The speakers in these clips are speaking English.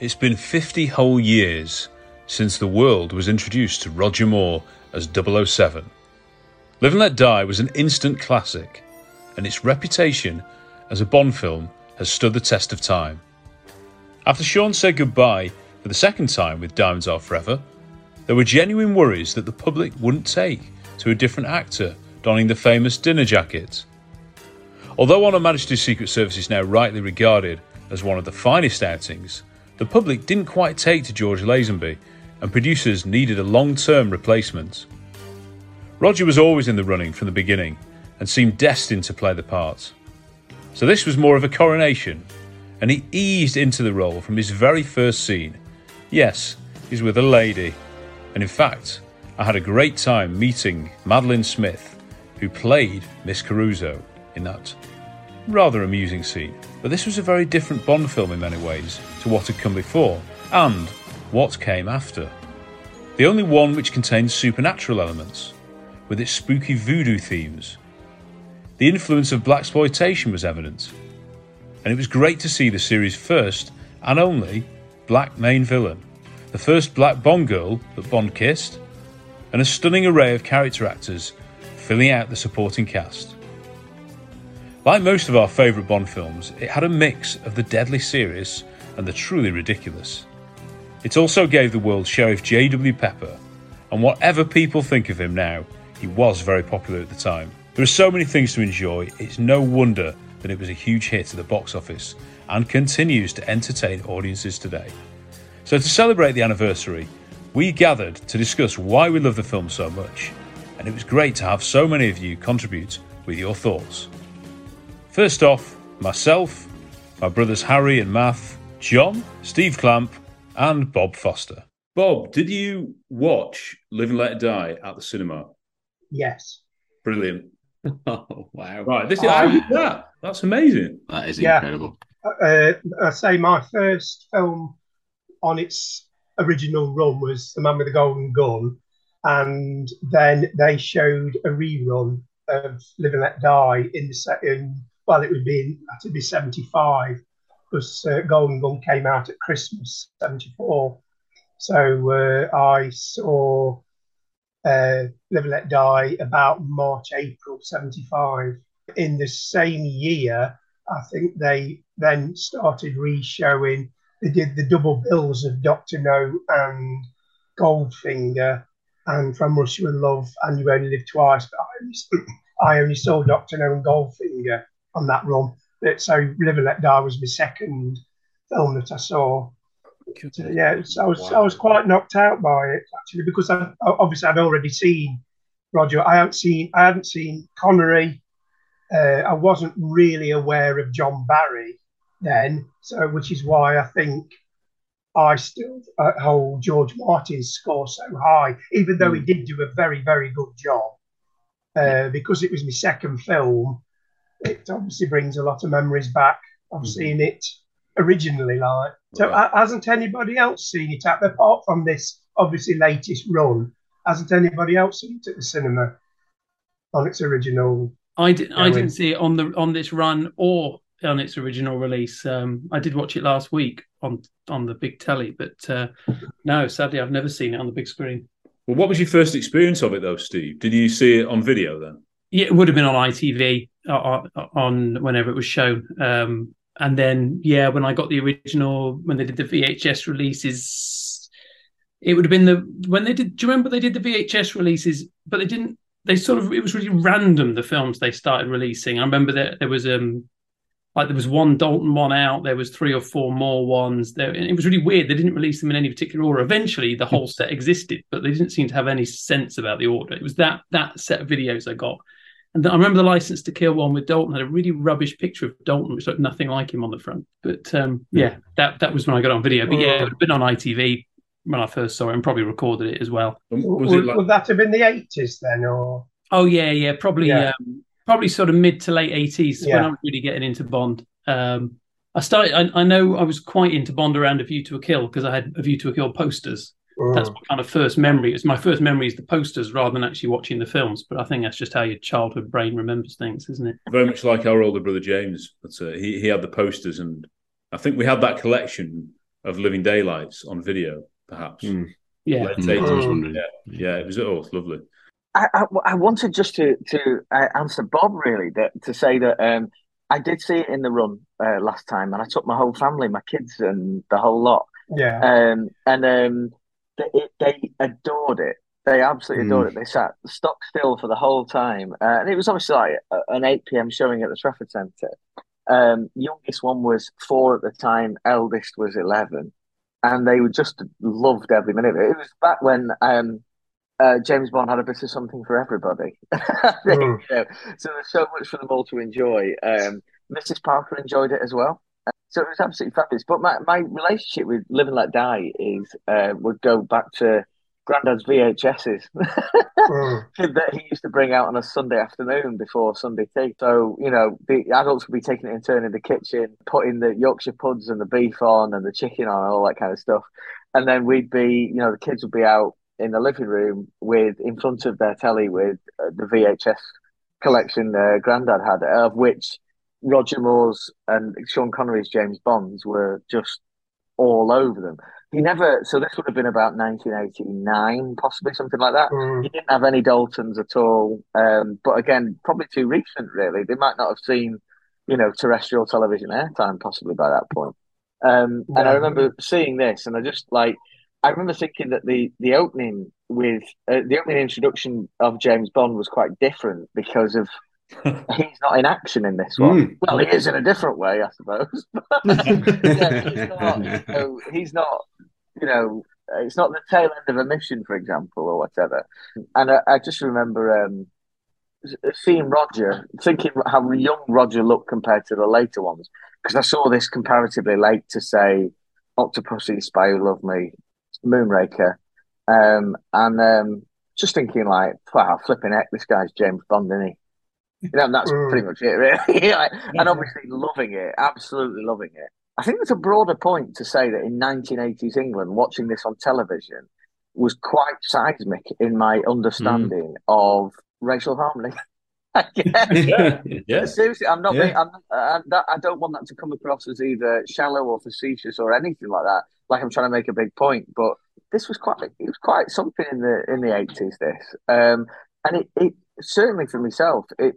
It's been 50 whole years since the world was introduced to Roger Moore as 007. Live and Let Die was an instant classic, and its reputation as a Bond film has stood the test of time. After Sean said goodbye for the second time with Diamonds Are Forever, there were genuine worries that the public wouldn't take to a different actor donning the famous dinner jacket. Although On Her Majesty's Secret Service is now rightly regarded as one of the finest outings, the public didn't quite take to George Lazenby, and producers needed a long-term replacement. Roger was always in the running from the beginning and seemed destined to play the part. So this was more of a coronation, and he eased into the role from his very first scene. Yes, he's with a lady. And in fact, I had a great time meeting Madeline Smith, who played Miss Caruso in that rather amusing scene. But this was a very different Bond film in many ways to what had come before and what came after. The only one which contains supernatural elements, with its spooky voodoo themes. The influence of blaxploitation was evident, and it was great to see the series' first and only black main villain, the first black Bond girl that Bond kissed, and a stunning array of character actors filling out the supporting cast. Like most of our favourite Bond films, it had a mix of the deadly serious and the truly ridiculous. It also gave the world Sheriff J.W. Pepper, and whatever people think of him now, he was very popular at the time. There are so many things to enjoy, it's no wonder that it was a huge hit at the box office and continues to entertain audiences today. So to celebrate the anniversary, we gathered to discuss why we love the film so much, and it was great to have so many of you contribute with your thoughts. First off, myself, my brothers Harry and Math, John, Steve Clamp and Bob Foster. Bob, did you watch Live and Let Die at the cinema? Yes. Brilliant. Oh, wow. Right, this is that's amazing. That is incredible. I say my first film on its original run was The Man with the Golden Gun, and then they showed a rerun of Live and Let Die in the second, well, it would be, that would be 75, because Golden Gun came out at Christmas, 74. So I saw Live and Let Die about March, April 75. In the same year, I think they then started re-showing. They did the double bills of Dr. No and Goldfinger and From Russia with Love and You Only Live Twice. But I only saw Dr. No and Goldfinger on that run. So Live and Let Die was my second film that I saw. So, yeah, so I was quite knocked out by it actually, because I'd already seen Roger. I hadn't seen Connery. I wasn't really aware of John Barry then, so which is why I think I still hold George Martin's score so high, even though he did do a very, very good job. Because it was my second film, it obviously brings a lot of memories back. I've seen it originally, like. So hasn't anybody else seen it apart from this obviously latest run? Hasn't anybody else seen it at the cinema on its original? I didn't see it on this run or on its original release. I did watch it last week on the big telly, but no, sadly, I've never seen it on the big screen. Well, what was your first experience of it, though, Steve? Did you see it on video then? Yeah, it would have been on ITV on whenever it was shown. And then, yeah, when I got the original, when they did the VHS releases, it would have been do you remember they did the VHS releases, but they didn't, it was really random, the films they started releasing. I remember that there was one Dalton one out, there was 3 or 4 more ones there, and it was really weird. They didn't release them in any particular order. Eventually the whole set existed, but they didn't seem to have any sense about the order. It was that set of videos I got. And I remember the Licence to Kill one with Dalton had a really rubbish picture of Dalton, which looked nothing like him on the front. But that was when I got on video. But yeah, it would have been on ITV when I first saw it, and probably recorded it as well. Would that have been the 80s then, or? Oh yeah, probably. Yeah. Probably sort of mid to late 80s when I was really getting into Bond. I know I was quite into Bond around A View to a Kill because I had A View to a Kill posters. That's my kind of first memory. It was my first memory is the posters rather than actually watching the films. But I think that's just how your childhood brain remembers things, isn't it? Very much like our older brother James. But he had the posters, and I think we had that collection of Living Daylights on video, perhaps. Mm. Yeah. Yeah, it was lovely. I wanted just to answer Bob, really, to say that I did see it in the run last time, and I took my whole family, my kids and the whole lot. Yeah. They adored it. They absolutely adored it. They sat stock still for the whole time. And it was obviously like an 8 p.m. showing at the Trafford Centre. Youngest one was 4 at the time. Eldest was 11. And they just loved every minute of it. It was back when... James Bond had a bit of something for everybody. So there's so much for them all to enjoy. Mrs. Parker enjoyed it as well. So it was absolutely fabulous. But my relationship with Live and Let Die would go back to Grandad's VHSs that he used to bring out on a Sunday afternoon before Sunday tea. So, you know, the adults would be taking it in turn in the kitchen, putting the Yorkshire puds and the beef on and the chicken on and all that kind of stuff. And then we'd be, you know, the kids would be out in the living room in front of their telly with the VHS collection Grandad had, of which Roger Moore's and Sean Connery's James Bonds were just all over them. He never, so this would have been about 1989, possibly something like that. He didn't have any Daltons at all. But again, probably too recent, really. They might not have seen, you know, terrestrial television airtime possibly by that point. And I remember seeing this, and I remember thinking that the opening with the opening introduction of James Bond was quite different because of he's not in action in this one. Well, he is in a different way, I suppose. He's not. You know, it's not the tail end of a mission, for example, or whatever. And I just remember seeing Roger, thinking how young Roger looked compared to the later ones, because I saw this comparatively late to, say, Octopussy, Spy Who Loved Me, Moonraker, just thinking like, wow, flipping heck, this guy's James Bond, isn't he? You know, and that's pretty much it, really. And obviously loving it, absolutely loving it. I think there's a broader point to say that in 1980s England, watching this on television was quite seismic in my understanding of racial harmony. Seriously, I'm not. I don't want that to come across as either shallow or facetious or anything like that. Like I'm trying to make a big point, but this was quite. It was quite something in the 80s. This, and it certainly for myself, it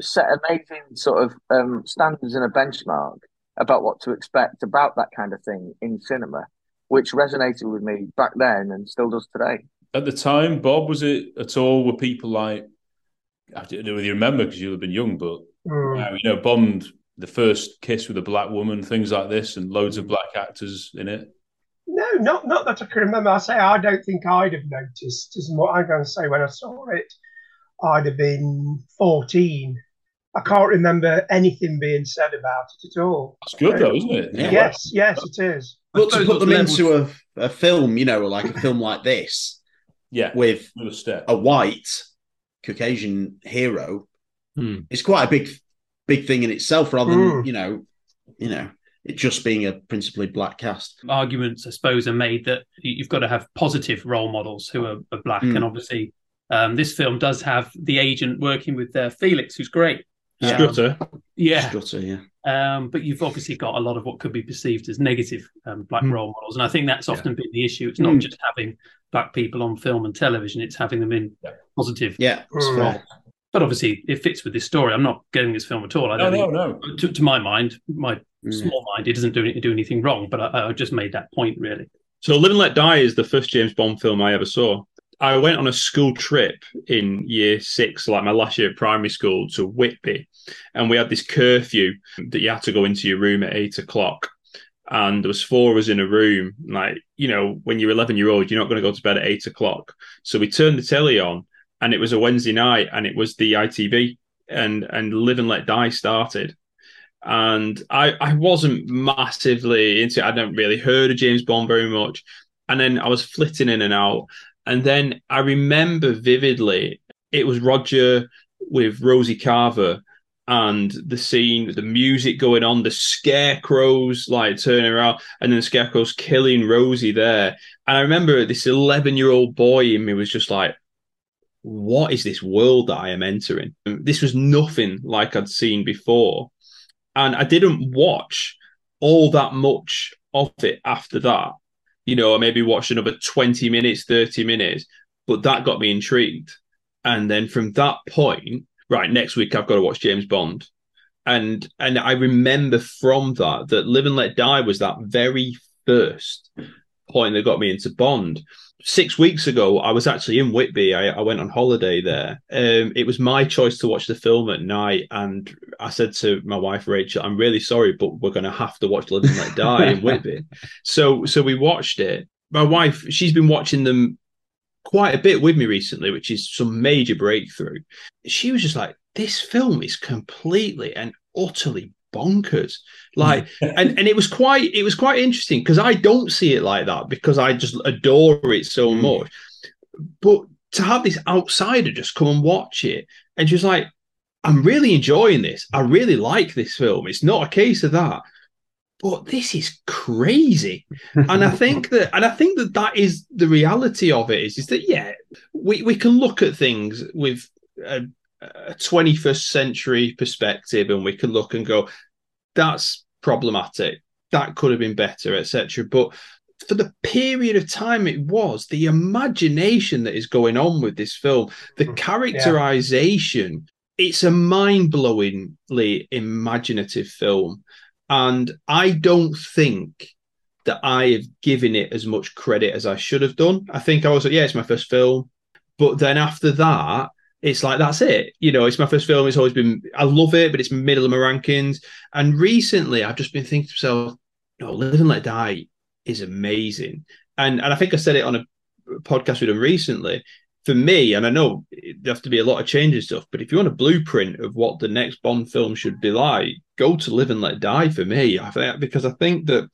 set amazing sort of standards and a benchmark about what to expect about that kind of thing in cinema, which resonated with me back then and still does today. At the time, Bob, was it at all? Were people like? I don't know whether you remember because you'll have been young, but you know, Bond, the first kiss with a black woman, things like this, and loads of black actors in it. No, not that I can remember. I say I don't think I'd have noticed. Is what I'm going to say. When I saw it, I'd have been 14. I can't remember anything being said about it at all. That's good, though, isn't it? Yeah. Yes, it is. But to put them into a film, you know, like a film like this, with a white Caucasian hero, it's quite a big big thing in itself, rather than you know it just being a principally black cast. Arguments, I suppose, are made that you've got to have positive role models who are black, and obviously this film does have the agent working with Felix, who's great. Strutter. But you've obviously got a lot of what could be perceived as negative black role models, and I think that's often been the issue. It's not just having black people on film and television; it's having them in positive. Yeah, role. But obviously it fits with this story. I'm not getting this film at all. I don't think. To my mind, my small mind, it doesn't do anything wrong. But I just made that point really. So, Live and Let Die is the first James Bond film I ever saw. I went on a school trip in year six, like my last year at primary school, to Whitby. And we had this curfew that you had to go into your room at 8 o'clock. And there was four of us in a room. Like, you know, when you're 11-year-old, you're not going to go to bed at 8 o'clock. So we turned the telly on and it was a Wednesday night and it was the ITV and Live and Let Die started. And I wasn't massively into it. I hadn't really heard of James Bond very much. And then I was flitting in and out. And then I remember vividly, it was Roger with Rosie Carver and the scene, the music going on, the scarecrows like turning around and then the scarecrows killing Rosie there. And I remember this 11-year-old boy in me was just like, what is this world that I am entering? This was nothing like I'd seen before. And I didn't watch all that much of it after that. You know, I maybe watched another 20 minutes, 30 minutes, but that got me intrigued. And then from that point, right, next week I've got to watch James Bond. And I remember from that Live and Let Die was that very first point that got me into Bond. 6 weeks ago, I was actually in Whitby. I went on holiday there. It was my choice to watch the film at night. And I said to my wife, Rachel, I'm really sorry, but we're going to have to watch Live and Let Die in Whitby. So we watched it. My wife, she's been watching them quite a bit with me recently, which is some major breakthrough. She was just like, this film is completely and utterly bonkers. Like, and it was quite interesting because I don't see it like that because I just adore it so much. But to have this outsider just come and watch it, and she was like, I'm really enjoying this. I really like this film. It's not a case of that, but this is crazy. And I think that that is the reality of it is that, yeah, we can look at things with a 21st century perspective and we can look and go, that's problematic, that could have been better, etc. But for the period of time it was, the imagination that is going on with this film, the characterization, it's a mind-blowingly imaginative film. And I don't think that I have given it as much credit as I should have done. I think I was like, yeah, it's my first film. But then after that, it's like, that's it. You know, it's my first film. It's always been, I love it, but it's middle of my rankings. And recently I've just been thinking to myself, no, Live and Let Die is amazing. And I think I said it on a podcast we've done recently. For me, and I know there have to be a lot of change and stuff, but if you want a blueprint of what the next Bond film should be like, go to Live and Let Die for me. Because I think that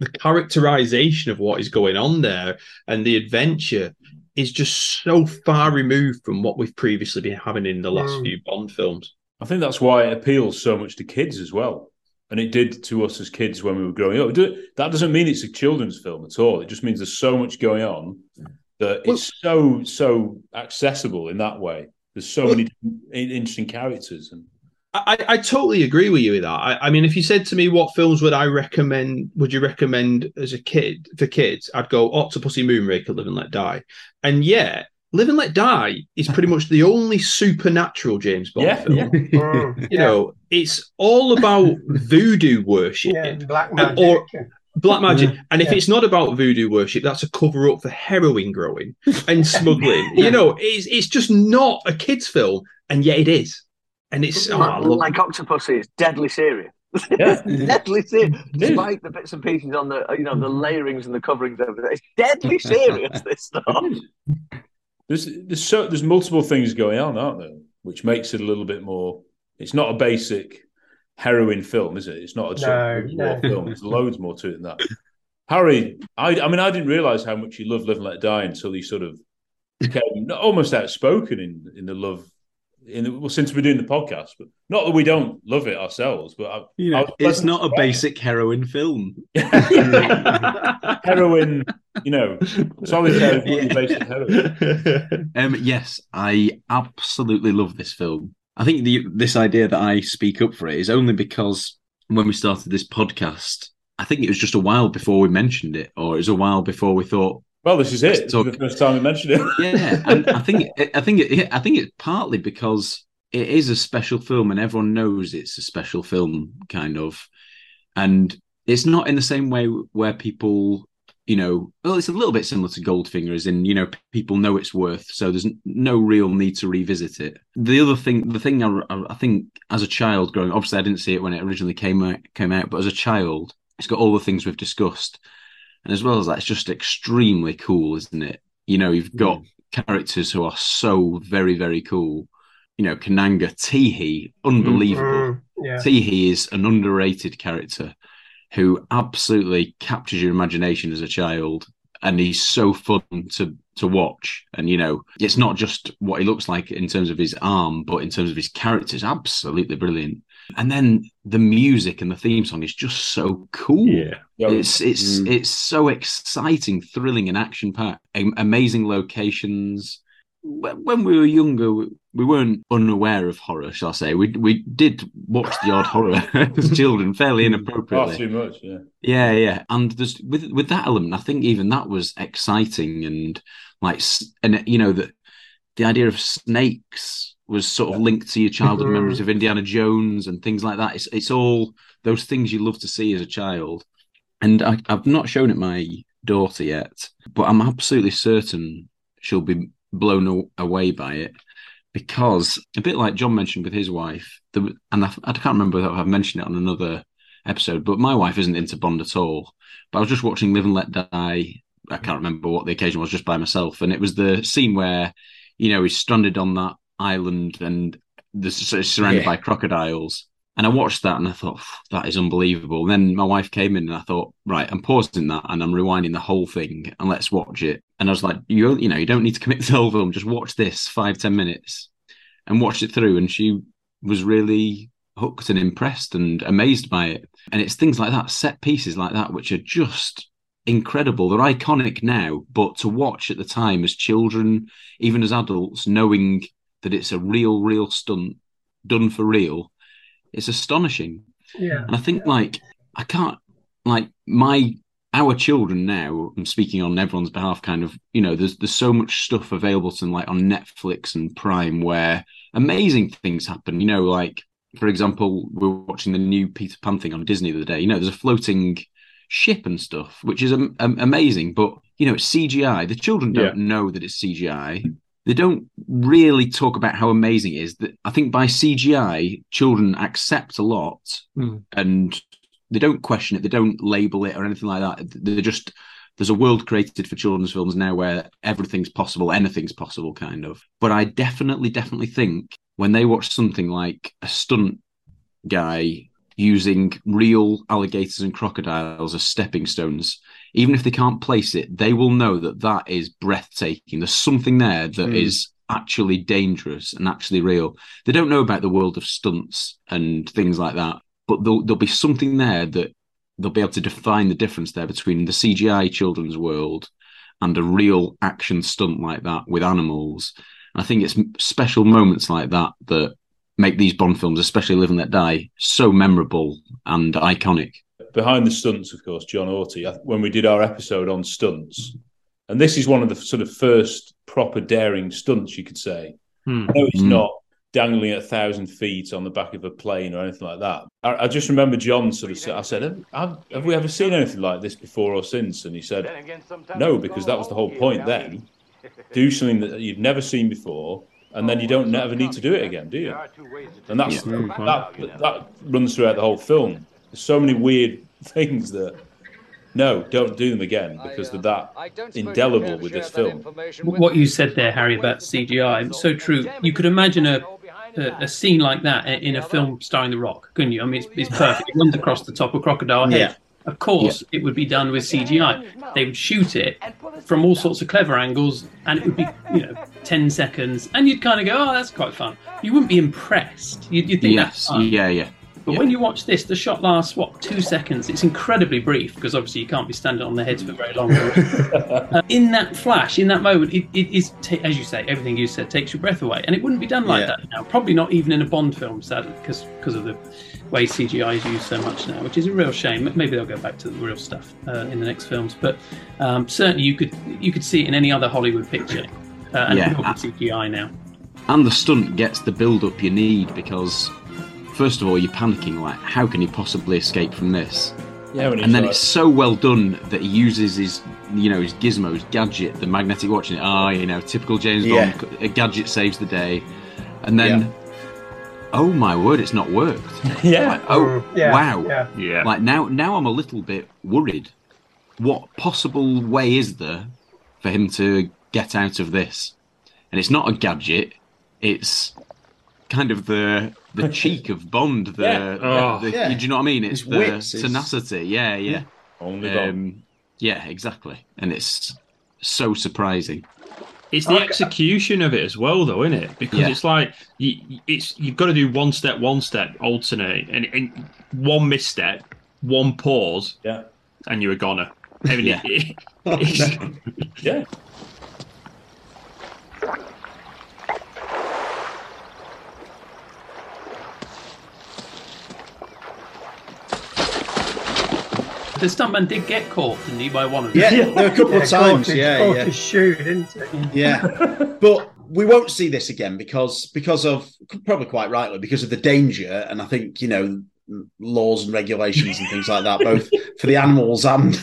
the characterization of what is going on there and the adventure is just so far removed from what we've previously been having in the last few Bond films. I think that's why it appeals so much to kids as well. And it did to us as kids when we were growing up. That doesn't mean it's a children's film at all. It just means there's so much going on that it's so accessible in that way. There's so many interesting characters. And I totally agree with you with that. I mean, if you said to me, what films would you recommend as a kid for kids? I'd go Octopussy, Moonraker, Live and Let Die. And yeah, Live and Let Die is pretty much the only supernatural James Bond film. Yeah. You know, it's all about voodoo worship. Yeah, black magic. Black magic. And if it's not about voodoo worship, that's a cover up for heroin growing and smuggling. You know, it's just not a kid's film, and yet it is. And it's like Octopussy, it's deadly serious. Yeah. Deadly serious. Despite the bits and pieces on the, you know, the layerings and the coverings over there, it's deadly serious. This stuff. There's multiple things going on, aren't there? Which makes it a little bit more. It's not a basic heroin film, is it? It's not a war film. There's loads more to it than that. Harry, I mean, I didn't realise how much you loved Live and Let Die until you sort of became almost outspoken in the love since we're doing the podcast, but not that we don't love it ourselves, but it's not a basic heroin film. Heroin, Solitaire is basic heroin. Yes, I absolutely love this film. I think this idea that I speak up for it is only because when we started this podcast, I think it was just a while before we mentioned it, or it was a while before we thought, well, this is it. It's the first time we mentioned it. Yeah, and I think it's partly because it is a special film, and everyone knows it's a special film, kind of. And it's not in the same way where people, it's a little bit similar to Goldfinger, as in, people know its worth, so there's no real need to revisit it. The other thing, I think, as a child growing, obviously I didn't see it when it originally came out, but as a child, it's got all the things we've discussed. And as well as that, it's just extremely cool, isn't it? You've got characters who are so very, very cool. Kananga, Tee Hee, unbelievable. Yeah. Tee Hee is an underrated character who absolutely captures your imagination as a child. And he's so fun to watch. And, it's not just what he looks like in terms of his arm, but in terms of his characters, absolutely brilliant. And then the music and the theme song is just so cool. Yeah. It's so exciting, thrilling, and action-packed. Amazing locations. When we were younger, we weren't unaware of horror, shall I say. We did watch the odd horror as children, fairly inappropriately. Not too much, yeah. Yeah, yeah. And there's, with that element, I think even that was exciting. And, the idea of snakes was sort of linked to your childhood memories of Indiana Jones and things like that. It's all those things you love to see as a child. And I've not shown it my daughter yet, but I'm absolutely certain she'll be blown away by it, because a bit like John mentioned with his wife, I can't remember if I've mentioned it on another episode, but my wife isn't into Bond at all. But I was just watching Live and Let Die. I can't remember what the occasion was, just by myself. And it was the scene where, he's stranded on that island and surrounded by crocodiles. And I watched that and I thought, that is unbelievable. And then my wife came in and I thought, right, I'm pausing that and I'm rewinding the whole thing and let's watch it. And I was like, you don't need to commit to the whole film. Just watch this 5-10 minutes and watched it through. And she was really hooked and impressed and amazed by it. And it's things like that, set pieces like that, which are just incredible. They're iconic now, but to watch at the time as children, even as adults, knowing that it's a real, real stunt done for real, it's astonishing. Yeah. And I think our children now, I'm speaking on everyone's behalf, kind of, there's so much stuff available to them, like on Netflix and Prime, where amazing things happen. For example, we were watching the new Peter Pan thing on Disney the other day. There's a floating ship and stuff, which is amazing, but, it's CGI. The children don't know that it's CGI. They don't really talk about how amazing it is. I think by CGI, children accept a lot and they don't question it. They don't label it or anything like that. There's a world created for children's films now where everything's possible, anything's possible, kind of. But I definitely think when they watch something like a stunt guy using real alligators and crocodiles as stepping stones, even if they can't place it, they will know that that is breathtaking. There's something there that is actually dangerous and actually real. They don't know about the world of stunts and things like that, but there'll be something there that they'll be able to define the difference there between the CGI children's world and a real action stunt like that with animals. And I think it's special moments like that that make these Bond films, especially Live and Let Die, so memorable and iconic. Behind the stunts, of course, John Orty, when we did our episode on stunts, and this is one of the sort of first proper daring stunts, you could say. I know it's not dangling at 1,000 feet on the back of a plane or anything like that. I just remember John sort of said, I said, have we ever seen anything like this before or since? And he said, no, because that was the whole point then. Do something that you've never seen before, and then you don't ever need to do it again, do you? And that runs throughout the whole film. There's so many weird things that, no, don't do them again, because they're that indelible with this film. What you said there, Harry, about CGI, it's so true. You could imagine a scene like that in a film starring The Rock, couldn't you? I mean, it's perfect. It runs across the top of crocodile head. Yeah. Of course, it would be done with CGI. They would shoot it from all sorts of clever angles, and it would be, 10 seconds, and you'd kind of go, oh, that's quite fun. You wouldn't be impressed. You'd think that's fun. Yeah. But when you watch this, the shot lasts, 2 seconds. It's incredibly brief, because obviously you can't be standing on their heads for very long. In that flash, in that moment, it is, as you say, everything you said takes your breath away. And it wouldn't be done like that now. Probably not even in a Bond film, sadly, because of the way CGI is used so much now, which is a real shame. Maybe they'll go back to the real stuff in the next films. But certainly you could see it in any other Hollywood picture. And CGI now. And the stunt gets the build-up you need, because... first of all, you're panicking, like, how can he possibly escape from this? Yeah, and then it's so well done that he uses his, his gizmo, his gadget, the magnetic watch, and typical James Bond, a gadget saves the day. And then, oh my word, it's not worked. Wow. Yeah. Now I'm a little bit worried. What possible way is there for him to get out of this? And it's not a gadget, it's kind of the cheek of Bond, do you know what I mean? It's his wits, tenacity, Only Bond. Yeah, exactly. And it's so surprising. It's the execution of it as well, though, isn't it? Because it's like you've got to do one step, alternate, and one misstep, one pause, and you're a goner. I mean, yeah. The stuntman did get caught, didn't he, by one of them? Yeah, there were a couple of times. Caught his shoe, didn't he? Yeah, but we won't see this again because of probably quite rightly because of the danger, and I think laws and regulations and things like that, both for the animals and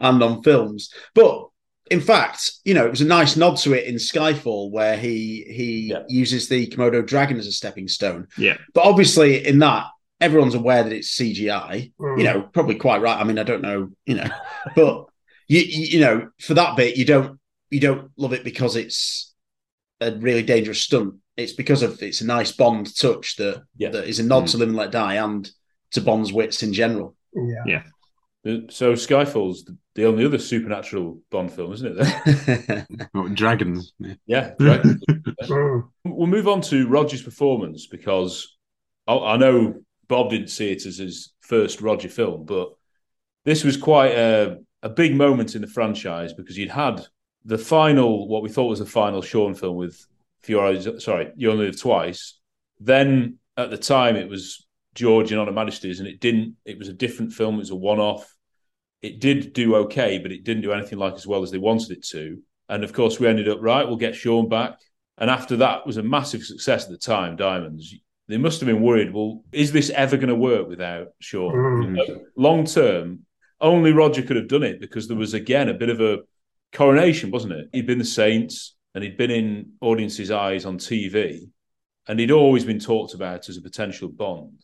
on films. But in fact, it was a nice nod to it in Skyfall where he uses the Komodo dragon as a stepping stone. Yeah, but obviously in that, everyone's aware that it's CGI, probably quite right. I mean, I don't know, but you for that bit, you don't love it because it's a really dangerous stunt. It's because of, it's a nice Bond touch that is a nod to Live and Let Die and to Bond's wits in general. Yeah. So Skyfall's the only other supernatural Bond film, isn't it? Dragons. Yeah. Dragons. We'll move on to Roger's performance because I know Bob didn't see it as his first Roger film, but this was quite a big moment in the franchise because you'd had the final, what we thought was the final Sean film with You Only Live Twice. Then at the time it was George and Honor Majesties, and it was a different film. It was a one-off. It did do okay, but it didn't do anything like as well as they wanted it to. And of course we ended up, we'll get Sean back. And after that was a massive success at the time, Diamonds. They must have been worried, is this ever going to work without Sean? Long term, only Roger could have done it because there was, again, a bit of a coronation, wasn't it? He'd been the Saints and he'd been in audiences' eyes on TV and he'd always been talked about as a potential Bond.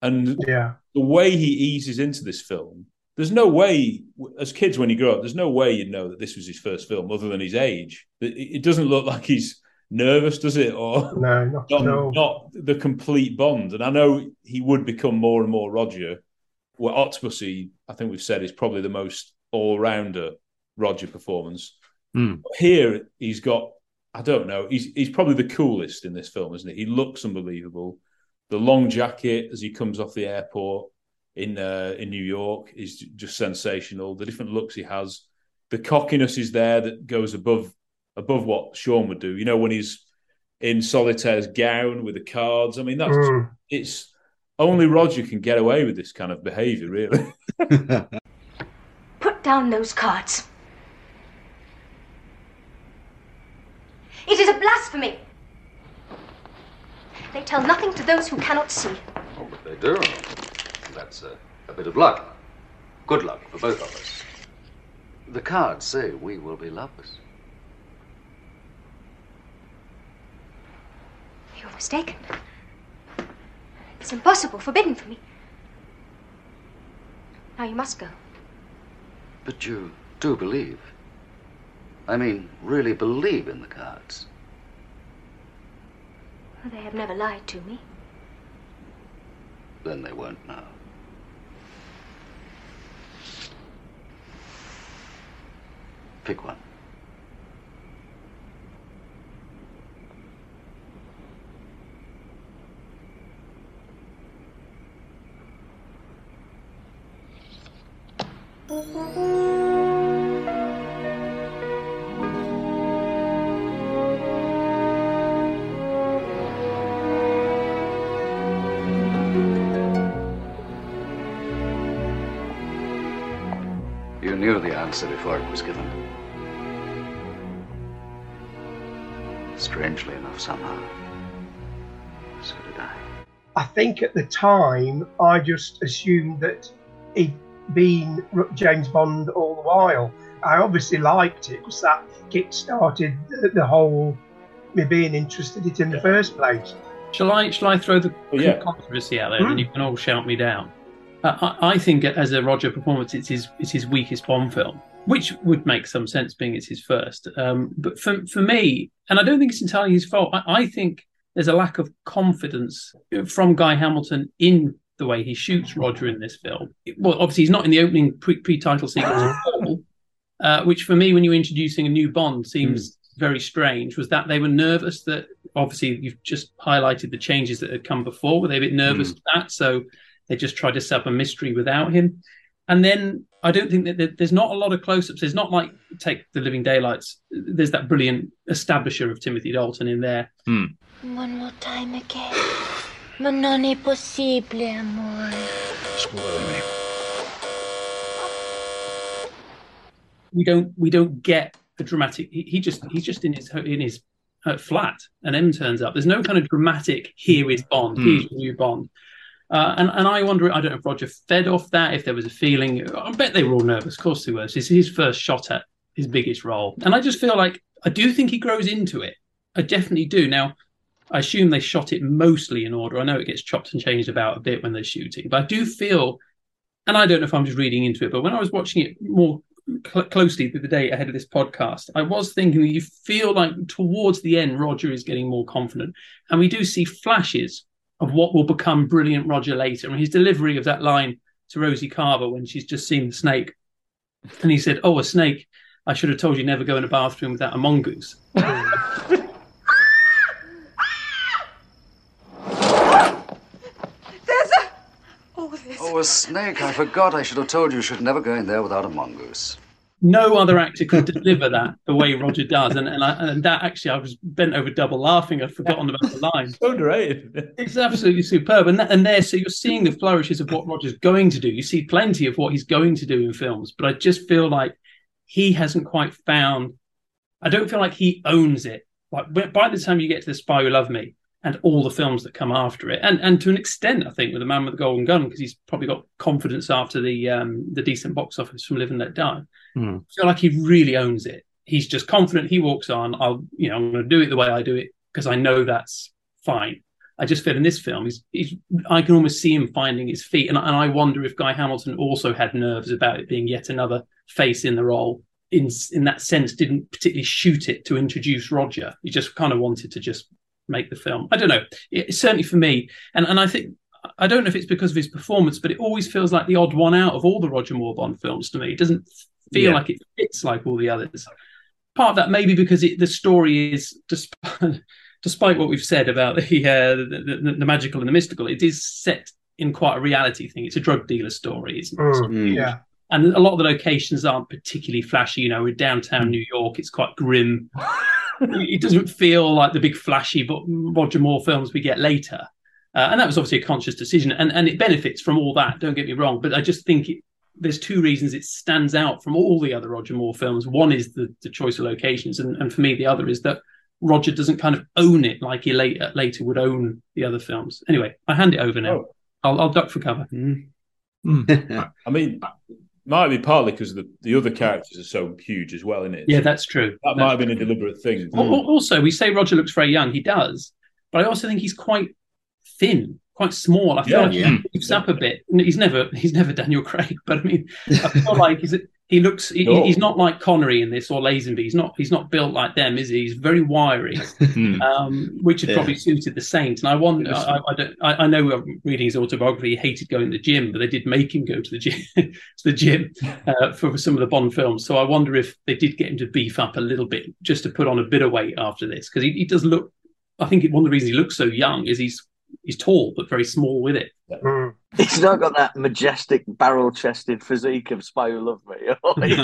And the way he eases into this film, there's no way, as kids when you grow up, there's no way you'd know that this was his first film other than his age. It doesn't look like he's nervous, does it? Or no, not the complete Bond. And I know he would become more and more Roger. Where Octopussy, I think we've said, is probably the most all-rounder Roger performance. But here he's got, I don't know, he's probably the coolest in this film, isn't he? He looks unbelievable. The long jacket as he comes off the airport in New York is just sensational. The different looks he has, the cockiness is there that goes above what Sean would do. When he's in Solitaire's gown with the cards. I mean, that's it's only Roger can get away with this kind of behaviour, really. Put down those cards. It is a blasphemy. They tell nothing to those who cannot see. Oh, but they do. That's a bit of luck. Good luck for both of us. The cards say we will be lovers. You're mistaken. It's impossible, forbidden for me. Now you must go. But you do believe. I mean, really believe in the cards. Well, they have never lied to me. Then they won't now. Pick one. You knew the answer before it was given. Strangely enough, somehow, so did I. I think at the time, I just assumed that he'd been James Bond all the while. I obviously liked it because that kick-started the whole me being interested in it in the first place. Shall I throw the controversy out there and you can all shout me down? I think as a Roger performance, it's his weakest Bond film, which would make some sense being it's his first. But for me, and I don't think it's entirely his fault, I think there's a lack of confidence from Guy Hamilton in the way he shoots Roger in this film. Well, obviously, he's not in the opening pre-title sequence at all, which for me, when you're introducing a new Bond, seems very strange. Was that they were nervous that, obviously, you've just highlighted the changes that had come before. Were they a bit nervous of that? So they just tried to set up a mystery without him. And then I don't think that there's not a lot of close-ups. There's not like, take The Living Daylights. There's that brilliant establisher of Timothy Dalton in there. Mm. One more time again. Ma non è possibile, amore. Scusami. We don't get the dramatic. He's just in his flat, and M turns up. There's no kind of dramatic. Here is Bond. Here's new Bond. And I wonder, I don't know if Roger fed off that, if there was a feeling. I bet they were all nervous. Of course they were. It's his first shot at his biggest role. And I just feel like, I do think he grows into it. I definitely do. Now, I assume they shot it mostly in order. I know it gets chopped and changed about a bit when they're shooting. But I do feel, and I don't know if I'm just reading into it, but when I was watching it more closely the day ahead of this podcast, I was thinking that you feel like towards the end, Roger is getting more confident. And we do see flashes of what will become brilliant Roger later. And his delivery of that line to Rosie Carver when she's just seen the snake. And he said, "Oh, a snake. I should have told you never go in a bathroom without a mongoose." "Oh, a snake. I forgot. I should have told you should never go in there without a mongoose." No other actor could deliver that the way Roger does. And that actually, I was bent over double laughing. I'd forgotten about the line. Underrated. It's absolutely superb. And there, so you're seeing the flourishes of what Roger's going to do. You see plenty of what he's going to do in films. But I just feel like he hasn't quite found, I don't feel like he owns it. Like by the time you get to The Spy Who Loved Me, and all the films that come after it, and to an extent, I think, with The Man with the Golden Gun, because he's probably got confidence after the decent box office from Live and Let Die. I feel like he really owns it. He's just confident. He walks on. I'm going to do it the way I do it because I know that's fine. I just feel in this film, I can almost see him finding his feet, and I wonder if Guy Hamilton also had nerves about it being yet another face in the role. In that sense, didn't particularly shoot it to introduce Roger. He just kind of wanted to just make the film. I don't know. It, certainly for me, and I think, I don't know if it's because of his performance, but it always feels like the odd one out of all the Roger Moore Bond films to me. It doesn't feel like it fits like all the others. Part of that maybe because the story is, despite what we've said about the magical and the mystical, it is set in quite a reality thing. It's a drug dealer story. It's and a lot of the locations aren't particularly flashy. We're downtown New York. It's quite grim. It doesn't feel like the big flashy but Roger Moore films we get later. And that was obviously a conscious decision. And it benefits from all that, don't get me wrong. But I just think there's two reasons it stands out from all the other Roger Moore films. One is the choice of locations. And for me, the other is that Roger doesn't kind of own it like he later would own the other films. Anyway, I hand it over now. Oh. I'll duck for cover. I mean, might be partly because the other characters are so huge as well, innit? Yeah, that's true. That might have been a deliberate thing. Also, we say Roger looks very young. He does. But I also think he's quite thin, quite small. I feel like he moves up a bit. He's never Daniel Craig, but I mean, I feel like he's not like Connery in this or Lazenby. He's not built like them, is he? He's very wiry, which had probably suited the Saint. And I wonder. I know we're reading his autobiography. He hated going to the gym, but they did make him go to the gym for some of the Bond films. So I wonder if they did get him to beef up a little bit just to put on a bit of weight after this, because he does look. I think one of the reasons he looks so young is he's he's tall but very small with it. Mm. He's not got that majestic barrel-chested physique of Spy Who Loved Me.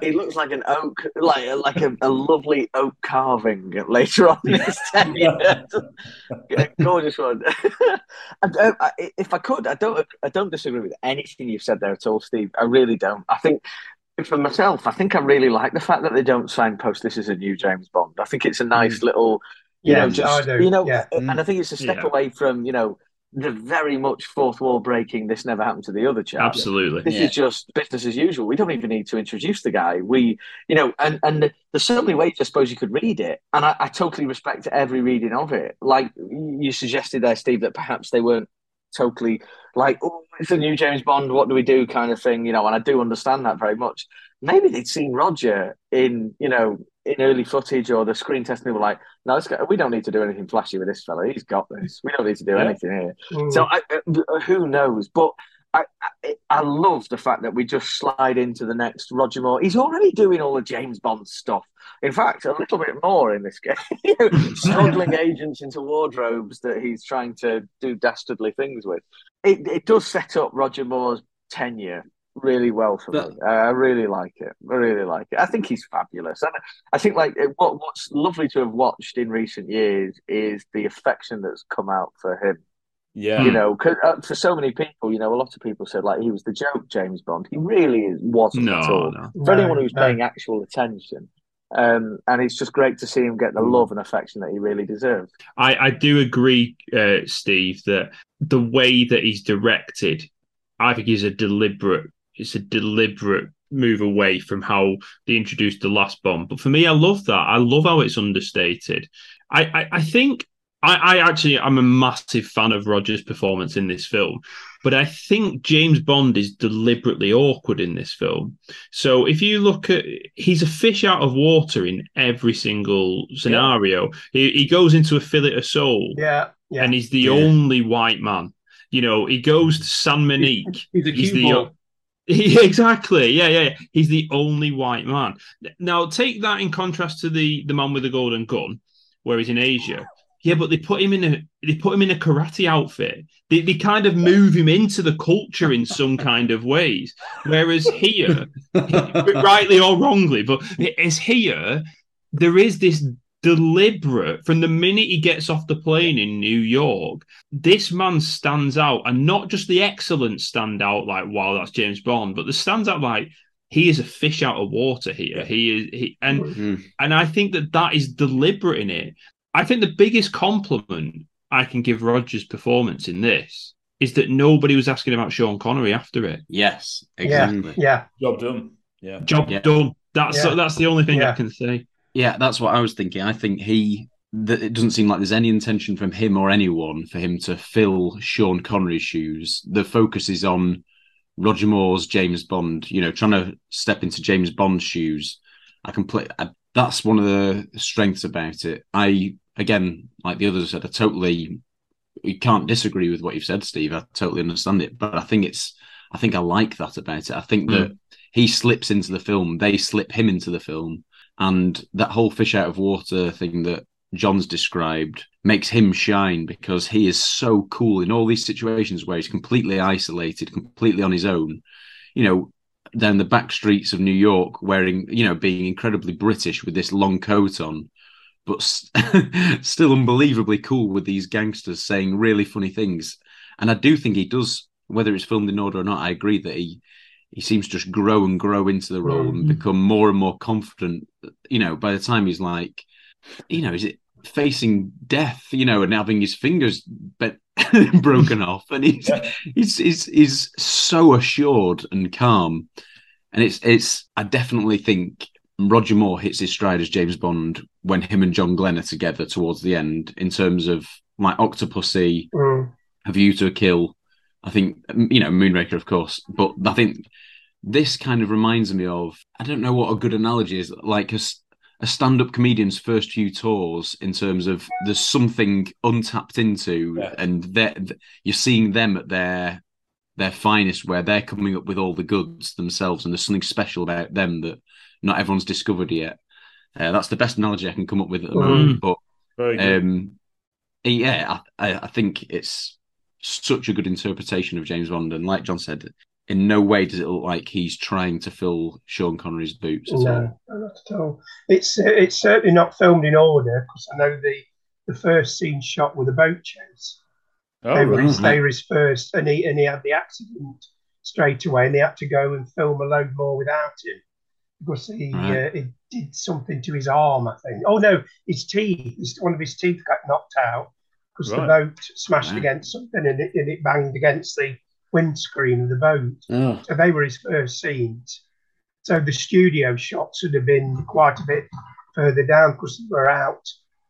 He looks like an oak, like a lovely oak carving later on in his tenure. Gorgeous one. If I could, I don't disagree with anything you've said there at all, Steve. I really don't. I think. For myself, I think I really like the fact that they don't signpost this is a new James Bond. I think it's a nice little, and I think it's a step away from, the very much fourth wall breaking, this never happened to the other chap. Absolutely. This is just business as usual. We don't even need to introduce the guy. And there's so many ways I suppose you could read it. And I totally respect every reading of it. Like you suggested there, Steve, that perhaps they weren't totally like, oh, it's a new James Bond, what do we do kind of thing, and I do understand that very much. Maybe they'd seen Roger in early footage or the screen test and they were like, no, we don't need to do anything flashy with this fella, he's got this, we don't need to do anything here. Mm. So who knows, but I love the fact that we just slide into the next Roger Moore. He's already doing all the James Bond stuff. In fact, a little bit more in this game. Smuggling agents into wardrobes that he's trying to do dastardly things with. It does set up Roger Moore's tenure really well for me. I really like it. I think he's fabulous. And I think what's lovely to have watched in recent years is the affection that's come out for him. Yeah, cause, for so many people, a lot of people said he was the joke James Bond. He really wasn't at all. No. For anyone who's paying actual attention, and it's just great to see him get the love and affection that he really deserved. I do agree, Steve, that the way that he's directed, I think, is a deliberate move away from how they introduced the last Bond. But for me, I love that. I love how it's understated. I think. I'm a massive fan of Roger's performance in this film, but I think James Bond is deliberately awkward in this film. So if you look at, he's a fish out of water in every single scenario. Yeah. He goes into a fillet of sole, and he's the only white man. He goes to San Monique. He's the boy. Exactly. Yeah. He's the only white man. Now take that in contrast to the Man with the Golden Gun, where he's in Asia. Yeah, but they put him in a karate outfit. They kind of move him into the culture in some kind of ways. Whereas here, rightly or wrongly, but it's here, there is this deliberate, from the minute he gets off the plane in New York, this man stands out, and not just the excellence stand out like, wow, that's James Bond, but the stands out like, he is a fish out of water here. And I think that is deliberate in it. I think the biggest compliment I can give Roger's performance in this is that nobody was asking about Sean Connery after it. Yes, exactly. Yeah. Job done. Yeah. Job done. That's the only thing I can say. Yeah, that's what I was thinking. I think it doesn't seem like there's any intention from him or anyone for him to fill Sean Connery's shoes. The focus is on Roger Moore's James Bond, trying to step into James Bond's shoes. That's one of the strengths about it. Again, like the others said, we can't disagree with what you've said, Steve. I totally understand it, but I think I like that about it. I think that he slips into the film, they slip him into the film, and that whole fish out of water thing that John's described makes him shine because he is so cool in all these situations where he's completely isolated, completely on his own. Down the back streets of New York, wearing, being incredibly British with this long coat on, but still unbelievably cool with these gangsters saying really funny things. And I do think he does, whether it's filmed in order or not, I agree that he seems to just grow and grow into the role and become more and more confident. By the time he's like, is it facing death, and having his fingers broken off, and he's so assured and calm, and it's. I definitely think Roger Moore hits his stride as James Bond when him and John Glenn are together towards the end. In terms of like Octopussy, A View to a Kill, I think Moonraker, of course, but I think this kind of reminds me of, I don't know what a good analogy is, like a stand-up comedian's first few tours, in terms of there's something untapped into, and you're seeing them at their finest, where they're coming up with all the goods themselves, and there's something special about them that not everyone's discovered yet. That's the best analogy I can come up with at the moment. But yeah, I think it's such a good interpretation of James Bond. And like John said, in no way does it look like he's trying to fill Sean Connery's boots at all. No, not at all. It's certainly not filmed in order, because I know the first scene shot with a boat chase. Oh, they were his first, and he had the accident straight away, and they had to go and film a load more without him because he did something to his arm, I think. Oh no, his teeth, one of his teeth got knocked out because the boat smashed against something, and it banged against the windscreen of the boat. Oh. So they were his first scenes. So the studio shots would have been quite a bit further down because they were out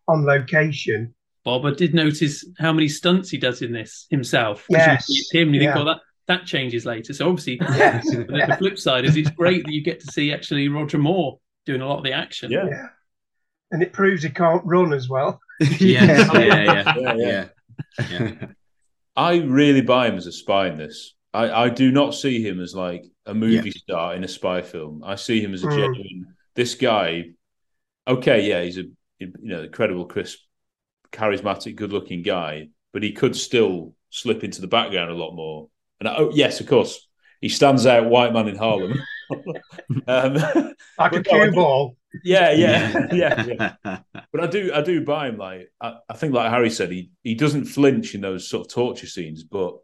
on location. Bob, I did notice how many stunts he does in this himself. Yes. You think, well, that changes later. So obviously, the flip side is it's great that you get to see actually Roger Moore doing a lot of the action. Yeah. And it proves he can't run as well. Yeah. I really buy him as a spy in this. I do not see him as like a movie star in a spy film. I see him as a genuine. This guy, he's a incredible, crisp, charismatic, good-looking guy, but he could still slip into the background a lot more. And yes, of course, he stands out, white man in Harlem, like a cue ball. Yeah. But I do buy him. Like I think, like Harry said, he doesn't flinch in those sort of torture scenes, but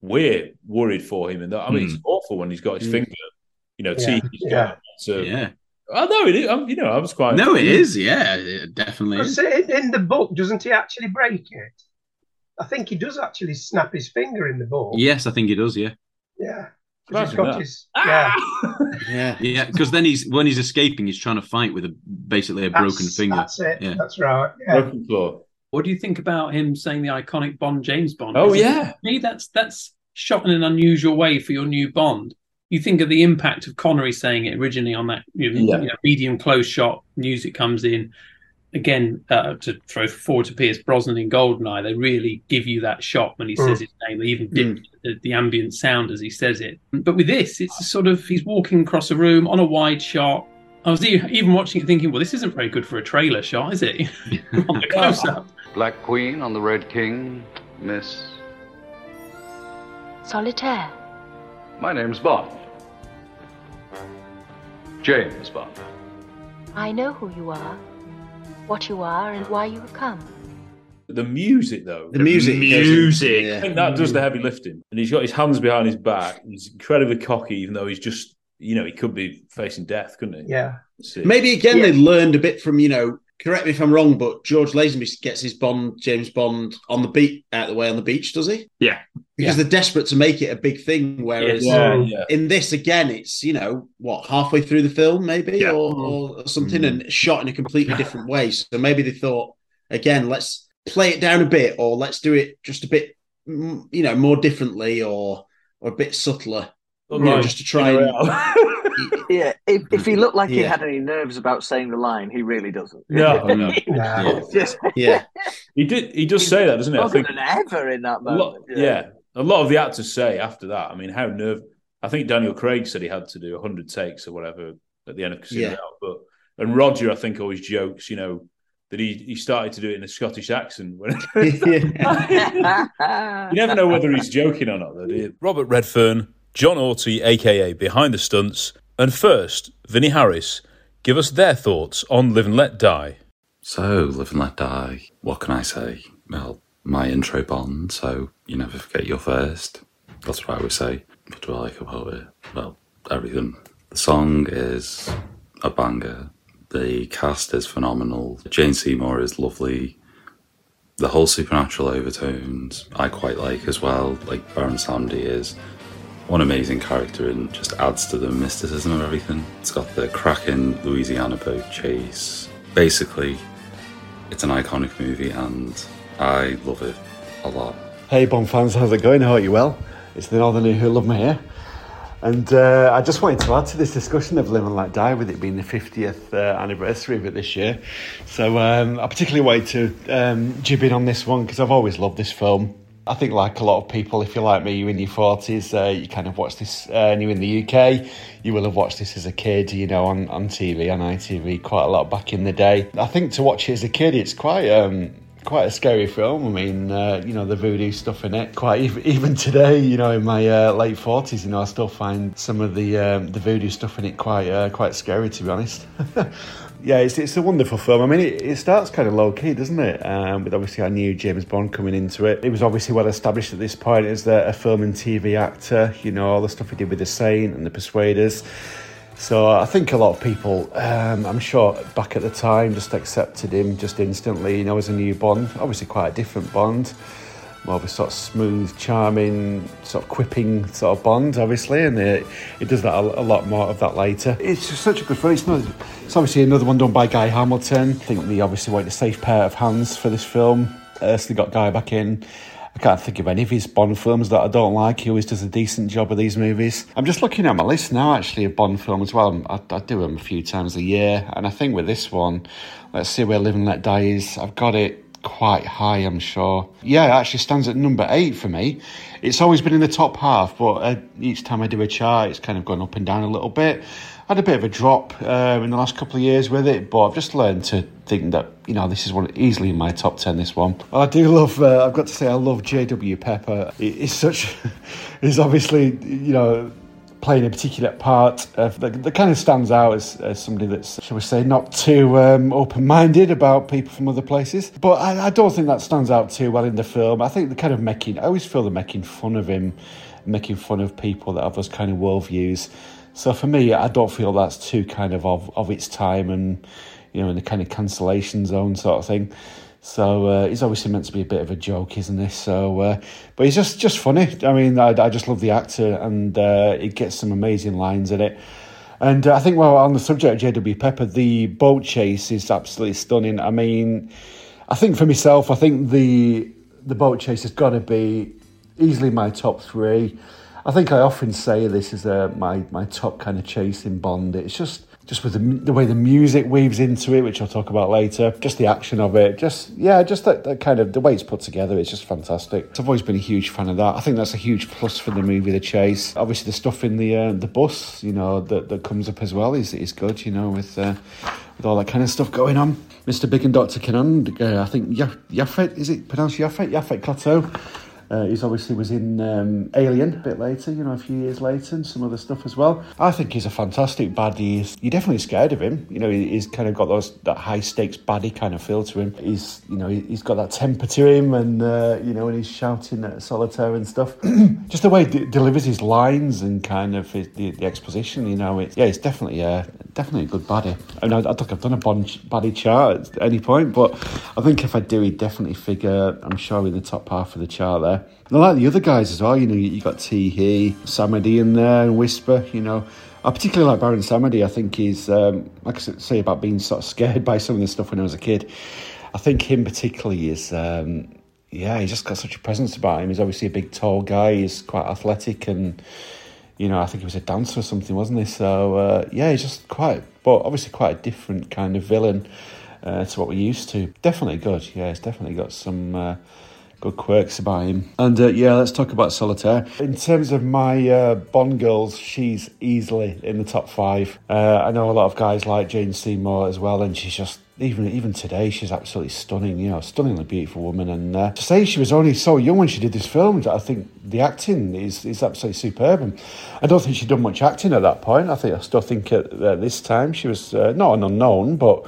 we're worried for him. And I mean, it's awful when he's got his finger, teeth. I was quite. No, it is. Yeah, it definitely. Is. In the book, doesn't he actually break it? I think he does actually snap his finger in the book. Yes, I think he does. Yeah. Because then when he's escaping, he's trying to fight with basically a broken finger. That's it. Yeah. That's right. Yeah. Broken claw. What do you think about him saying the iconic Bond, James Bond? Oh yeah, me that's shot in an unusual way for your new Bond. You think of the impact of Connery saying it originally on that medium close shot. Music comes in again to throw forward to Pierce Brosnan in GoldenEye. They really give you that shot when he says his name. They even dip the ambient sound as he says it. But with this, it's a sort of he's walking across a room on a wide shot. I was even watching it thinking, well, this isn't very good for a trailer shot, is it? On the close-up. Black Queen on the Red King, Miss Solitaire. My name's Bond. James Bond. I know who you are, what you are, and why you have come. The music, though. The music. Yeah. I think that does the heavy lifting. And he's got his hands behind his back. He's incredibly cocky, even though he's just, he could be facing death, couldn't he? Yeah. Maybe, again, they learned a bit from, correct me if I'm wrong, but George Lazenby gets his James Bond, on the beat, out of the way on the beach, does he? Yeah. Because they're desperate to make it a big thing, whereas in this, again, it's, halfway through the film, maybe, or something, and shot in a completely different way. So maybe they thought, again, let's play it down a bit, or let's do it just a bit, more differently, or a bit subtler, just to try and... Yeah, if he looked like he had any nerves about saying the line, he really doesn't. No. He does say that, doesn't he? More than ever in that moment. A lot of the actors say after that. I mean, I think Daniel Craig said he had to do 100 takes or whatever at the end of Casino. And Roger, I think, always jokes, that he started to do it in a Scottish accent. You never know whether he's joking or not, though, do you? Robert Redfern, John Orty, a.k.a. Behind the Stunts, and first, Vinnie Harris, give us their thoughts on Live and Let Die. So, Live and Let Die, what can I say? Well, my intro Bond, so you never forget your first. That's what I always say. What do I like about it? Well, everything. The song is a banger. The cast is phenomenal. Jane Seymour is lovely. The whole supernatural overtones I quite like as well. Like, Baron Samedi is... one amazing character and just adds to the mysticism of everything. It's got the cracking Louisiana boat chase. Basically, it's an iconic movie and I love it a lot. Hey Bond fans, how's it going? How are you? Well, it's the Northerner who love me here. And I just wanted to add to this discussion of Live and Let Die with it being the 50th anniversary of it this year. So I particularly wanted to jib in on this one because I've always loved this film. I think like a lot of people, if you're like me, you're in your 40s, you kind of watched this, and you're in the UK, you will have watched this as a kid, on TV, on ITV, quite a lot back in the day. I think to watch it as a kid, it's quite quite a scary film. I mean, you know, the voodoo stuff in it, quite even today, you know, in my late 40s, you know, I still find some of the voodoo stuff in it quite scary, to be honest. Yeah, it's a wonderful film. I mean, it starts kind of low-key, doesn't it? But obviously I knew James Bond coming into it. It was obviously well established at this point as a film and TV actor, you know, all the stuff he did with The Saint and The Persuaders. So I think a lot of people, I'm sure back at the time, just accepted him just instantly, you know, as a new Bond. Obviously quite a different Bond. More of a sort of smooth, charming, sort of quipping sort of Bond, obviously, and it does that a lot more of that later. It's just such a good film. It's obviously another one done by Guy Hamilton. I think they obviously wanted a safe pair of hands for this film. So they got Guy back in. I can't think of any of his Bond films that I don't like. He always does a decent job of these movies. I'm just looking at my list now, actually, of Bond films. Well, I do them a few times a year, and I think with this one, let's see where Live and Let Die is. I've got it quite high, I'm sure. Yeah, it actually stands at number 8 for me. It's always been in the top half, but each time I do a chart, it's kind of gone up and down a little bit. I had a bit of a drop in the last couple of years with it, but I've just learned to think that, you know, this is one easily in my top 10, this one. I do love, I've got to say, I love J.W. Pepper. He's obviously, you know, playing a particular part of that kind of stands out as somebody that's, shall we say, not too open-minded about people from other places. But I don't think that stands out too well in the film. I think the kind of I always feel they're making fun of him, making fun of people that have those kind of worldviews. So for me, I don't feel that's too kind of its time and, you know, in the kind of cancellation zone sort of thing. So he's obviously meant to be a bit of a joke, isn't he? So, but he's just funny. I mean, I just love the actor, and it gets some amazing lines in it. And I think, well, on the subject of J.W. Pepper, the boat chase is absolutely stunning. I mean, I think for myself, I think the boat chase has got to be easily my top 3. I think I often say this is my top kind of chase in Bond. It's just with the way the music weaves into it, which I'll talk about later, just the action of it, just that kind of, the way it's put together, it's just fantastic. I've always been a huge fan of that. I think that's a huge plus for the movie, the chase. Obviously, the stuff in the bus, you know, that comes up as well is good, you know, with all that kind of stuff going on. Mr. Big and Dr. Kananga, I think Yaphet, is it pronounced Yaphet? Yaphet Kotto. He's obviously was in Alien a bit later, you know, a few years later, and some other stuff as well. I think he's a fantastic baddie. You're definitely scared of him. You know, he's kind of got that high-stakes baddie kind of feel to him. He's, you know, he's got that temper to him, and, you know, and he's shouting at Solitaire and stuff. Just the way he delivers his lines and kind of the exposition, you know, it's definitely a good baddie. I mean, I think I've done a Bond baddie chart at any point, but I think if I do, he'd definitely figure, I'm sure, in the top half of the chart there. And I like the other guys as well, you know, you got Tee Hee, Samedi in there, and Whisper, you know. I particularly like Baron Samedi. I think he's, like I say about being sort of scared by some of this stuff when I was a kid, I think him particularly is, he's just got such a presence about him. He's obviously a big, tall guy, he's quite athletic, and, you know, I think he was a dancer or something, wasn't he? So, he's just obviously quite a different kind of villain to what we're used to. Definitely good, yeah, he's definitely got some... good quirks about him. And let's talk about Solitaire. In terms of my Bond girls, she's easily in the top 5. I know a lot of guys like Jane Seymour as well, and she's just, even today, she's absolutely stunning, you know, stunningly beautiful woman. And to say she was only so young when she did this film, I think the acting is absolutely superb. And I don't think she'd done much acting at that point. I still think at this time she was not an unknown, but...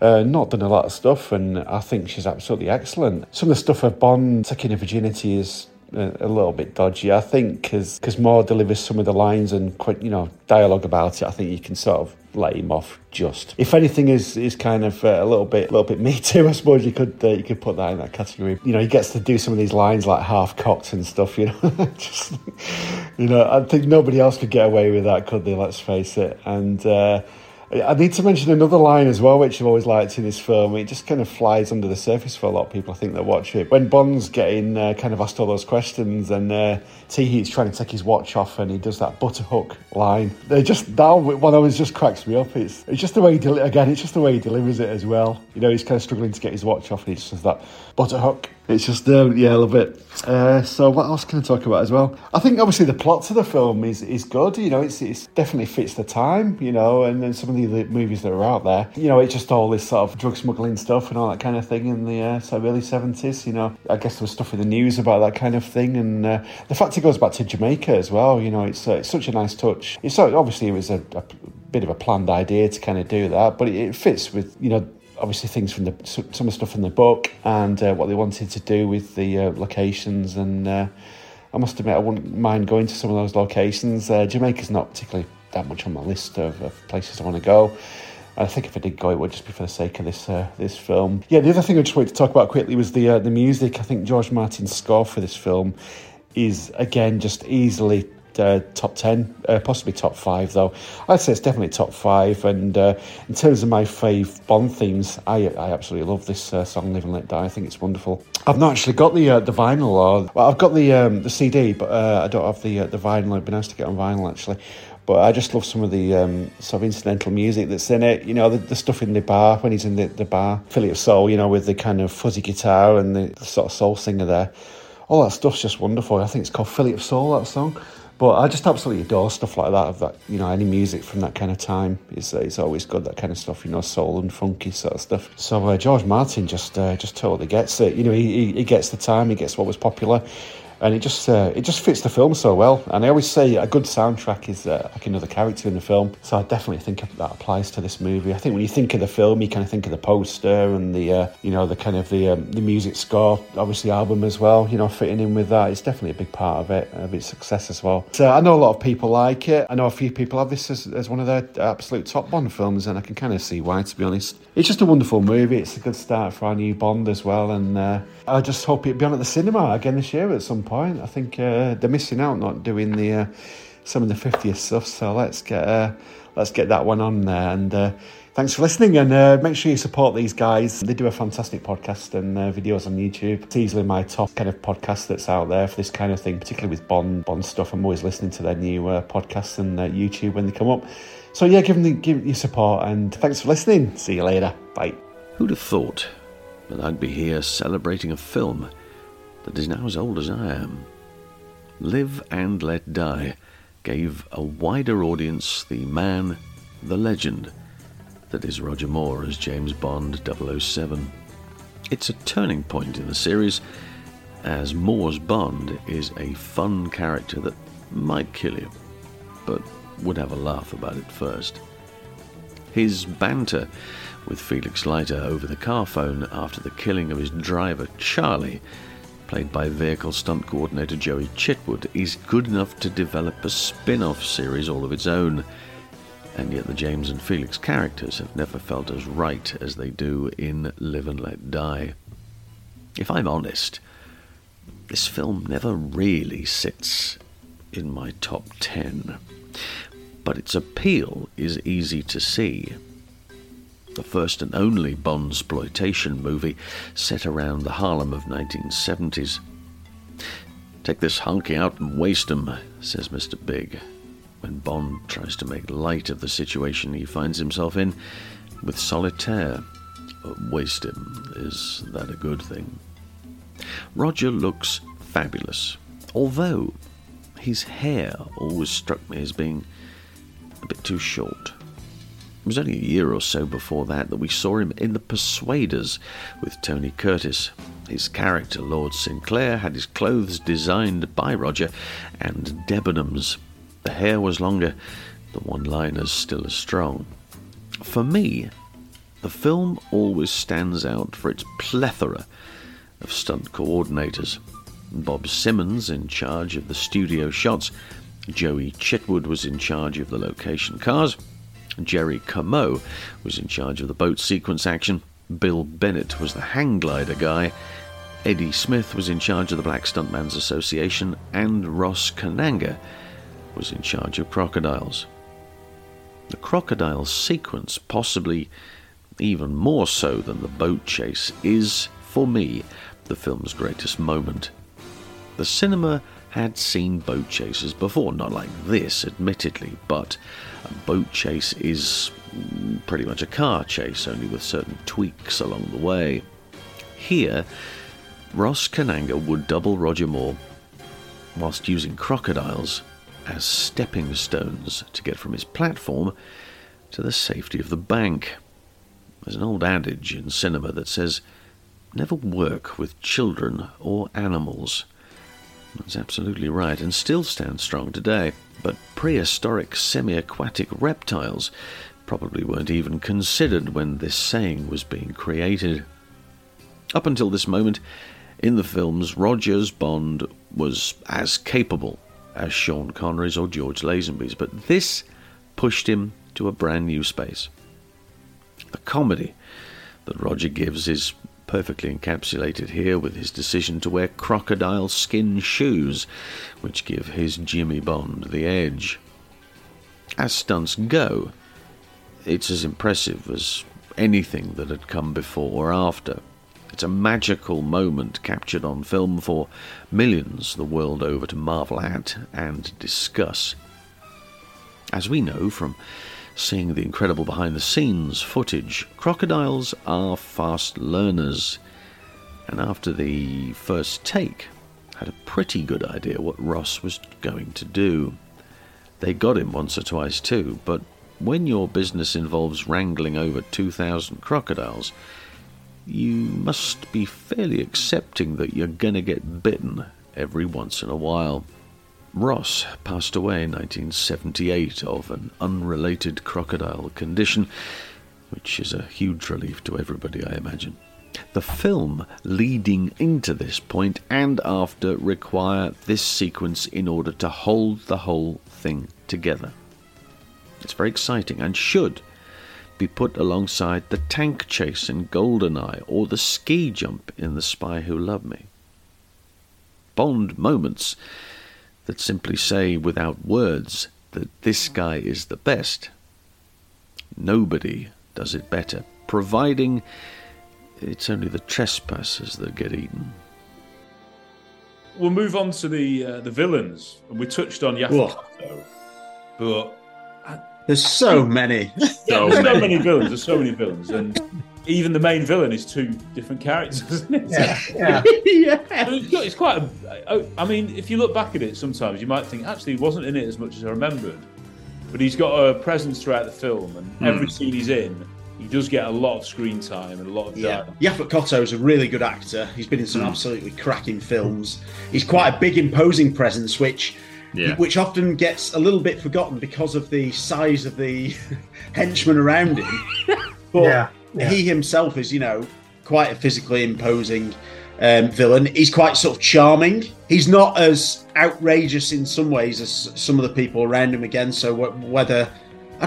not done a lot of stuff, and I think she's absolutely excellent. Some of the stuff of Bond taking her virginity is a little bit dodgy, I think, because Moore delivers some of the lines and quite, you know, dialogue about it. I think you can sort of let him off just. If anything is kind of a little bit Me Too, I suppose you could put that in that category. You know, he gets to do some of these lines like half cocked and stuff. You know, just, you know, I think nobody else could get away with that, could they? Let's face it, and. I need to mention another line as well, which I've always liked in this film. It just kind of flies under the surface for a lot of people, I think, that watch it. When Bond's getting kind of asked all those questions, and Tee Hee's trying to take his watch off, and he does that butterhook line. That one always just cracks me up. It's just the way he delivers it as well. You know, he's kind of struggling to get his watch off, and he just does that butterhook. It's just, yeah, I love it. So what else can I talk about as well? I think obviously the plot to the film is good. You know, it's definitely fits the time, you know, and then some of the other movies that are out there, you know, it's just all this sort of drug smuggling stuff and all that kind of thing in the sort of early 70s, you know. I guess there was stuff in the news about that kind of thing. And the fact it goes back to Jamaica as well, you know, it's such a nice touch. It's obviously it was a bit of a planned idea to kind of do that, but it fits with, you know, obviously things from some of the stuff in the book and what they wanted to do with the locations. And I must admit, I wouldn't mind going to some of those locations. Jamaica's not particularly that much on my list of places I want to go. I think if I did go, it would just be for the sake of this film. Yeah, the other thing I just wanted to talk about quickly was the music. I think George Martin's score for this film is, again, just easily top 10, possibly top 5 though. I'd say it's definitely top 5. And in terms of my fave Bond themes, I absolutely love this song Live and Let Die. I think it's wonderful. I've not actually got the vinyl, or well, I've got the CD, but I don't have the vinyl. It'd be nice to get on vinyl actually. But I just love some of the sort of incidental music that's in it. You know, the stuff in the bar, when he's in the bar, Philip Soul, you know, with the kind of fuzzy guitar and the sort of soul singer there. All that stuff's just wonderful. I think it's called Philip Soul, that song. But I just absolutely adore stuff like that, you know, any music from that kind of time. It's always good, that kind of stuff, you know, soul and funky sort of stuff. So George Martin just totally gets it. You know, he gets the time, he gets what was popular, and it just fits the film so well. And I always say a good soundtrack is like another character in the film. So I definitely think that applies to this movie. I think when you think of the film, you kind of think of the poster and the music score, obviously album as well, you know, fitting in with that. It's definitely a big part of it, of its success as well. So I know a lot of people like it. I know a few people have this as one of their absolute top Bond films, and I can kind of see why, to be honest. It's just a wonderful movie. It's a good start for our new Bond as well, and I just hope it'll be on at the cinema again this year at some point. I think they're missing out not doing the some of the 50th stuff, so let's get that one on there. And thanks for listening, and make sure you support these guys. They do a fantastic podcast and videos on YouTube. It's easily my top kind of podcast that's out there for this kind of thing, particularly with Bond stuff. I'm always listening to their new podcasts and YouTube when they come up. So yeah, give your support, and thanks for listening. See you later. Bye. Who'd have thought that I'd be here celebrating a film that is now as old as I am? Live and Let Die gave a wider audience the man, the legend, that is Roger Moore as James Bond 007. It's a turning point in the series, as Moore's Bond is a fun character that might kill you, but would have a laugh about it first. His banter with Felix Leiter over the car phone after the killing of his driver Charlie, played by vehicle stunt coordinator Joey Chitwood, is good enough to develop a spin-off series all of its own. And yet the James and Felix characters have never felt as right as they do in Live and Let Die. If I'm honest, this film never really sits in my top 10, but its appeal is easy to see. The first and only Bondsploitation movie set around the Harlem of 1970s. "Take this honky out and waste 'em," says Mr. Big, when Bond tries to make light of the situation he finds himself in with Solitaire. Waste him, is that a good thing? Roger looks fabulous, although his hair always struck me as being a bit too short. It was only a year or so before that we saw him in The Persuaders with Tony Curtis. His character, Lord Sinclair, had his clothes designed by Roger and Debenhams. The hair was longer, the one-liners still as strong. For me, the film always stands out for its plethora of stunt coordinators. Bob Simmons in charge of the studio shots, Joey Chitwood was in charge of the location cars, Jerry Comeau was in charge of the boat sequence action, Bill Bennett was the hang glider guy, Eddie Smith was in charge of the Black Stuntman's Association, and Ross Kananga was in charge of crocodiles. The crocodile sequence, possibly even more so than the boat chase, is, for me, the film's greatest moment. The cinema had seen boat chases before, not like this, admittedly, but a boat chase is pretty much a car chase, only with certain tweaks along the way. Here, Ross Kananga would double Roger Moore whilst using crocodiles as stepping stones to get from his platform to the safety of the bank. There's an old adage in cinema that says, never work with children or animals. That's absolutely right, and still stands strong today. But prehistoric semi-aquatic reptiles probably weren't even considered when this saying was being created. Up until this moment, in the films, Roger's Bond was as capable as Sean Connery's or George Lazenby's, but this pushed him to a brand new space. The comedy that Roger gives is perfectly encapsulated here with his decision to wear crocodile skin shoes, which give his Jimmy Bond the edge. As stunts go, it's as impressive as anything that had come before or after. It's a magical moment captured on film for millions the world over to marvel at and discuss. As we know from seeing the incredible behind-the-scenes footage, crocodiles are fast learners, and after the first take, had a pretty good idea what Ross was going to do. They got him once or twice too, but when your business involves wrangling over 2,000 crocodiles, you must be fairly accepting that you're going to get bitten every once in a while. Ross passed away in 1978 of an unrelated crocodile condition, which is a huge relief to everybody, I imagine. The film leading into this point and after require this sequence in order to hold the whole thing together. It's very exciting and should be put alongside the tank chase in GoldenEye or the ski jump in The Spy Who Loved Me. Bond moments that simply say without words that this guy is the best. Nobody does it better, providing it's only the trespassers that get eaten. We'll move on to the villains. We touched on Yaphet Kotto, but there's so many. There's so many villains. There's so many villains. And even the main villain is two different characters, isn't it? Yeah. So it's quite a... I mean, if you look back at it sometimes, you might think, actually, he wasn't in it as much as I remembered. But he's got a presence throughout the film, and every scene he's in, he does get a lot of screen time and a lot of dialogue. Yaphet Kotto is a really good actor. He's been in some absolutely cracking films. He's quite a big, imposing presence, which often gets a little bit forgotten because of the size of the henchmen around him. But he himself is, quite a physically imposing villain. He's quite sort of charming. He's not as outrageous in some ways as some of the people around him again. So whether he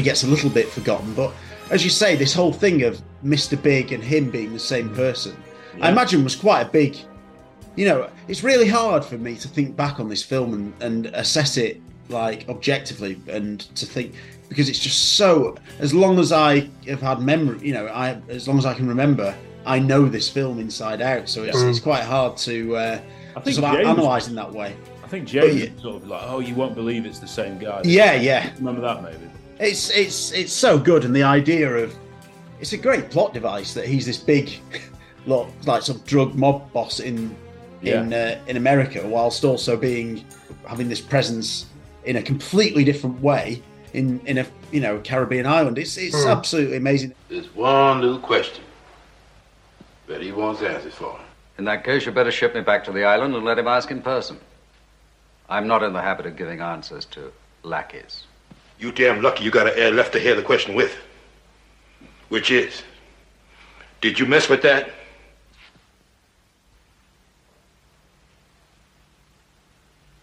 gets a little bit forgotten. But as you say, this whole thing of Mr. Big and him being the same person, I imagine was quite a big... it's really hard for me to think back on this film and assess it like objectively and to think, because it's just so, as long as I have had memory, as long as I can remember, I know this film inside out. So it's quite hard to analyse in that way. I think James was sort of like, oh, you won't believe it's the same guy. Yeah. Remember that maybe? It's so good, and the idea of, it's a great plot device that he's this big, like some drug mob boss in America, whilst also having this presence in a completely different way in a Caribbean island. It's absolutely amazing. There's one little question that he wants answers for. In that case, you better ship me back to the island and let him ask in person. I'm not in the habit of giving answers to lackeys. You damn lucky you got an heir left to hear the question with, which is, did you mess with that?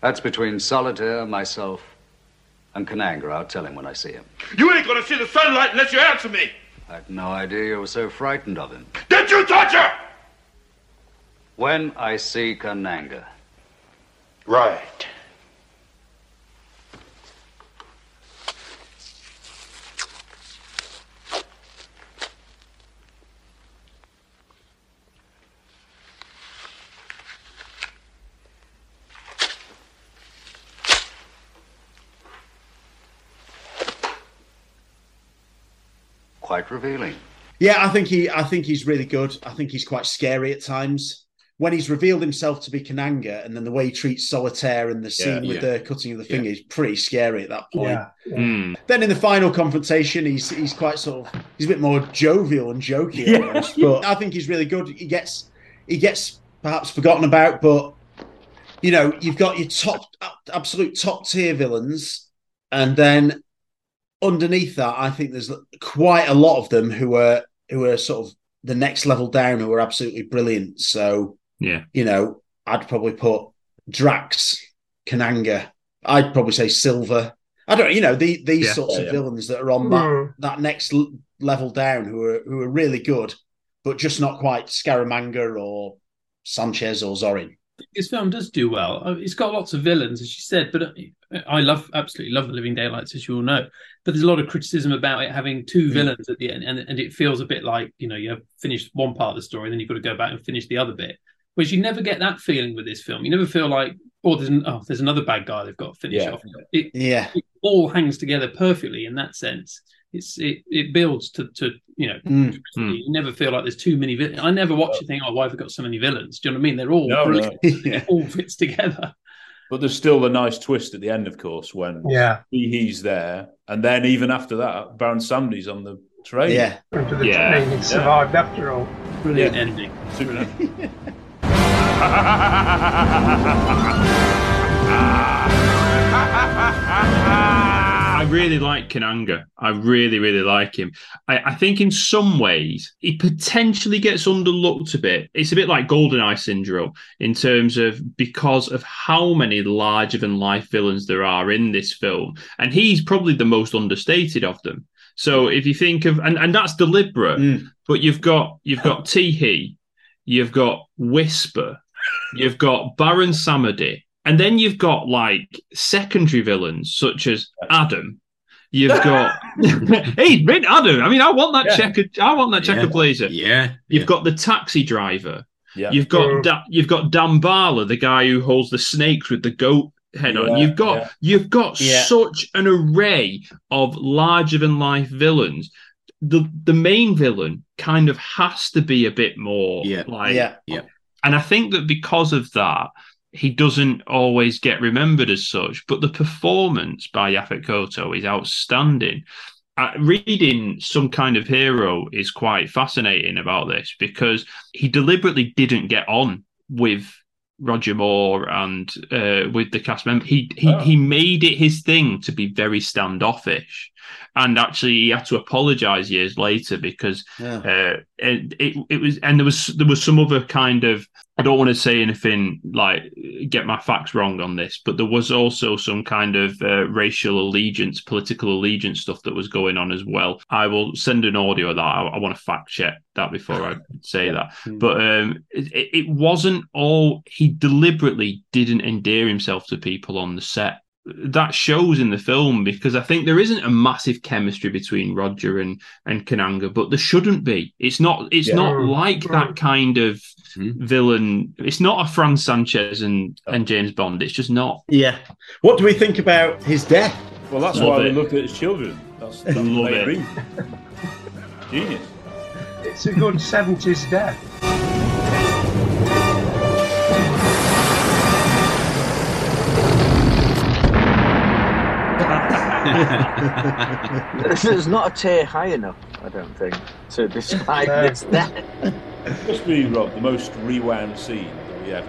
That's between Solitaire, myself, and Kananga. I'll tell him when I see him. You ain't gonna see the sunlight unless you answer me! I had no idea you were so frightened of him. Did you touch her? When I see Kananga. Right. Quite revealing. Yeah, I think he's really good. I think he's quite scary at times. When he's revealed himself to be Kananga, and then the way he treats Solitaire and the scene with the cutting of the finger is pretty scary at that point. Yeah. Yeah. Mm. Then in the final confrontation, he's quite sort of, he's a bit more jovial and jokey. Yeah. Almost, but I think he's really good. He gets perhaps forgotten about, but you know, you've got your absolute top tier villains, and then underneath that, I think there's quite a lot of them who are sort of the next level down, who are absolutely brilliant. So you know, I'd probably put Drax, Kananga. I'd probably say Silver. I don't, you know, these sorts of villains that are on that next level down, who are really good, but just not quite Scaramanga or Sanchez or Zorin. This film does do well. It's got lots of villains, as you said, but I absolutely love The Living Daylights, as you all know. But there's a lot of criticism about it having two villains at the end, and it feels a bit like, you know, you have finished one part of the story and then you've got to go back and finish the other bit, which you never get that feeling with this film. You never feel like, oh, there's another bad guy they've got to finish off. It all hangs together perfectly in that sense. It builds to you know, you never feel like there's too many villains. I never watch you think, oh, why have we got so many villains? Do you know what I mean? They're all brilliant. It all fits together. But there's still a nice twist at the end, of course, when he's there. And then even after that, Baron Samedi's on the train. Yeah. Into the train and survived after all. Brilliant ending. I really like Kananga. I really, really like him. I think in some ways he potentially gets underlooked a bit. It's a bit like GoldenEye syndrome in terms of, because of how many larger-than-life villains there are in this film. And he's probably the most understated of them. So if you think of, and that's deliberate, but you've got Tee Hee, you've got Whisper, you've got Baron Samedi. And then you've got, like, secondary villains, such as Adam. You've got... hey, Red Adam! I mean, I want that checker blazer. Yeah. You've got the taxi driver. Yeah. You've got Damballa, the guy who holds the snakes with the goat head on. You've got such an array of larger-than-life villains. The main villain kind of has to be a bit more... And I think that because of that... he doesn't always get remembered as such, but the performance by Yaphet Kotto is outstanding. Reading Some Kind of Hero is quite fascinating about this, because he deliberately didn't get on with Roger Moore and with the cast member. He made it his thing to be very standoffish, and actually he had to apologise years later because there was some other kind of, I don't want to say anything like get my facts wrong on this, but there was also some kind of racial allegiance, political allegiance stuff that was going on as well. I will send an audio of that. I want to fact check that before I say that. But it wasn't all, he deliberately didn't endear himself to people on the set. That shows in the film, because I think there isn't a massive chemistry between Roger and Kananga, but there shouldn't be. It's not like that kind of villain. It's not a Fran Sanchez and James Bond. It's just not. Yeah. What do we think about his death? Well, that's why we look at his children. That's love it. Genius. It's a good 70s death. There's not a tier high enough, I don't think, to describe this death. Must be, Rob, the most rewound scene that we ever.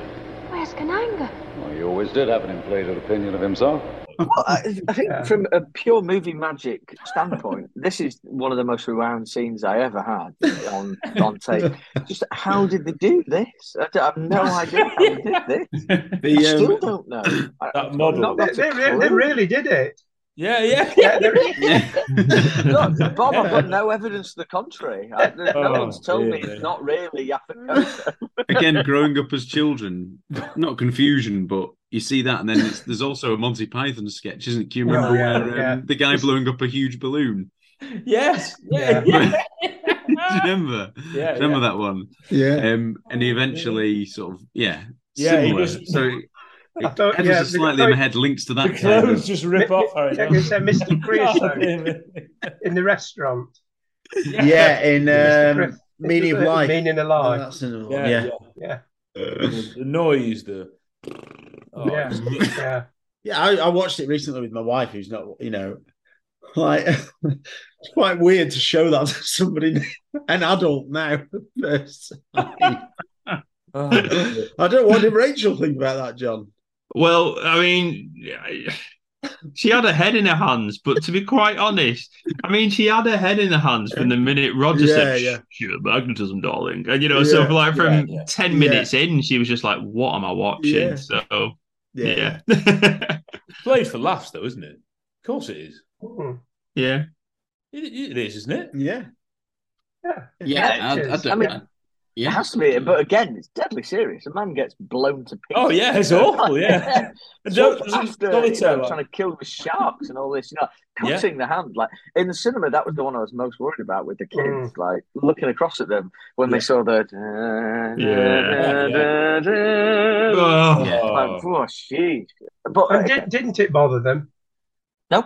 Where's Kananga? Well, he always did have an inflated opinion of himself. Well, I think from a pure movie magic standpoint, this is one of the most rewound scenes I ever had on tape. Just how did they do this? I have no idea how they did this. I still don't know. That model. They really did it. Yeah. Look, Bob, I've got no evidence to the contrary. No one's told me it's not really Yaphet. Again, growing up as children, not confusion, but you see that, and then there's also a Monty Python sketch, isn't it? Do you remember where the guy blowing up a huge balloon? Yes. Do you remember? Remember that one? Yeah. And he eventually sort of, similar. It slightly in my head links to that. The clothes just rip off. Like I said, Mr. Creosote in the restaurant. Yeah, in Meaning of Life. Meaning of Life. Oh, that's another one. Yeah. The noise, the... Oh, yeah. Yeah. Yeah, I watched it recently with my wife, who's not, you know, like, it's quite weird to show that to somebody, an adult now. I don't want Rachel to think about that, John. Well, I mean, she had her head in her hands, but to be quite honest, I mean, she had her head in her hands from the minute Roger said, "She's a magnetism, darling." And, you know, so like from 10 minutes in, she was just like, what am I watching? So, yeah. Played for laughs, though, isn't it? Of course it is. Yeah. It is, isn't it? Yeah. I mean, it has to be, but again, it's deadly serious. A man gets blown to pieces. Oh, yeah, it's awful, yeah. Trying to kill the sharks and all this, you know, cutting the hand. Like, in the cinema, that was the one I was most worried about with the kids, like, looking across at them when they saw the... Like, oh, sheesh. And didn't it bother them? No.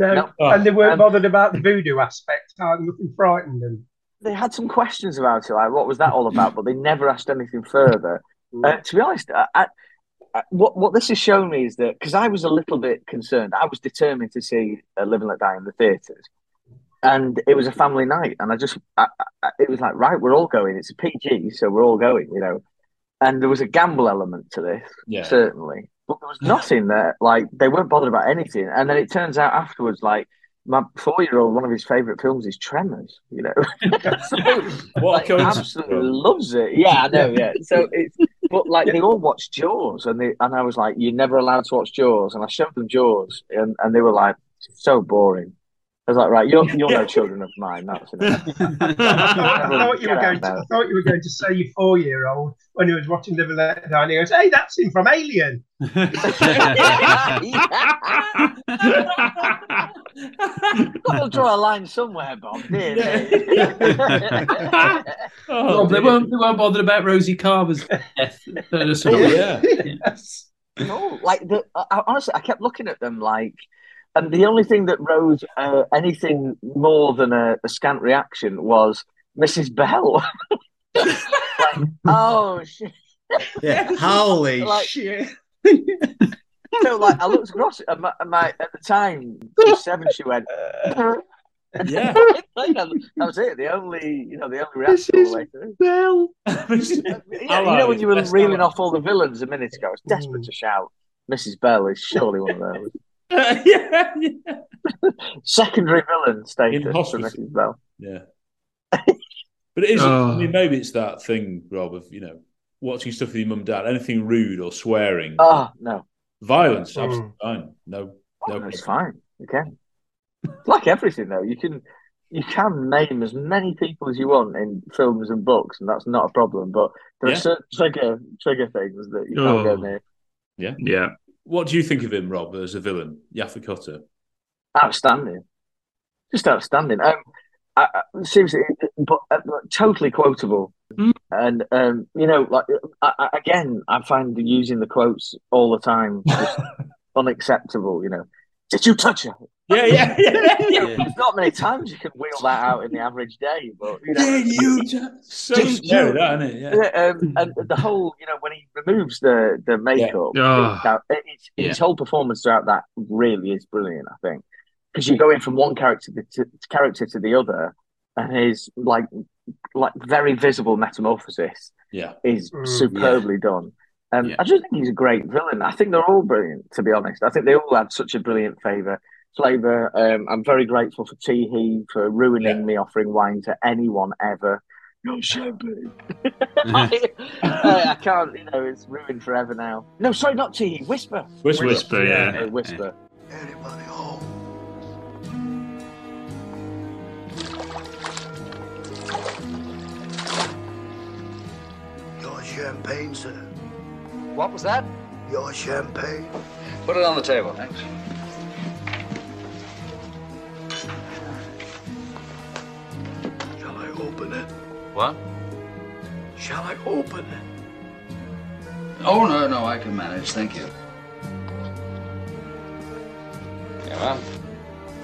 Oh. And they weren't bothered about the voodoo aspect. Nothing frightened them. They had some questions about it, like what was that all about? But they never asked anything further. To be honest, what this has shown me is that, because I was a little bit concerned, I was determined to see Live and Let Die in the theatres, and it was a family night, and it was like, right, we're all going. It's a PG, so we're all going, you know. And there was a gamble element to this, certainly, but there was nothing there. Like, they weren't bothered about anything, and then it turns out afterwards, like, my 4-year-old, one of his favourite films is Tremors, you know. So, like, absolutely loves it. Yeah, I know, yeah. So it's, but like, they all watched Jaws, and I was like, you're never allowed to watch Jaws. And I showed them Jaws, and they were like, so boring. I was like, right, you're no children of mine. That's enough. I thought you were going to say your 4-year-old, when he was watching Live and Let Die, and he goes, hey, that's him from Alien. I'll draw a line somewhere, Bob. Oh, they weren't bothered about Rosie Carver's death. No, like, honestly, I kept looking at them like, and the only thing that rose anything more than a scant reaction was Mrs. Bell. Like, oh, shit. Yeah, holy shit. So, like, I looked across at the time, seven, she went, yeah. That was it. The only reaction. Mrs. Bell. You know, when you were reeling off all the villains a minute ago, I was desperate to shout, Mrs. Bell is surely one of those. Secondary villain status for Mrs. Bell. Yeah. But it is, I mean, maybe it's that thing, Rob, of, you know, watching stuff with your mum and dad, anything rude or swearing. Oh, no. Violence, absolutely fine. No, it's fine. You can. Like everything, though, you can name as many people as you want in films and books, and that's not a problem, but there are certain trigger things that you can't go near. Yeah. Yeah. What do you think of him, Rob, as a villain, Yaphet Kotto? Outstanding, just outstanding. Seriously, but totally quotable. And you know, like again, I find using the quotes all the time just unacceptable. You know, did you touch her? Yeah. There's not many times you can wheel that out in the average day, but you know, and the whole, you know, when he removes the makeup, his whole performance throughout that really is brilliant. I think because you go in from one character to the other, and his like very visible metamorphosis, is superbly done. I just think he's a great villain. I think they're all brilliant, to be honest. I think they all had such a brilliant flavour. I'm very grateful for Tee Hee for ruining me offering wine to anyone ever. No champagne. I can't, you know, it's ruined forever now. No, sorry, not Tee Hee, Whisper. Whisper, yeah. Whisper. Anybody home? Your champagne, sir. What was that? Your champagne. Put it on the table. Thanks. Shall I open it? What? Shall I open it? Oh, no, I can manage. Thank you. Yeah, well.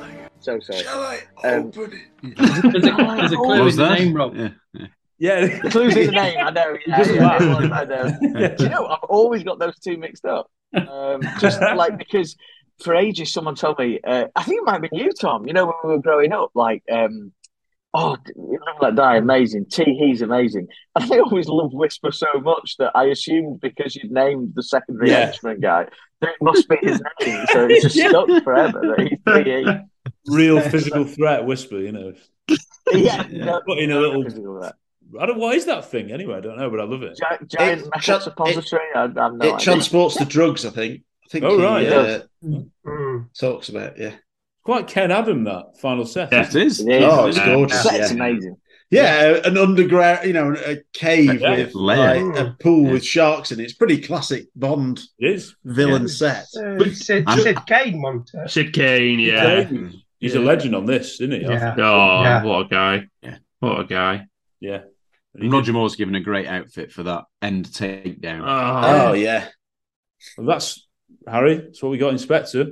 Thank you. So sorry. Shall I open it? There's a clue in the name, Rob. Yeah, the clue's in the name. I know. Yeah. Do you know, I've always got those two mixed up. Just like because for ages someone told me, I think it might have been you, Tom, you know, when we were growing up, like, oh, Live and Let Die, amazing. Tee Hee's amazing. And I always loved Whisper so much that I assumed because you'd named the secondary henchman guy that it must be his name. So it's just stuck forever that he's Tee Hee. Real physical threat, Whisper, you know. No, but in a little... I don't, what is that thing anyway? I don't know, but I love it. Giant metal suppository. It transports the drugs, I think. Talks about quite Ken Adam, that final set. Yeah, it is. Oh, it's gorgeous. That's amazing. Yeah, an underground, you know, a cave with like, a pool with sharks in it. It's pretty classic Bond villain set. Sid Kane, Monta. Sid Kane, he's a legend on this, isn't he? Yeah. Oh, what a guy! Yeah. What a guy! Yeah. Roger Moore's given a great outfit for that end takedown. Well, that's Harry. That's what we got, Inspector.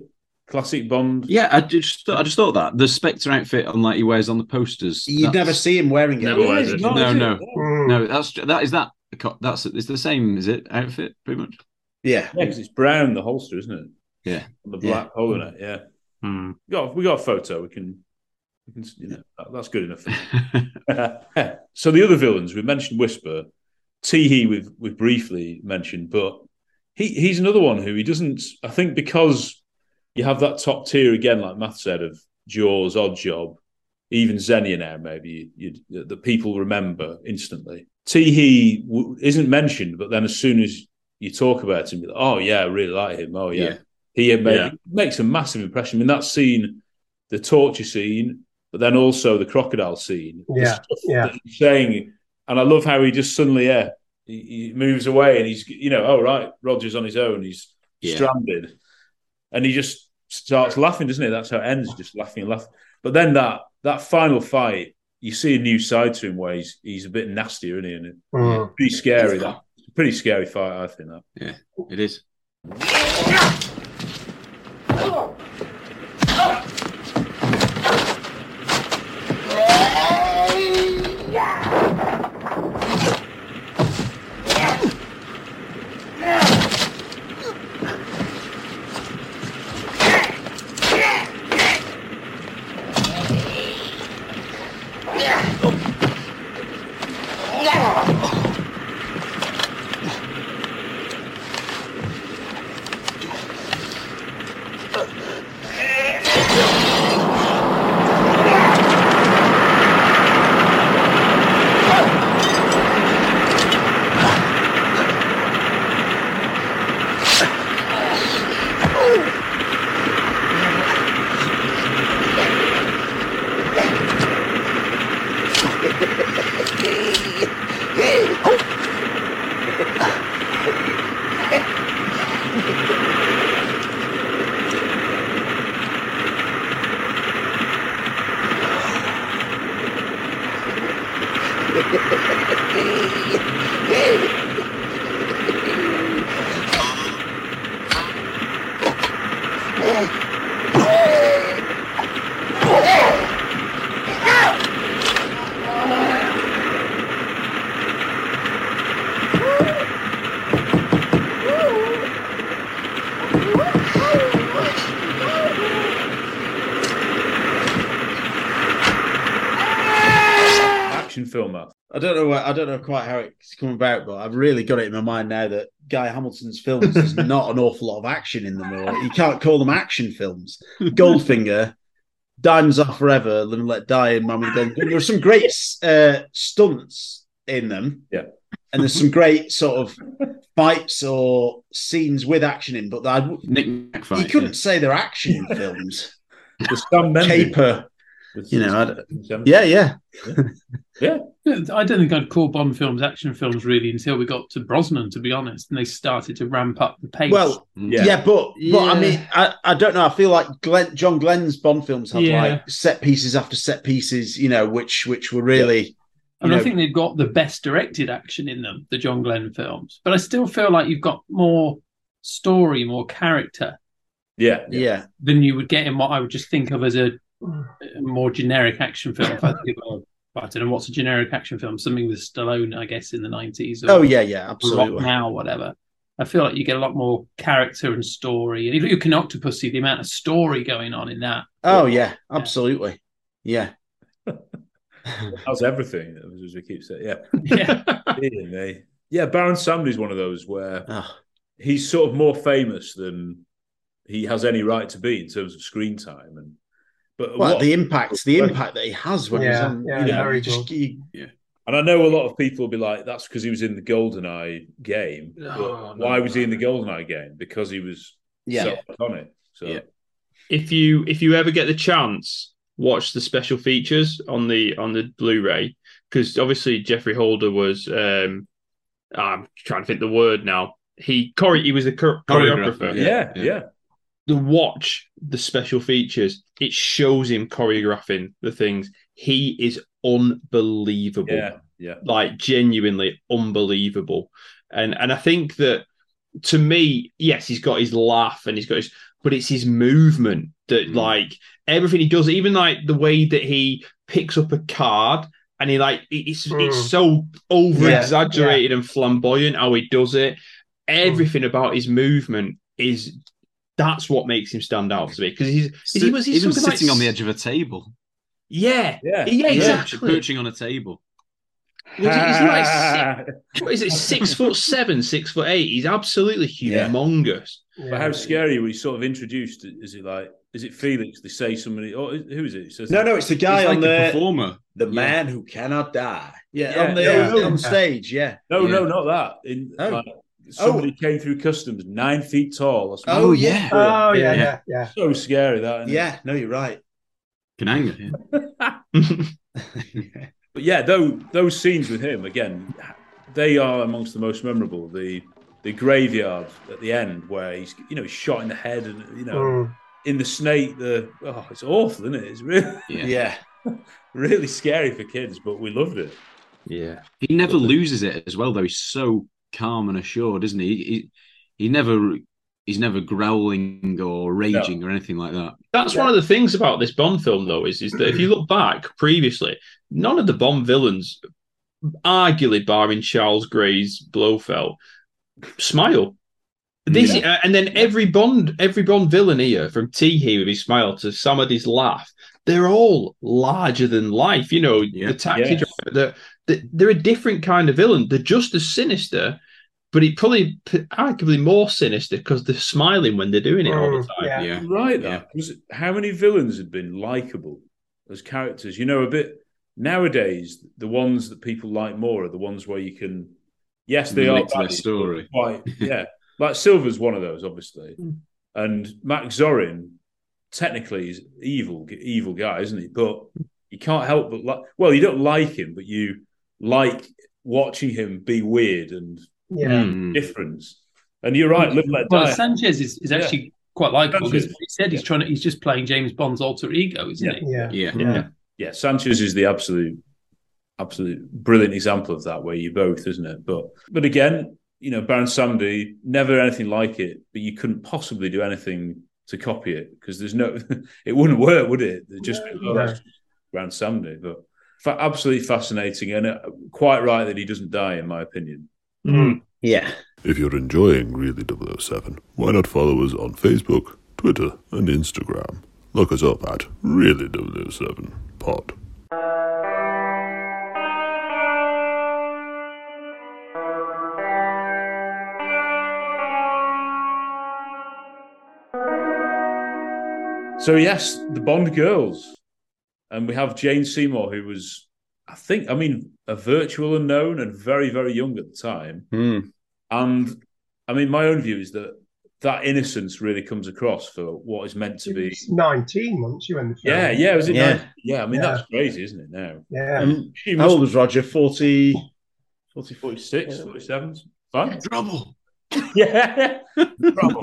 Classic Bond. Yeah, I just thought that the Spectre outfit, unlike he wears on the posters, you'd never see him wearing it. Never wears it. No. It's the same, is it? Outfit, pretty much. Yeah, because it's brown, the holster, isn't it? Yeah, and the black hole in it. Yeah. Mm. We got a photo. We can you know, that's good enough. So the other villains we mentioned, Whisper, Tee Hee we've briefly mentioned, but he's another one who he doesn't. I think because you have that top tier again, like Matt said, of Jaws, Oddjob, even Xenia now, maybe, that people remember instantly. Tee Hee isn't mentioned, but then as soon as you talk about him, you're like, oh, yeah, I really like him. Oh, yeah. He makes a massive impression. I mean, that scene, the torture scene, but then also the crocodile scene. Yeah, that he's saying, and I love how he just suddenly, he moves away and he's, you know, oh, right, Roger's on his own. He's stranded. And he just starts laughing, doesn't he? That's how it ends, just laughing and laughing. But then that final fight, you see a new side to him where he's a bit nastier, isn't he? And it's pretty scary, that. It's a pretty scary fight, I think, that. Yeah, it is. I don't know quite how it's come about, but I've really got it in my mind now that Guy Hamilton's films is not an awful lot of action in them. Or you can't call them action films. Goldfinger, Diamonds Are Forever, Live and Let Die, and Man with the Golden Gun. There are some great stunts in them, and there's some great sort of fights or scenes with action in. But knick-knack fight, you couldn't say they're action films. There's some caper. You know, I don't think I'd call Bond films action films really until we got to Brosnan, to be honest, and they started to ramp up the pace. Well, but I mean, I don't know. I feel like John Glenn's Bond films had like set pieces after set pieces, you know, which were really. And I think they've got the best directed action in them, the John Glenn films. But I still feel like you've got more story, more character, than you would get in what I would just think of as a more generic action film. If I think about, I don't know what's a generic action film. Something with Stallone, I guess, in the 90s. Or absolutely. Rock Now, whatever. I feel like you get a lot more character and story. And if you look at Octopussy, the amount of story going on in that. Absolutely. Yeah. That was everything, as we keep saying. Yeah, Baron Samedi's one of those where he's sort of more famous than he has any right to be in terms of screen time. And but well, the impact that he has when he's on, And I know a lot of people will be like, that's because he was in the GoldenEye game. Why was he in the GoldenEye game? Because he was iconic. So if you ever get the chance, watch the special features on the Blu-ray, because obviously Jeffrey Holder was I'm trying to think the word now. He was a choreographer. Yeah. To watch the special features, it shows him choreographing the things. He is unbelievable. Yeah. Like genuinely unbelievable. And I think that, to me, yes, he's got his laugh and he's got his, but it's his movement that like everything he does, even like the way that he picks up a card and he like it's so over exaggerated and flamboyant how he does it. Everything about his movement is. That's what makes him stand out to me, because he was even sitting on the edge of a table. Yeah, exactly. Perching on a table. What is it? 6'7", 6'8"? He's absolutely humongous. Yeah. But how scary was he sort of introduced? Is it Felix? They say somebody, or who is it? No, it's the guy on the performer, the man who cannot die. On stage. Yeah. No, not that. Somebody came through customs 9 feet tall. Oh, yeah. So scary, that. Isn't it? No, you're right. Kananga. Yeah. But yeah, those scenes with him again, they are amongst the most memorable. The graveyard at the end where he's shot in the head and in the snake. It's awful, isn't it? It's really really scary for kids, but we loved it. Yeah, he never loses it as well though. He's so calm and assured, isn't he? He's never growling or raging or anything like that. That's one of the things about this Bond film, though, is that if you look back previously, none of the Bond villains, arguably barring Charles Gray's Blofeld, smile. And then every Bond villain here, from Tee Hee with his smile to Samedi's laugh, they're all larger than life. The taxi driver. They're a different kind of villain. They're just as sinister, but it probably arguably more sinister because they're smiling when they're doing it all the time. How many villains have been likable as characters? A bit nowadays, the ones that people like more are the ones where you can, they relate to their story. Quite, like Silver's one of those, obviously, and Max Zorin. Technically, he's evil guy, isn't he? But you can't help but you don't like him, but you like watching him be weird and different. And you're right, live like that. Well, Sanchez is actually quite likable because he said he's just playing James Bond's alter ego, isn't he? Yeah. Sanchez is the absolute brilliant example of that, where you both, isn't it? But again, Baron Samedi, never anything like it, but you couldn't possibly do anything to copy it because there's no, it wouldn't work, would it? It'd just be Baron Samedi, but absolutely fascinating, and quite right that he doesn't die, in my opinion. Yeah. If you're enjoying Really 007, why not follow us on Facebook, Twitter, and Instagram? Look us up at Really 007 Pod. So yes, the Bond girls. And we have Jane Seymour, who was, a virtual unknown and very, very young at the time. And, my own view is that innocence really comes across for what is meant to be. It's 19 once you were in the film. Yeah, was it 19? Yeah, that's crazy, isn't it, now? Yeah. How old was Roger? 46, 47? Fine. Trouble! Yeah! Trouble!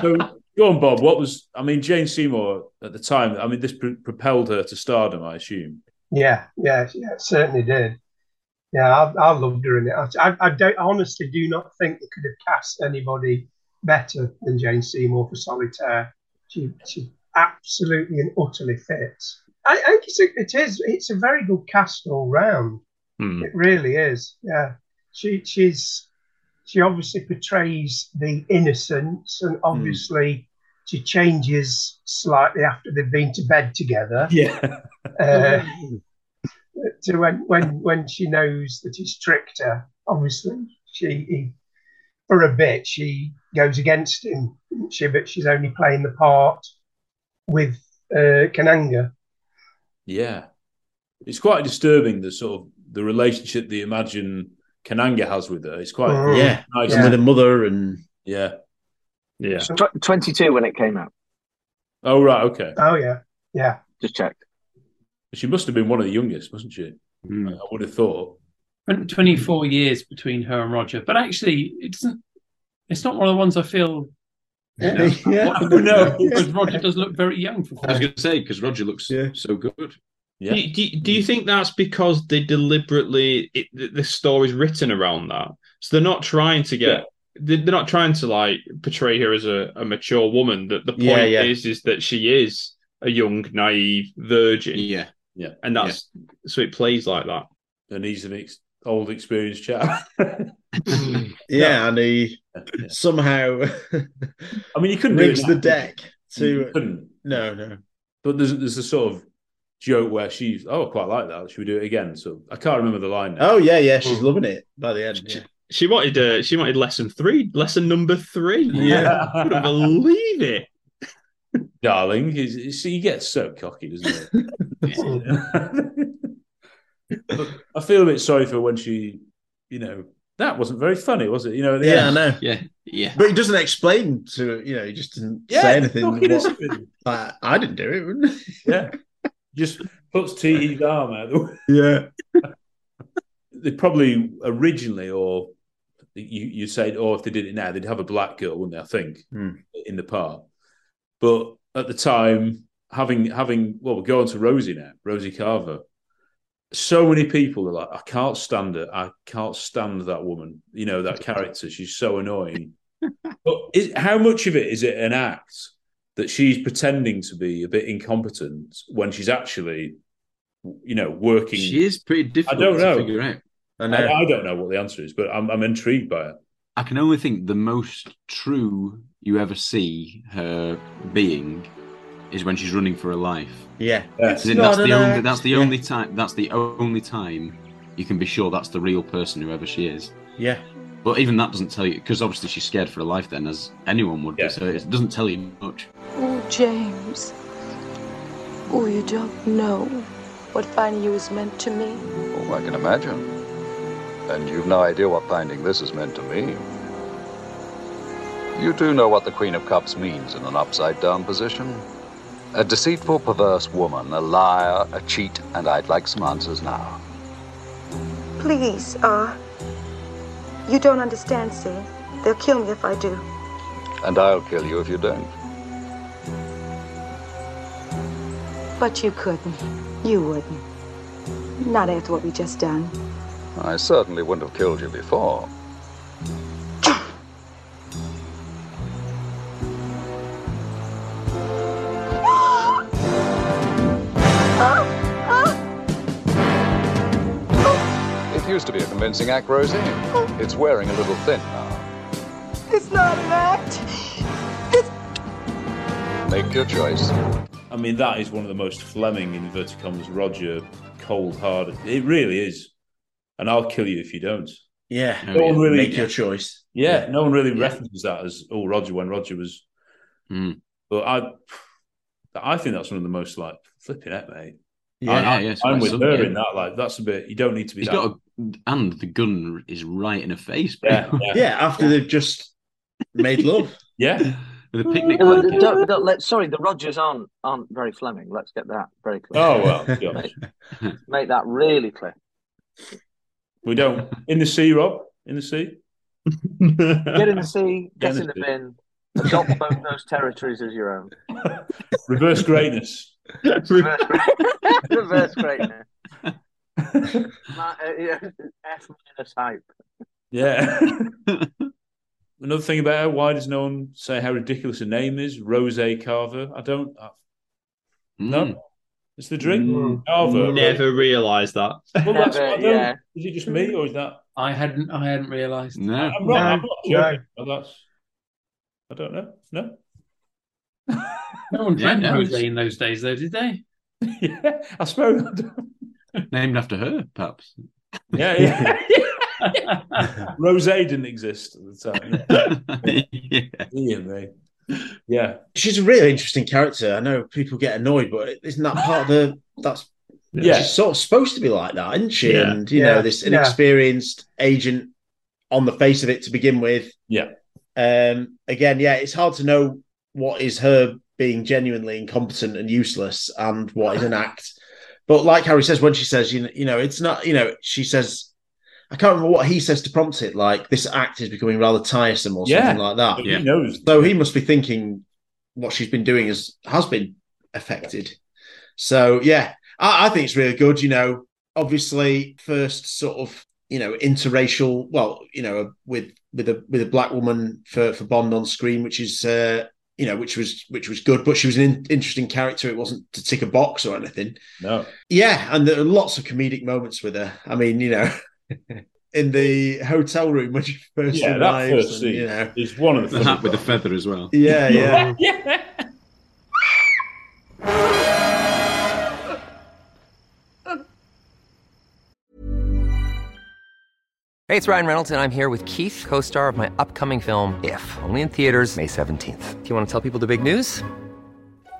So... Go on, Bob. What was, Jane Seymour at the time, this propelled her to stardom, I assume. Yeah, it certainly did. Yeah, I loved her in it. I honestly do not think they could have cast anybody better than Jane Seymour for Solitaire. She absolutely and utterly fits. I think it's a very good cast all round. Mm. It really is. Yeah, she obviously portrays the innocence, and obviously she changes slightly after they've been to bed together. Yeah, to when she knows that he's tricked her. Obviously, for a bit she goes against him, doesn't she? But she's only playing the part with Kananga. Yeah, it's quite disturbing, the sort of the relationship that you imagine Kananga has with her. It's quite nice. Yeah. And with her mother, and yeah. So 22 when it came out. Oh right, okay. Oh yeah. Just checked. She must have been one of the youngest, wasn't she? Mm. I would have thought. 24 years between her and Roger, but actually, it doesn't. It's not one of the ones I feel. No, because Roger does look very young. I was going to say, because Roger looks so good. Yeah. Do you think that's because they deliberately the story's written around that? So they're not trying to get. Yeah. They're not trying to like portray her as a mature woman. That the point is that she is a young, naive virgin. Yeah, yeah, and that's so it plays like that. And he's an old, experienced chap. And he somehow, I mean, he couldn't reach the deck. No. But there's a sort of joke where she's, I quite like that. Should we do it again? So I can't remember the line now. Oh yeah, she's loving it by the end. Yeah. She wanted, lesson number 3. Yeah, I couldn't believe it. Darling, he gets so cocky, doesn't he? I feel a bit sorry for when she, that wasn't very funny, was it? At the end. I know. Yeah. But he doesn't explain to, he just didn't say anything. I didn't do it, wouldn't he? Yeah. Just puts Tee Hee's arm out of the way. Yeah. They probably originally, or you said, if they did it now, they'd have a black girl, wouldn't they? I think in the part. But at the time, we're going to Rosie now, Rosie Carver. So many people are like, I can't stand her. I can't stand that woman. That character. She's so annoying. But how much of it is it an act that she's pretending to be a bit incompetent when she's actually, working? She is pretty difficult to figure out. I don't know what the answer is, but I'm intrigued by it. I can only think the most true you ever see her being is when she's running for her life. Yeah, that's the only time. That's the only time you can be sure that's the real person, whoever she is. Yeah, but even that doesn't tell you, because obviously she's scared for her life then, as anyone would be. So it doesn't tell you much. Oh, James, you don't know what finding you was meant to me. Oh, I can imagine. And you've no idea what finding this has meant to me. You do know what the Queen of Cups means in an upside-down position. A deceitful, perverse woman, a liar, a cheat, and I'd like some answers now. Please, you don't understand, see? They'll kill me if I do. And I'll kill you if you don't. But you couldn't. You wouldn't. Not after what we just done. I certainly wouldn't have killed you before. Used to be a convincing act, Rosie. It's wearing a little thin now. It's not an act. Make your choice. I mean, that is one of the most Fleming, inverted commas, Roger, cold-hearted. It really is. And I'll kill you if you don't. Yeah. No one really, make your choice. Yeah, no one really references that as, Roger, when Roger was... Mm. But I think that's one of the most, flipping it, mate. Yeah, I'm with her in that. That's a bit. You don't need to be. And the gun is right in her face. After they've just made love. With a picnic blanket. The Rogers aren't very Fleming. Let's get that very clear. Oh well, yeah. make that really clear. We don't in the sea, Rob. In the sea. Get in the sea. Get in the bin. Adopt both those territories as your own. Reverse greatness. Reverse greatness. F minus hype. Yeah. Another thing about her, why does no one say how ridiculous her name is? Rosie Carver. I don't. No, it's the drink. Never realised that. Well, that's what Is it just me or is that? I hadn't realised. No, I'm not. I don't know. No. No one drank Jose in those days, though, did they? Yeah, I suppose. Named after her, perhaps. Yeah. Rosé didn't exist at the time. Yeah, she's a really interesting character. I know people get annoyed, but isn't that part of the? She's sort of supposed to be like that, isn't she? Yeah. And you know, this inexperienced agent on the face of it to begin with. Yeah. Again, it's hard to know what is her being genuinely incompetent and useless, and what is an act. But like Harry says, when she says, you know, it's not, you know, she says, I can't remember what he says to prompt it. Like, this act is becoming rather tiresome or something like that. Yeah. He knows. So he must be thinking what she's been doing has been affected. So, I think it's really good. You know, obviously, first sort of, you know, interracial, well, you know, with a black woman for Bond on screen, which is, you know, which was good, but she was an interesting character. It wasn't to tick a box or anything. No. Yeah, and there are lots of comedic moments with her. I mean, you know, in the hotel room when she first arrives. Yeah, that first scene, you know, is one of the hat with the feather as well. Yeah, yeah. Hey, it's Ryan Reynolds, and I'm here with Keith, co-star of my upcoming film, If, only in theaters May 17th. Do you want to tell people the big news? All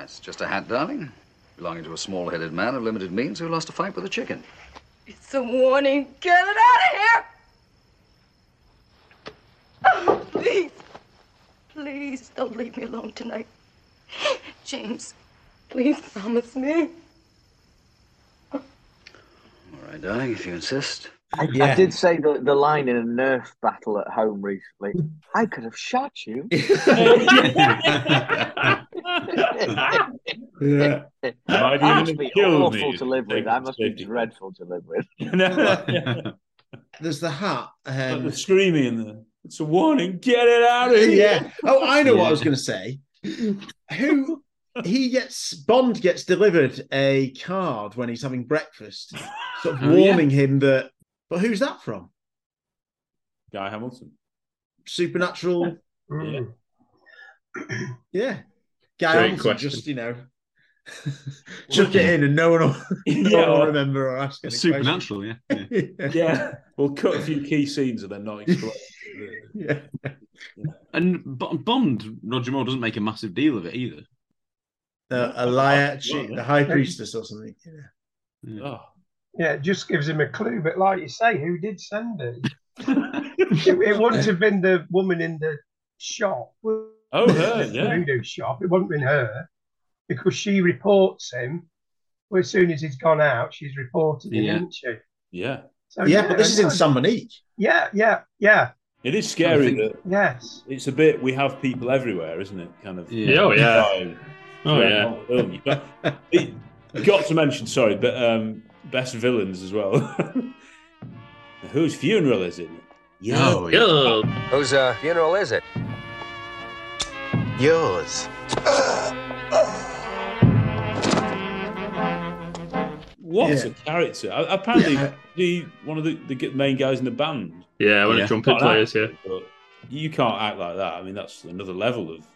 It's just a hat, darling, belonging to a small-headed man of limited means who lost a fight with a chicken. It's a warning. Get it out of here! Oh, please. Please don't leave me alone tonight. James, please promise me. All right, darling, if you insist. I did say the line in a Nerf battle at home recently. I could have shot you. Yeah. I must be dreadful to live with. There's the hat. The screaming in there. It's a warning. Get it out of here. Yeah. Oh, I know what I was going to say. Bond gets delivered a card when he's having breakfast, sort of warning him that. But who's that from? Guy Hamilton. Supernatural. Yeah. Yeah. Guy Great Hamilton question. Just, you know, chuck it in and no one will remember or ask any Supernatural, questions. Yeah. We'll cut a few key scenes and then not explain. And Bond, Roger Moore, doesn't make a massive deal of it either. The high priestess or something. Yeah. Oh. Yeah, it just gives him a clue. But like you say, who did send it? It wouldn't have been the woman in the shop. Oh, her, yeah. Voodoo shop. It wouldn't have been her because she reports him. Well, as soon as he's gone out, she's reported him, isn't she? Yeah. So, but this is in San Monique. Yeah. It is scary. It's a bit, we have people everywhere, isn't it? Kind of. Yeah. You've got to mention, sorry, but best villains as well. Whose funeral is it? Yo. Whose funeral is it? Yours. What a character. Apparently, one of the main guys in the band. Yeah, one of the trumpet players, but you can't act like that. I mean, that's another level of...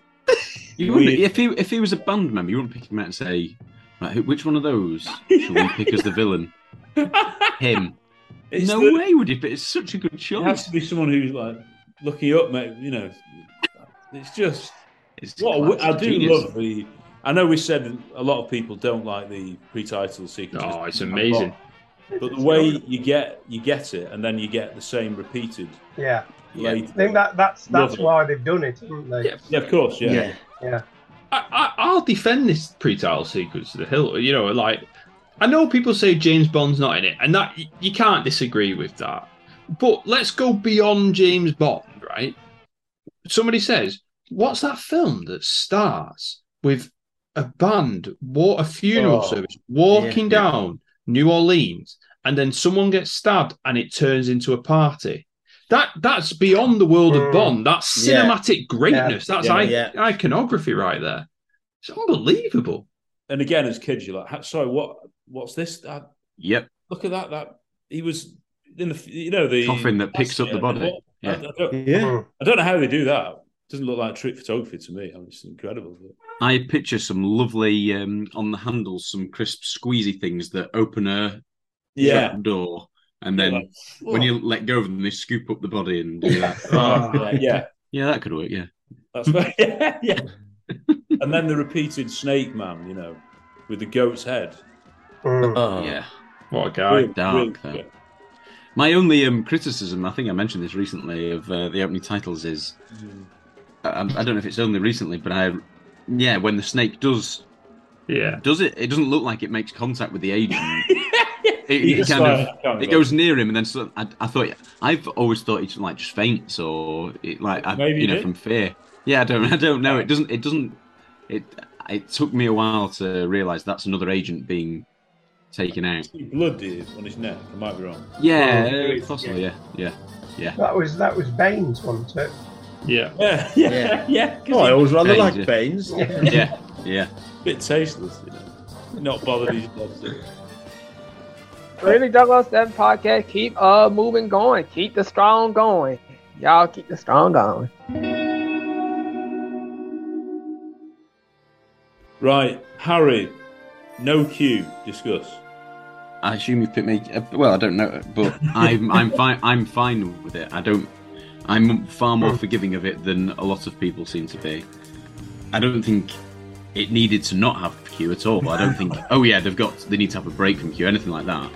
You wouldn't, if he was a band member, you wouldn't pick him out and say, right, which one of those shall we pick as the villain? Him. It's no way would he, but it's such a good choice. It has to be someone who's like looking up, mate, you know. It's just I do love the. I know we said a lot of people don't like the pre-title sequences. Oh, it's amazing! But the way you get it, and then you get the same repeated. Yeah, yeah. I think that's why they've done it, haven't they? Yeah, yeah, of course. Yeah, yeah. Yeah. I'll defend this pre-title sequence to the hilt. You know, like I know people say James Bond's not in it, and that you can't disagree with that. But let's go beyond James Bond, right? Somebody says, "What's that film that starts with a band, a funeral service, walking down New Orleans, and then someone gets stabbed, and it turns into a party?" That's beyond the world of Bond. That's cinematic greatness. That's iconography right there. It's unbelievable. And again, as kids, you're like, "Sorry, what's this?" Yep. Look at that. That he was in the, you know, the coffin that picks up the body. Yeah. I don't know how they do that. It doesn't look like trick photography to me. I mean, it's incredible. I picture some lovely, on the handles, some crisp, squeezy things that open a door, and then when you let go of them, they scoop up the body and do that. Yeah, that could work, That's right. Yeah. And then the repeated Snake Man, you know, with the goat's head. Yeah. What a guy. Dark. My only criticism, I think I mentioned this recently, of the opening titles is, I don't know if it's only recently, but when the snake does it, it doesn't look like it makes contact with the agent. It goes near him, and then sort of, I've always thought he'd like just faints or from fear. Yeah, I don't know. It doesn't. It took me a while to realise that's another agent being taken out. Blood is on his neck. I might be wrong. Yeah, possibly. Yeah. That was Bane's one too. Yeah. Oh, I always rather like Bane's. Yeah. Bit tasteless, you know. Not bothered these bloods. Really, Douglas, that podcast. Keep moving, going. Keep the strong going. Y'all keep the strong going. Right, Harry. No Q. Discuss. I assume you've picked me. Well, I don't know, but I'm fine. I'm fine with it. I'm far more forgiving of it than a lot of people seem to be. I don't think it needed to not have Q at all. I don't think. They need to have a break from Q, anything like that.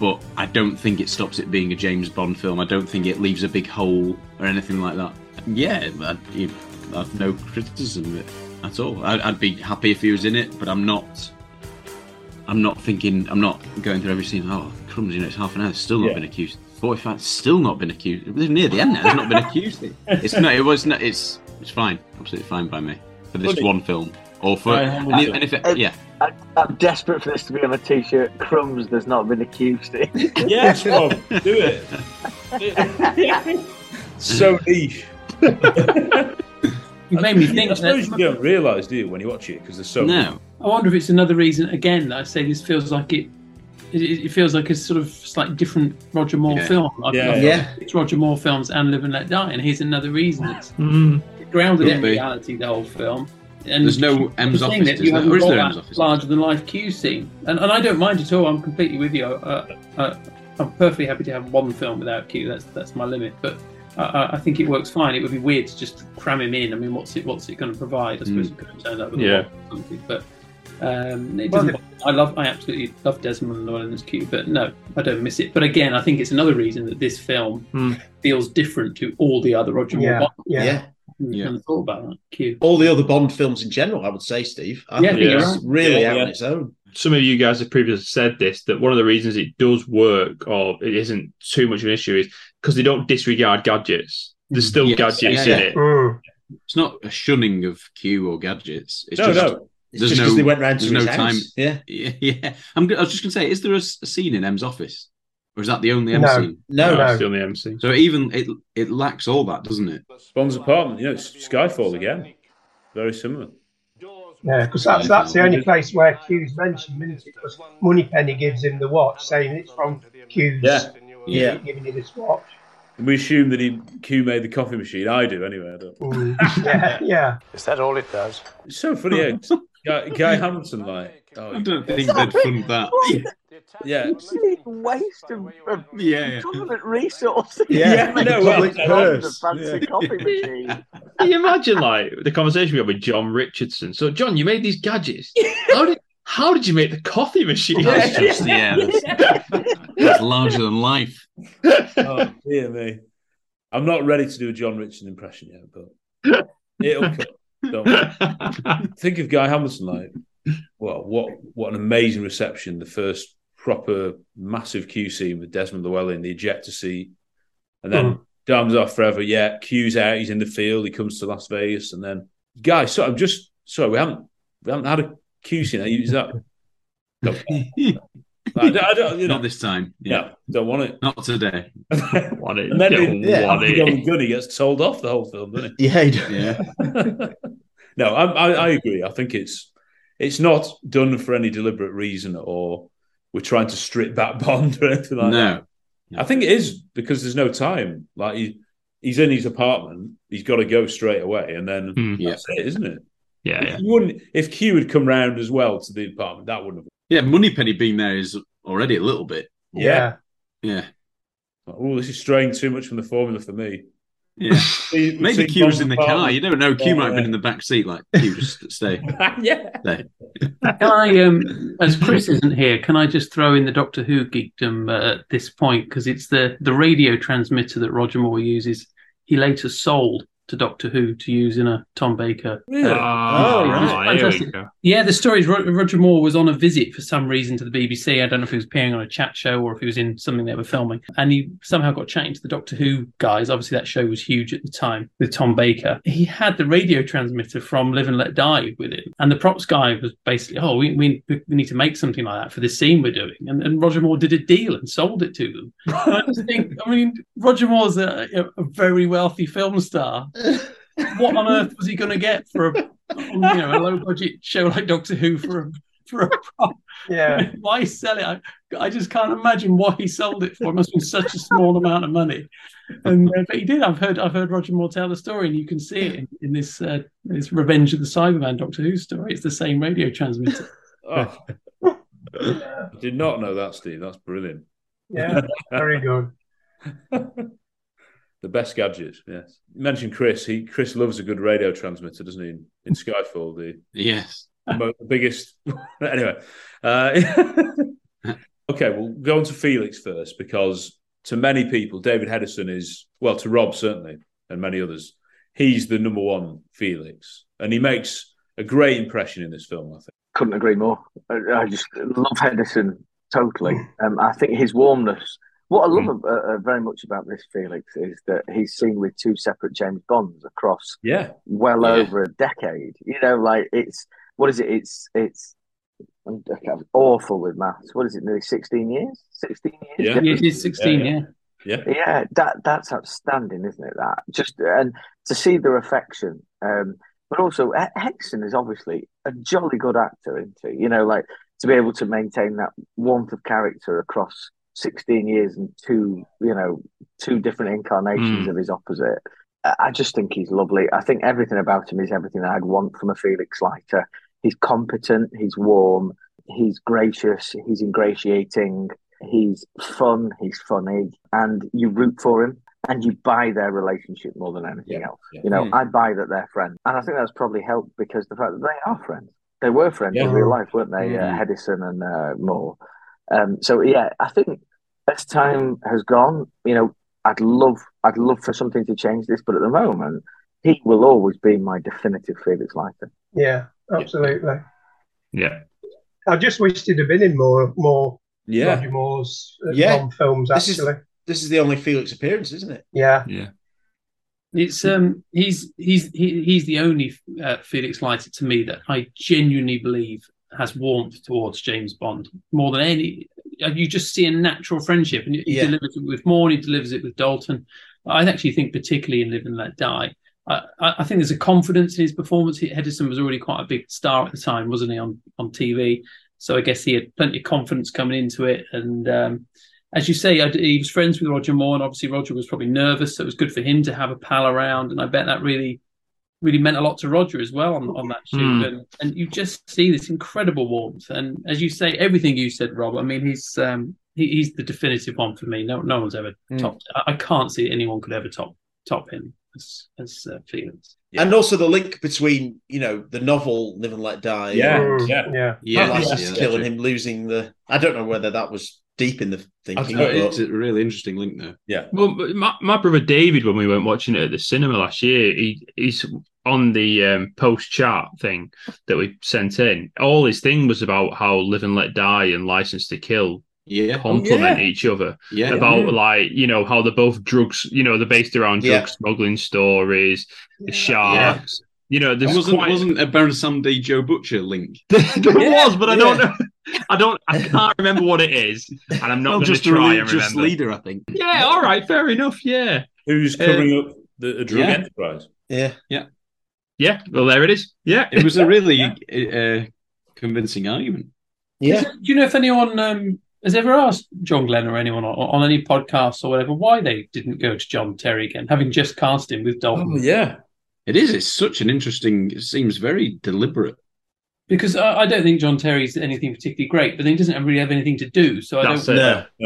But I don't think it stops it being a James Bond film. I don't think it leaves a big hole or anything like that. Yeah, I've no criticism of it at all. I'd be happy if he was in it, but I'm not. I'm not going through every scene. Oh, crumbs, you know, it's half an hour. Still not been accused. 45. Still not been accused. We're near the end now. There's not been accused. It's fine. Absolutely fine by me for this one film. Or for I'm desperate for this to be on a T-shirt. Crumbs, there's not been accused. Yes, Rob, do it. So niche. You made me think. I suppose you don't realise, do you, when you watch it, because there's so many. I wonder if it's another reason again that I say this feels like it feels like a sort of slightly different Roger Moore film. It's Roger Moore films and Live and Let Die, and here's another reason. It's grounded in reality, the whole film. And there's no M's office. There's no larger than life Q scene, and I don't mind at all. I'm completely with you. I'm perfectly happy to have one film without Q. That's my limit, but. I think it works fine. It would be weird to just cram him in. I mean, what's it going to provide? I suppose it could have turned up with a lot or something. But I absolutely love Desmond Llewellyn and his Q, but no, I don't miss it. But again, I think it's another reason that this film feels different to all the other Roger Moore Bond. I thought about that. Q. All the other Bond films in general, I would say, Steve. I think it's really out on its own. Some of you guys have previously said this, that one of the reasons it does work or it isn't too much of an issue is because they don't disregard gadgets. There's still gadgets in it. It's not a shunning of Q or gadgets. It's just because they went round to his house. Time. Yeah. I was just going to say, is there a scene in M's office? Or is that the only M scene? No, it's the only M scene. So even it lacks all that, doesn't it? Bond's apartment, it's Skyfall again. Very similar. Yeah, because that's the only place where Q's mentioned, isn't it? Because Moneypenny gives him the watch, saying it's from Q's. Giving him this watch. And we assume that Q made the coffee machine. I do, anyway. I don't. Yeah. Is that all it does? It's so funny. Yeah. Guy Hamilton, like. Oh, I don't think they'd fund that. Yeah. It's a waste of government resources. Yeah. No, well, fancy coffee machine. Can you imagine, like, the conversation we had with John Richardson? So, John, you made these gadgets. How did you make the coffee machine? That's just that's larger than life. Oh, dear me. I'm not ready to do a John Richardson impression yet, but it'll come. Don't think of Guy Hamilton, like, well, what an amazing reception. The first proper massive Q scene with Desmond Llewellyn, the ejector seat, and then Dom's off forever. Yeah, Q's out, he's in the field, he comes to Las Vegas, and then Guy, so I'm just sorry, we haven't had a Q scene. Is that okay? I don't, not this time. Yeah, don't want it. Not today. Don't want it. And then John Goody gets told off the whole film, doesn't he? Yeah. No, I agree. I think it's not done for any deliberate reason, or we're trying to strip back Bond or anything like that. No, I think it is because there's no time. Like he's in his apartment, he's got to go straight away, and then that's it, isn't it? Yeah. If Q had come round as well to the apartment, that wouldn't have. Yeah, Moneypenny being there is already a little bit. Yeah. Oh, this is straying too much from the formula for me. Yeah. Maybe Q was in the car. You never know. Q might have been in the back seat. Like, Q, just stay. Stay. As Chris isn't here, can I just throw in the Doctor Who geekdom at this point? Because it's the radio transmitter that Roger Moore uses. He later sold to Doctor Who to use in a Tom Baker. Really? The story is Roger Moore was on a visit for some reason to the BBC. I don't know if he was appearing on a chat show or if he was in something they were filming. And he somehow got chatting to the Doctor Who guys. Obviously, that show was huge at the time with Tom Baker. He had the radio transmitter from Live and Let Die with him. And the props guy was basically, we need to make something like that for this scene we're doing. And Roger Moore did a deal and sold it to them. I just think, Roger Moore's a very wealthy film star. What on earth was he going to get for a low budget show like Doctor Who for a prop? Yeah, why sell it? I just can't imagine what he sold it for. It must have been such a small amount of money. And but he did. I've heard Roger Moore tell the story, and you can see it in this Revenge of the Cyberman Doctor Who story. It's the same radio transmitter. Oh. I did not know that, Steve. That's brilliant. Yeah, very good. The best gadgets, yes. You mentioned Chris. Chris loves a good radio transmitter, doesn't he? In Skyfall, yes. The biggest. Anyway, okay. We'll go on to Felix first, because to many people, David Hedison is to Rob certainly, and many others, he's the number one Felix, and he makes a great impression in this film. I think couldn't agree more. I just love Hedison totally. I think his warmness. What I love very much about this Felix is that he's seen with two separate James Bonds across over a decade. You know, like it's what is it? It's I'm awful with maths. What is it? Nearly 16 years? 16 years? Yeah, it is 16. Yeah. That's outstanding, isn't it? That just and to see their affection, but also Hedison is obviously a jolly good actor, isn't he? You know, like to be able to maintain that warmth of character across 16 years and two different incarnations of his opposite. I just think he's lovely. I think everything about him is everything I'd want from a Felix Leiter. He's competent, he's warm, he's gracious, he's ingratiating, he's fun, he's funny, and you root for him and you buy their relationship more than anything else. Yeah. I buy that they're friends. And I think that's probably helped because the fact that they are friends. They were friends in real life, weren't they? Hedison and Moore. I think as time has gone, I'd love for something to change this, but at the moment, he will always be my definitive Felix Leiter. Yeah, absolutely. Yeah, I just wished he'd have been in more Roger Moore's films. Actually, this is the only Felix appearance, isn't it? Yeah. It's he's the only Felix Leiter to me that I genuinely believe has warmth towards James Bond more than any. You just see a natural friendship, and he delivers it with Moore, and he delivers it with Dalton. I actually think, particularly in Live and Let Die, I think there's a confidence in his performance. Hedison was already quite a big star at the time, wasn't he, on TV? So I guess he had plenty of confidence coming into it, and as you say, he was friends with Roger Moore, and obviously Roger was probably nervous, so it was good for him to have a pal around. And I bet that really meant a lot to Roger as well on that shoot. And you just see this incredible warmth. And as you say, everything you said, Rob, I mean, he's the definitive one for me. No one's ever topped. I can't see anyone could ever top him as Felix. Yeah. And also the link between, the novel Live and Let Die. Licence to Kill and him losing the... I don't know whether that was deep in the thinking. It's a really interesting link there. Yeah. Well, my brother David, when we went watching it at the cinema last year, he's on the post-chart thing that we sent in. All his thing was about how Live and Let Die and Licence to Kill complement each other. Yeah. About how they're both drugs, they're based around drug smuggling stories, the sharks. You know, there wasn't a Baron Samedi Joe Butcher link. there was, but I don't know. I can't remember what it is, and I'm not going to try and remember. Just leader, I think. Yeah, all right, fair enough. Yeah, who's covering up the drug enterprise? Yeah. Well, there it is. Yeah, it was a really convincing argument. Yeah. Do you know if anyone has ever asked John Glenn or anyone on any podcast or whatever why they didn't go to John Terry again, having just cast him with Dalton? Oh, yeah, it is. It's such an interesting. It seems very deliberate. Because I don't think John Terry's anything particularly great, but then he doesn't really have anything to do. So I don't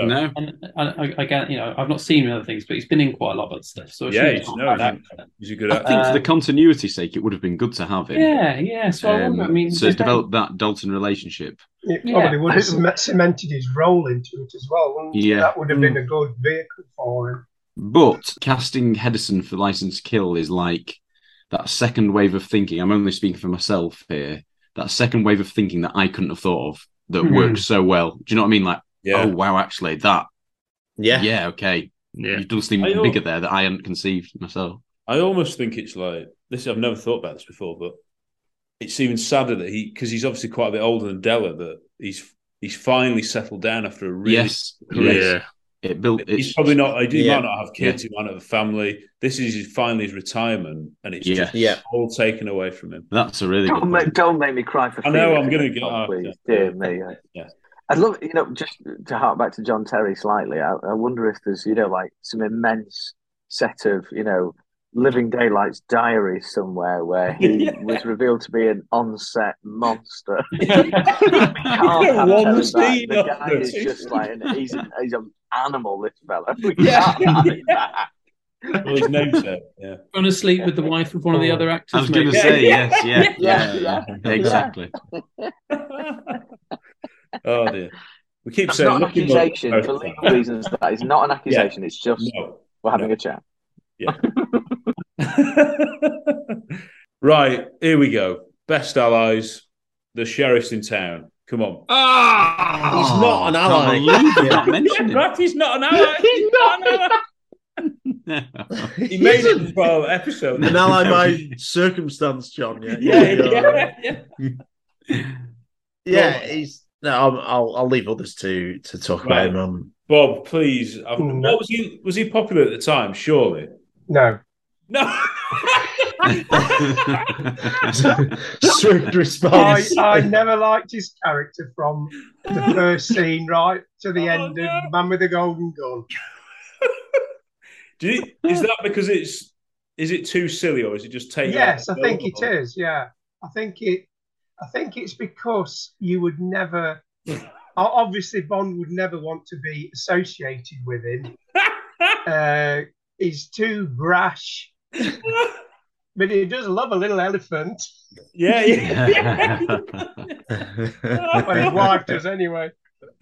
know. And I've not seen other things, but he's been in quite a lot of other stuff. So he's a good actor. I think for the continuity's sake, it would have been good to have him. Yeah. So I wonder. I mean, so develop that Dalton relationship. It probably would have cemented his role into it as well. Wouldn't it? That would have been a good vehicle for him. But casting Hedison for Licence to Kill is like that second wave of thinking. I'm only speaking for myself here. That second wave of thinking that I couldn't have thought of that worked so well. Do you know what I mean? Like, oh, wow, actually, that. Yeah, okay. Yeah. You've done something bigger there that I hadn't conceived myself. I almost think it's like, I've never thought about this before, but it's even sadder that because he's obviously quite a bit older than Della, that he's finally settled down after a really... Yes, it built. He's probably not, he might not have kids, he might not have a family. This is finally his retirement, and it's just all taken away from him. That's a really good point. Don't make me cry for Felix. I know, I'm going to get off. Please, dear me. Yeah. I'd love, just to hark back to John Terry slightly, I wonder if there's, some immense set of, Living Daylight's diary somewhere where he was revealed to be an on-set monster. The guy is just like he's an animal, this fella. Well, his name's it. Yeah. Trying to sleep with the wife of one of the other actors. I was going to say yes, exactly. Oh dear, we keep saying not an accusation for legal reasons. That is not an accusation. It's just we're having a chat. Yeah. Right, here we go. Best allies, the sheriff's in town. Come on. He's not an ally. He's not an ally. He's not an ally. He made it as well episode. An ally by circumstance, John. I'll leave others to talk about him. Bob, please. Was he popular at the time? Surely. No. Swift response. I never liked his character from the first scene right to the end of Man with the Golden Gun. Is that because is it too silly, or is it just taken? Yes, I think it is. Yeah, I think it's because you would never. Obviously, Bond would never want to be associated with him. He's too brash. But he does love a little elephant. Well, his wife does anyway.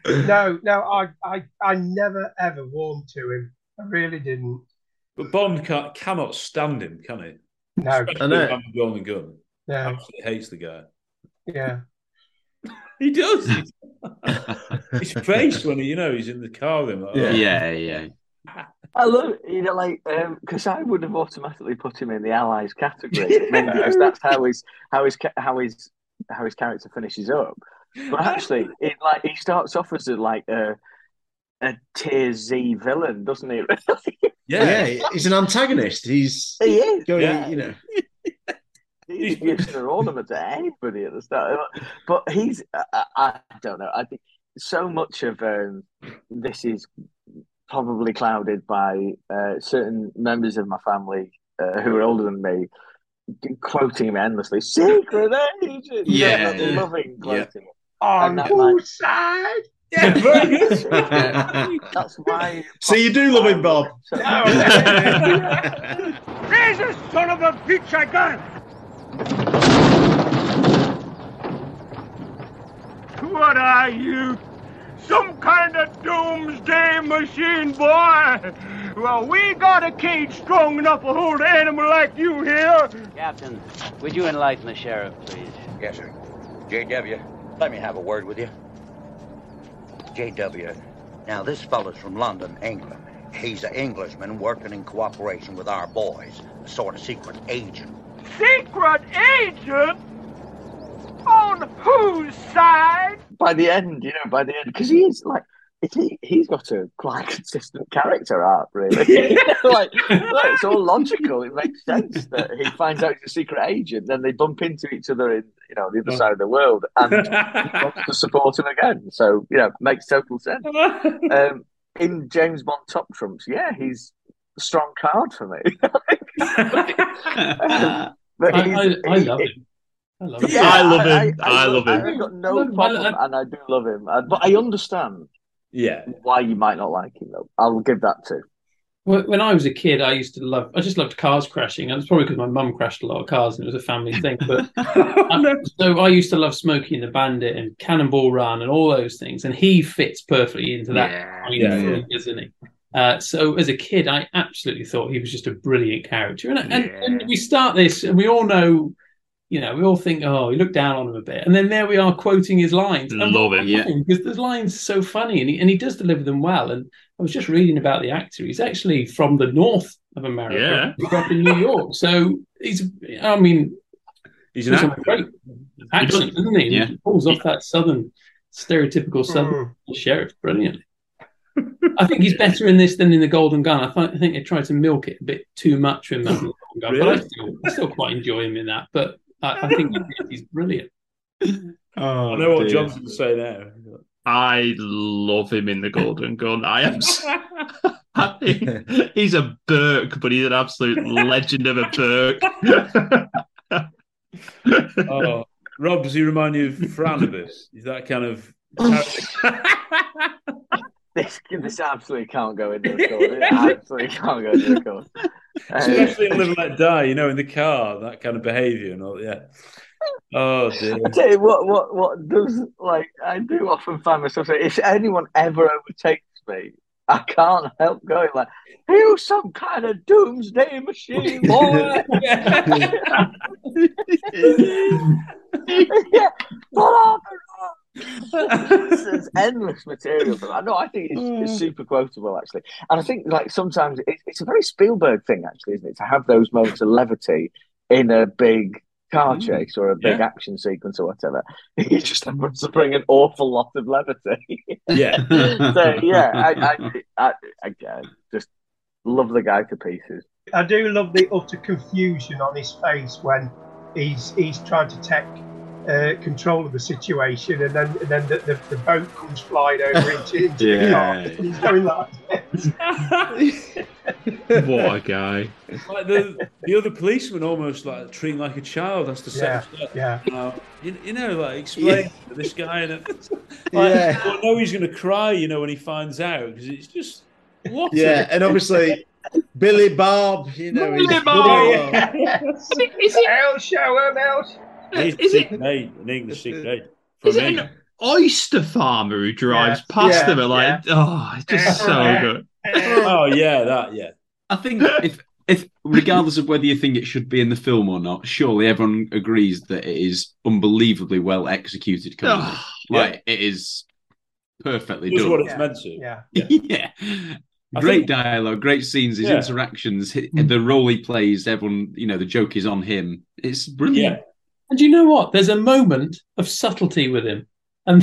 No, I never, ever warmed to him. I really didn't. But Bond cannot stand him, can he? No. Especially with the Golden Gun. Yeah. Absolutely hates the guy. Yeah. He does. His face when he's in the car with him. Like, I love because I would have automatically put him in the allies category because that's how his character finishes up. But actually, he starts off as a tier Z villain, doesn't he? Really? Yeah, he's an antagonist. He is. Going, He's giving an ornament to anybody at the start. But I don't know. I think so much of this is probably clouded by certain members of my family who are older than me quoting me endlessly. Secret Agent! Yeah. Loving quoting. On whose side? Yeah, that's why. So you do love him, Bob. There's a son of a bitch I got. What are you? Some kind of doomsday machine, boy? Well, we got a cage strong enough to hold an animal like you here. Captain, would you enlighten the sheriff, please? Yes, sir. J.W., let me have a word with you. J.W., now this fella's from London, England. He's an Englishman working in cooperation with our boys, a sort of secret agent. Secret agent? On whose side? By the end, because he is like, he's got a quite consistent character arc, really. like, it's all logical. It makes sense that he finds out he's a secret agent, then they bump into each other in, the other side of the world, and he wants to support him again. So, makes total sense. In James Bond Top Trumps, he's a strong card for me. I love him. I love him. I've got no problem, and I do love him. But I understand why you might not like him, though. I'll give that to. When I was a kid, I just loved cars crashing. And it's probably because my mum crashed a lot of cars and it was a family thing. But so I used to love Smokey and the Bandit and Cannonball Run and all those things. And he fits perfectly into that, doesn't he? So as a kid, I absolutely thought he was just a brilliant character. And we start this, and we all know... we all think, oh, we look down on him a bit. And then there we are quoting his lines. Love him, because those lines are so funny, and he does deliver them well. And I was just reading about the actor. He's actually from the north of America. He's up in New York. So he's an actor. Great accent, isn't he? Yeah. He pulls off that southern, stereotypical southern sheriff brilliantly. I think he's better in this than in The Golden Gun. I think they tried to milk it a bit too much in that Golden Gun. Really? But I still quite enjoy him in that. But I think he's brilliant. Oh, I know what Johnson would say there. I love him in The Golden Gun. I am. He's a Burke, but he's an absolute legend of a Burke. Oh, Rob, does he remind you of Franibus? Is that kind of? This absolutely can't go into the court. It absolutely can't go into the court. Especially in Live and Let Die, in the car, that kind of behaviour and all, Oh, dear. I tell you what does, I do often find myself saying, if anyone ever overtakes me, I can't help going you some kind of doomsday machine, boy. There's endless material, but I think it's super quotable, actually. And I think sometimes it's a very Spielberg thing, actually, isn't it, to have those moments of levity in a big car chase or a big action sequence or whatever. You just have to bring an awful lot of levity. I just love the guy to pieces. I do love the utter confusion on his face when he's trying to take control of the situation, and then the boat comes flying over into the car. He's going what a guy! The other policeman almost treating like a child has to say, explain to this guy, and I know he's going to cry, when he finds out, because it's just what. Yeah, and obviously. Billy Bob, Billy Bob. Is it? I'll show him out. Is it an English secret? Is it an oyster farmer who drives past them? It's just so good. I think if regardless of whether you think it should be in the film or not, surely everyone agrees that it is unbelievably well executed. It is perfectly done. It's what it's meant to. Great dialogue, great scenes, his interactions, the role he plays. Everyone, the joke is on him. It's brilliant. Yeah. And you know what? There's a moment of subtlety with him. And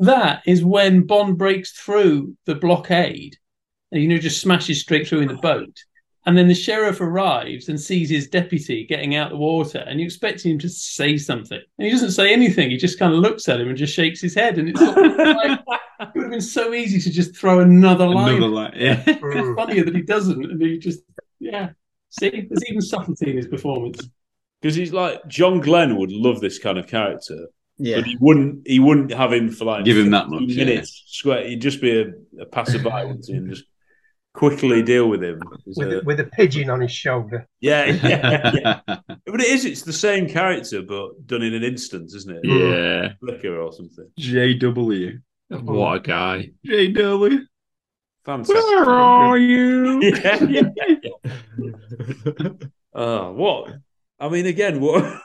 that is when Bond breaks through the blockade and, just smashes straight through in the boat. And then the sheriff arrives and sees his deputy getting out the water, and you expect him to say something. And he doesn't say anything. He just kind of looks at him and just shakes his head. And it's like, it would have been so easy to just throw another line. Yeah. It's funnier that he doesn't. And he just, yeah. See, there's even subtlety in his performance. Because he's like, John Glenn would love this kind of character. Yeah. But he wouldn't have him for like... Give him that much, minutes. Yeah. Square. He'd just be a passerby, wouldn't he? And just quickly deal with him. With a pigeon on his shoulder. Yeah. But it's the same character, but done in an instant, isn't it? Yeah. Flicker or something. J.W. What a guy. J.W. Fantastic. Where are you? Yeah. What? I mean, again, what...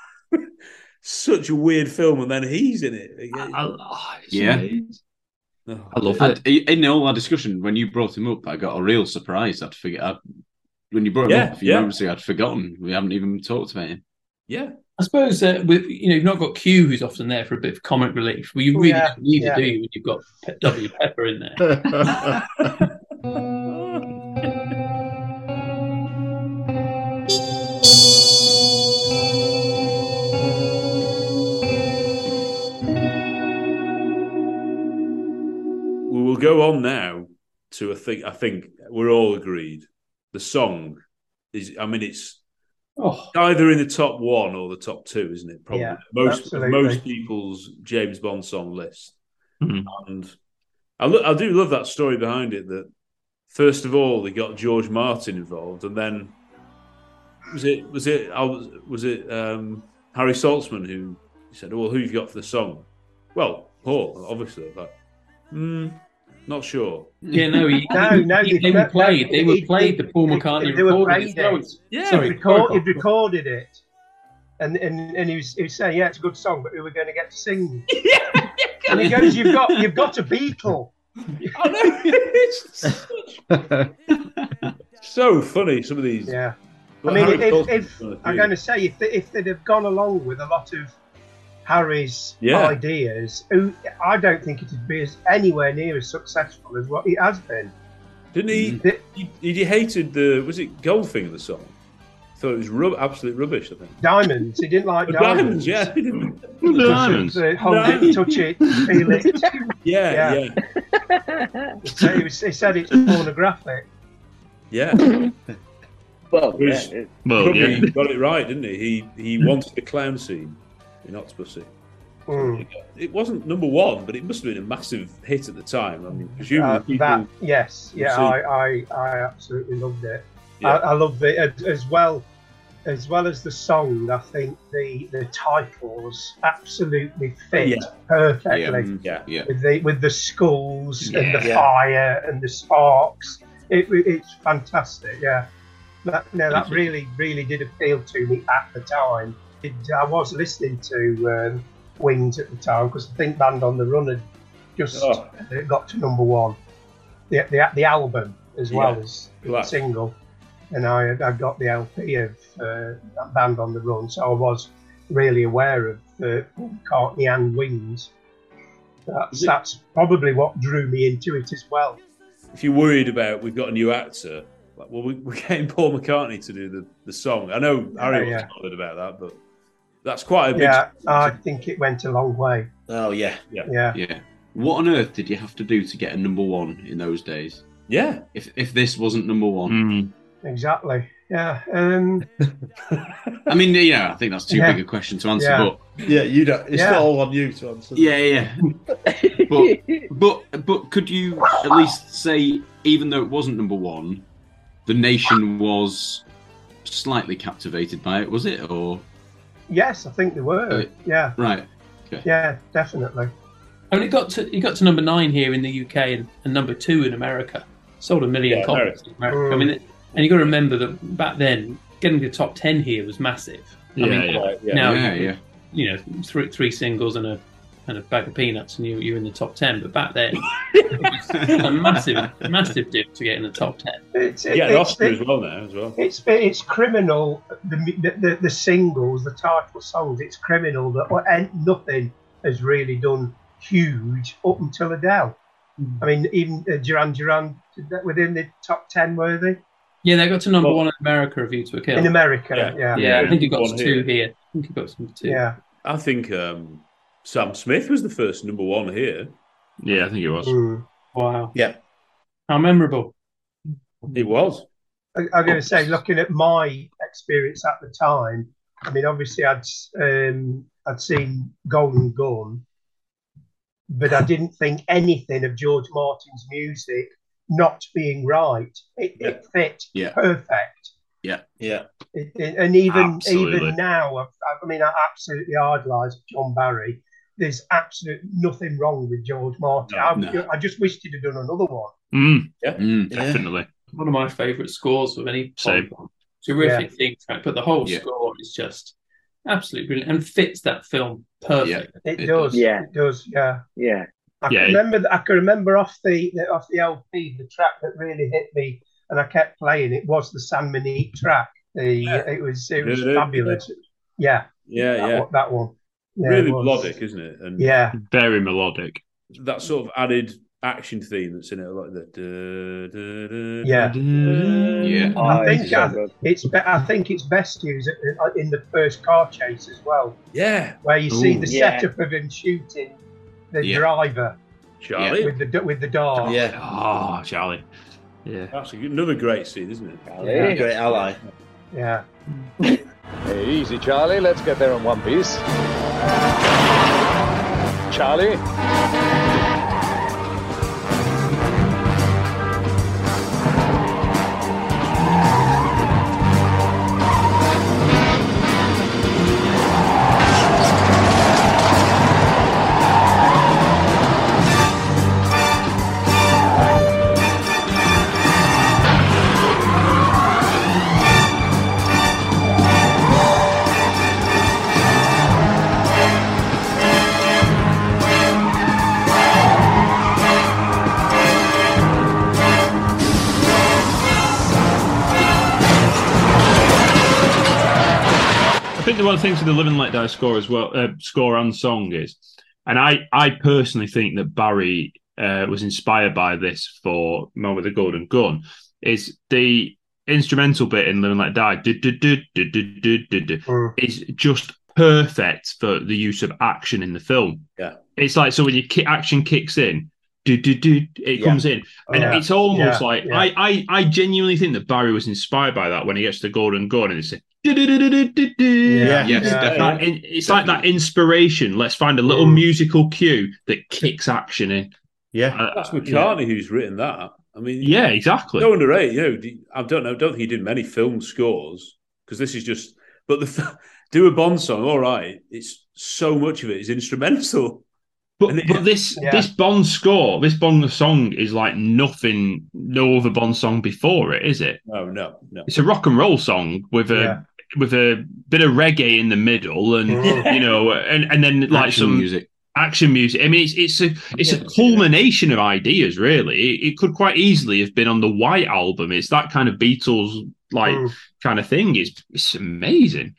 Such a weird film, and then he's in it. I love it. In all our discussion, when you brought him up, I got a real surprise. I'd forgotten. We haven't even talked about him. Yeah, I suppose you've not got Q, who's often there for a bit of comic relief. Well, you really don't need to do you when you've got W. Pepper in there. Go on now to a thing. I think we're all agreed. The song is, it's either in the top one or the top two, isn't it? Probably most people's James Bond song list. Mm-hmm. And I do love that story behind it. That first of all they got George Martin involved, and then was it Harry Saltzman who said, "Well, who you got for the song?" Well, Paul, obviously. Not sure. Yeah, no, they were played. They were played the Paul McCartney recording. He recorded it, and he was saying, "Yeah, it's a good song, but who we're going to get to sing?" And he goes, "You've got a Beatle." I know. It's so funny. Some of these. Yeah. If they'd have gone along with a lot of Harry's ideas, I don't think it would be anywhere near as successful as what it has been. Didn't he? He hated was it Goldfinger, the song? Thought it was absolute rubbish, I think. Diamonds. He didn't like diamonds. Diamonds, yeah. Diamonds. Hold it, touch it, feel it. Yeah. He said it's pornographic. Yeah. He got it right, didn't he? He wanted the clown scene in Octopussy. It wasn't number one, but it must have been a massive hit at the time. I mean, presumably I absolutely loved it. Yeah. I loved it as well as the song. I think the titles absolutely fit perfectly. Yeah. With the skulls and the fire and the sparks, it's fantastic. Yeah, that really, really did appeal to me at the time. I was listening to Wings at the time because I think Band on the Run had just got to number one, the album as well as the single, and I got the LP of Band on the Run, so I was really aware of McCartney and Wings. That's probably what drew me into it as well. If you're worried about we've got a new actor, we're getting Paul McCartney to do the song. I know Harry was bothered about that, but that's quite a big... Yeah, I think it went a long way. Oh, yeah. What on earth did you have to do to get a number one in those days? Yeah. If this wasn't number one. Mm-hmm. Exactly, yeah. I think that's too big a question to answer, but... Yeah, you don't. It's not all on you to answer. Yeah. but could you at least say, even though it wasn't number one, the nation was slightly captivated by it, was it? Or yes, I think they were. Yeah. Right. Okay. Yeah, definitely. I mean, it got to number 9 here in the UK and number 2 in America. Sold a million copies in America. I mean, and you got to remember that back then, getting to the top 10 here was massive. Now, three singles and a bag of peanuts, and you're in the top 10. But back then, it was a massive deal to get in the top 10. It's Oscar as well now. It's criminal. The singles, the title songs. It's criminal that nothing has really done huge up until Adele. I mean, even Duran Duran within the top 10, were they? Yeah, they got to number one in America, A View to a Kill. In America, yeah. I think you got two here. I think you got some two. Yeah. I think Sam Smith was the first number one here. Yeah, I think he was. Ooh, wow. Yeah. How memorable. It was. I'm going to say, looking at my experience at the time, I mean, obviously I'd seen Golden Gun, but I didn't think anything of George Martin's music not being right. It fit perfect. Yeah, yeah. Even now, I mean, I absolutely idolise John Barry. There's absolutely nothing wrong with George Martin. I just wished he'd have done another one. Definitely. One of my favourite scores of any pop. Terrific theme track, but the whole score is just absolutely brilliant and fits that film perfect. Yeah, it does. Yeah, it does. Yeah, yeah. I can remember off the LP the track that really hit me, and I kept playing. It was the San Monique track. It was fabulous. Yeah, yeah, yeah. That one. Yeah, really melodic, isn't it? And very melodic. That sort of added action theme that's in it, like the I think it's best used in the first car chase as well. Yeah, where you see the setup of him shooting the driver, Charlie, with the dart. Yeah, Charlie. Yeah, that's another great scene, isn't it? Charlie, great ally. Yeah. Hey, easy, Charlie. Let's get there in one piece. Charlie. One of the things with the Live and Let Die score as well, score and song is, and I personally think that Barry was inspired by this for Man with the Golden Gun, is the instrumental bit in Live and Let Die is just perfect for the use of action in the film. Yeah, it's like, so when your action kicks in, it comes in, and it's almost like I genuinely think that Barry was inspired by that when he gets to the Golden Gun and it's like, it's definitely like that inspiration. Let's find a little musical cue that kicks action in. Yeah, that's McCartney who's written that. I mean, exactly. No wonder, I don't know. I don't think he did many film scores, because this is just. But do a Bond song, all right. It's so much of it is instrumental. But this Bond score, this Bond song is like nothing, no other Bond song before it, is it? Oh, no. It's a rock and roll song with a bit of reggae in the middle, and you know, and then like action some music. Action music. I mean, it's a culmination of ideas, really. It could quite easily have been on the White Album. It's that kind of Beatles kind of thing. It's amazing.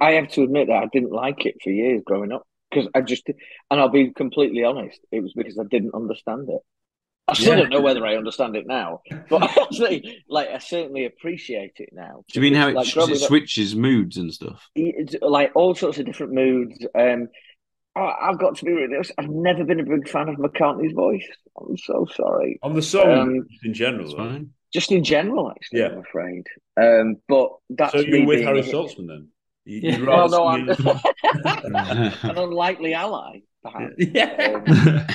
I have to admit that I didn't like it for years growing up. Because I'll be completely honest, it was because I didn't understand it. I still don't know whether I understand it now, but actually, I certainly appreciate it now. Do you mean how it, it switches moods and stuff? Like all sorts of different moods. I've got to be ridiculous. I've never been a big fan of McCartney's voice. I'm so sorry. On the song, in general, fine. Just in general, actually, I'm afraid. But that's so you're with Harry Saltzman then. An unlikely ally, perhaps. Yeah.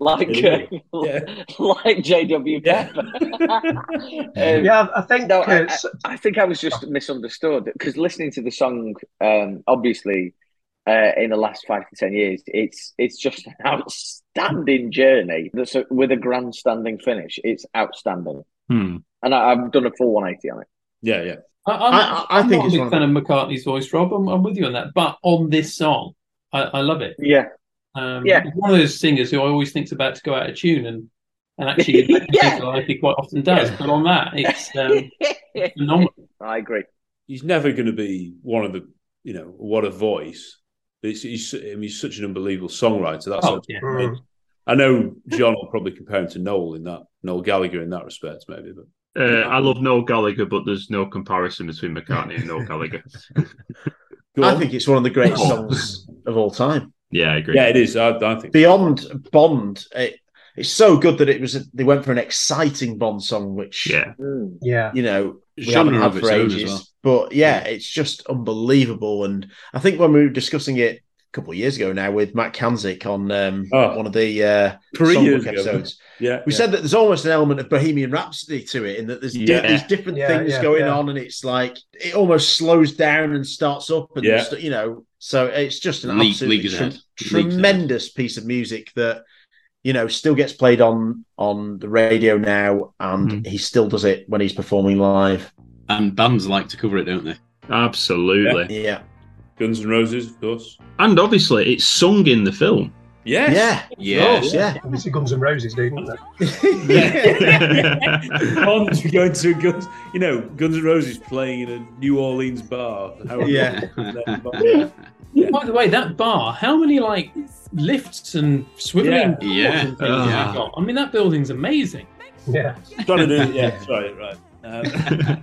Like J.W. Pepper. I think I was just misunderstood, because listening to the song, obviously, in the last 5 to 10 years, it's just an outstanding journey. That's with a grandstanding finish. It's outstanding, and I've done a full 180 on it. Yeah, yeah. I'm think not a big fan of McCartney's voice, Rob. I'm with you on that. But on this song, I love it. Yeah. One of those singers who I always think's about to go out of tune and actually he quite often does. Yeah. But on that, it's phenomenal. I agree. He's never going to be one of the, what a voice. He's such an unbelievable songwriter. That's I know John will probably compare him to Noel Gallagher in that respect, maybe, but. I love Noel Gallagher, but there's no comparison between McCartney and Noel Gallagher. I think it's one of the greatest songs of all time. Yeah, I agree. Yeah, it is. I think beyond Bond, it's so good that it was. They went for an exciting Bond song, which you know, we haven't had for ages. Well. But yeah, it's just unbelievable. And I think when we were discussing it a couple of years ago now with Matt Kanzik on one of the songbook episodes, said that there's almost an element of Bohemian Rhapsody to it, in that there's these different things going on, and it's like it almost slows down and starts up, and you know, so it's just an absolutely tremendous piece of music that, you know, still gets played on the radio now, and he still does it when he's performing live. And bands like to cover it, don't they? Absolutely, yeah. Guns N' Roses, of course. And obviously, it's sung in the film. Yes. Obviously, Guns N' Roses do, don't they? Bonds going to Guns... You know, Guns N' Roses playing in a New Orleans bar. By the way, that bar, how many, like, lifts and swiveling balls and things have got? I mean, that building's amazing. Yeah. Trying to do it, right. I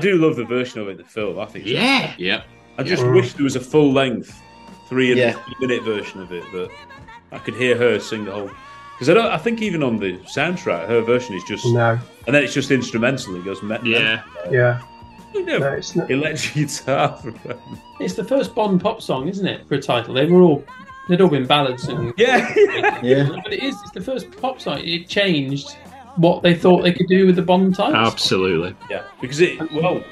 do love the version of it in the film. I think I just wish there was a full length 3.5 minute version of it that I could hear her sing the whole, because I think even on the soundtrack her version is just and then it's just instrumental. It goes it's not... electric guitar. It's the first Bond pop song, isn't it, for a title? They'd all been ballads and but it's the first pop song. It changed what they thought they could do with the Bond title. Absolutely. Yeah, because there you go,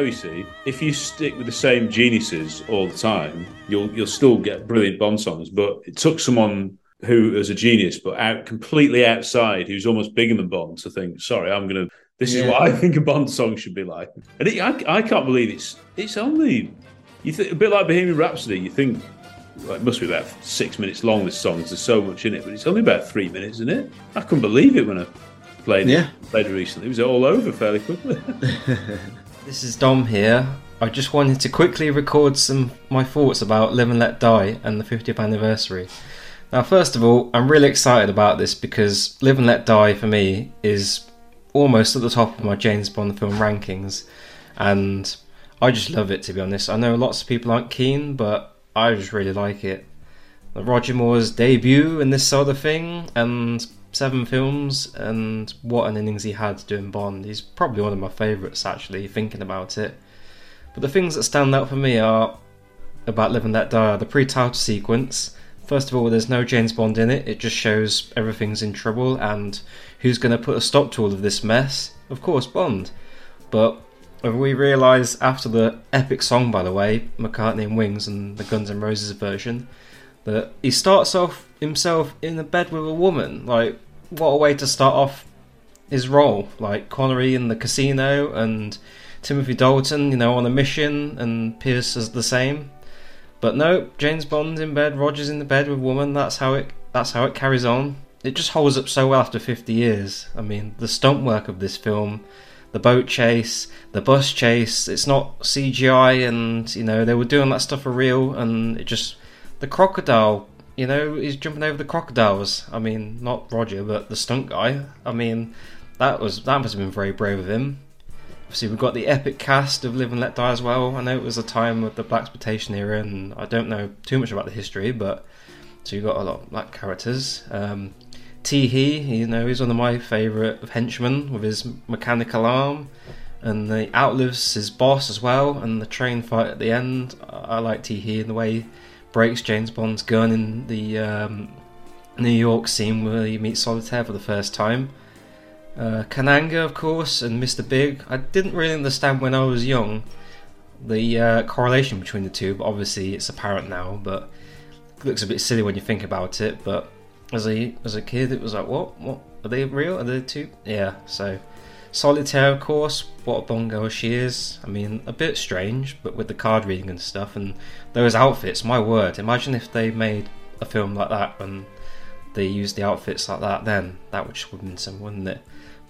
you see. If you stick with the same geniuses all the time, you'll still get brilliant Bond songs, but it took someone who was a genius, but completely outside, who's almost bigger than Bond, to think, this is what I think a Bond song should be like. And I can't believe it's only... a bit like Bohemian Rhapsody, you think, it must be about 6 minutes long, this song, there's so much in it, but it's only about 3 minutes, isn't it? I couldn't believe it when I... played it recently. It was all over fairly quickly. This is Dom here. I just wanted to quickly record my thoughts about Live and Let Die and the 50th anniversary. Now, first of all, I'm really excited about this because Live and Let Die for me is almost at the top of my James Bond film rankings, and I just love it, to be honest. I know lots of people aren't keen, but I just really like it. Roger Moore's debut and this sort of thing, and 7 films, and what an innings he had doing Bond. He's probably one of my favourites, actually, thinking about it. But the things that stand out for me are about Live and Let Die are the pre-title sequence. First of all, there's no James Bond in it. It just shows everything's in trouble and who's going to put a stop to all of this mess? Of course, Bond. But we realise after the epic song, by the way, McCartney and Wings and the Guns N' Roses version, that he starts off himself in a bed with a woman. Like, what a way to start off his role. Like, Connery in the casino and Timothy Dalton, you know, on a mission, and Pierce is the same. But no, James Bond's in bed, Roger's in the bed with a woman. That's how it carries on. It just holds up so well after 50 years. I mean, the stunt work of this film, the boat chase, the bus chase, it's not CGI, and, you know, they were doing that stuff for real, and it just... The crocodile, you know, he's jumping over the crocodiles. I mean, not Roger, but the stunt guy. I mean, that must have been very brave of him. Obviously, we've got the epic cast of Live and Let Die as well. I know it was a time of the Blaxploitation era, and I don't know too much about the history, but so you've got a lot of black characters. Tee Hee, you know, he's one of my favourite henchmen with his mechanical arm, and he outlives his boss as well, and the train fight at the end. I like Tee Hee in the way... breaks James Bond's gun in the New York scene where he meets Solitaire for the first time. Kananga, of course, and Mr. Big. I didn't really understand when I was young the correlation between the two, but obviously it's apparent now, but it looks a bit silly when you think about it, but as a kid it was like, what? Are they real? Are they two? Yeah, so... Solitaire, of course, what a Bond girl she is. I mean, a bit strange, but with the card reading and stuff, and those outfits, my word, imagine if they made a film like that and they used the outfits like that then. That would just have been some, wouldn't it?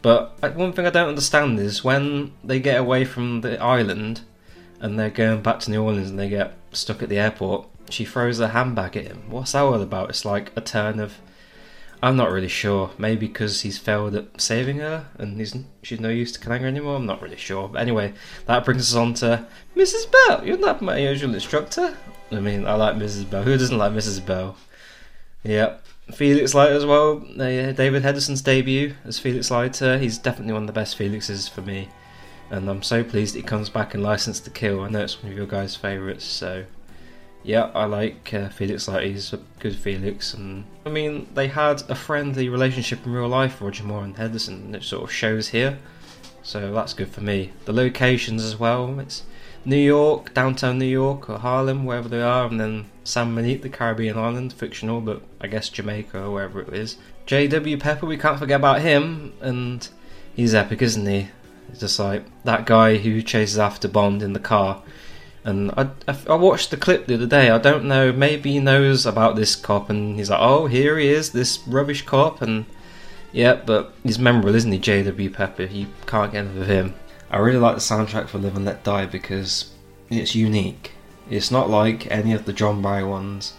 But like, one thing I don't understand is when they get away from the island and they're going back to New Orleans and they get stuck at the airport, she throws her handbag at him. What's that all about? It's like a turn of... I'm not really sure. Maybe because he's failed at saving her and she's no use to Kananga anymore. I'm not really sure. But anyway, that brings us on to Mrs. Bell. You're not my usual instructor. I mean, I like Mrs. Bell. Who doesn't like Mrs. Bell? Yep. Felix Leiter as well. David Hedison's debut as Felix Leiter. He's definitely one of the best Felixes for me. And I'm so pleased he comes back in Licence to Kill. I know it's one of your guys' favourites, so... Yeah, I like Felix Leiter, he's a good Felix, and I mean, they had a friendly relationship in real life, Roger Moore and Hedison, and it sort of shows here, so that's good for me. The locations as well, it's New York, downtown New York, or Harlem, wherever they are, and then San Monique, the Caribbean island, fictional, but I guess Jamaica or wherever it is. J.W. Pepper, we can't forget about him, and he's epic, isn't he? It's just like that guy who chases after Bond in the car. And I watched the clip the other day, I don't know, maybe he knows about this cop and he's like, oh, here he is, this rubbish cop, and yeah, but he's memorable, isn't he, J.W. Pepper, you can't get enough of him. I really like the soundtrack for Live and Let Die because it's unique. It's not like any of the John Barry ones.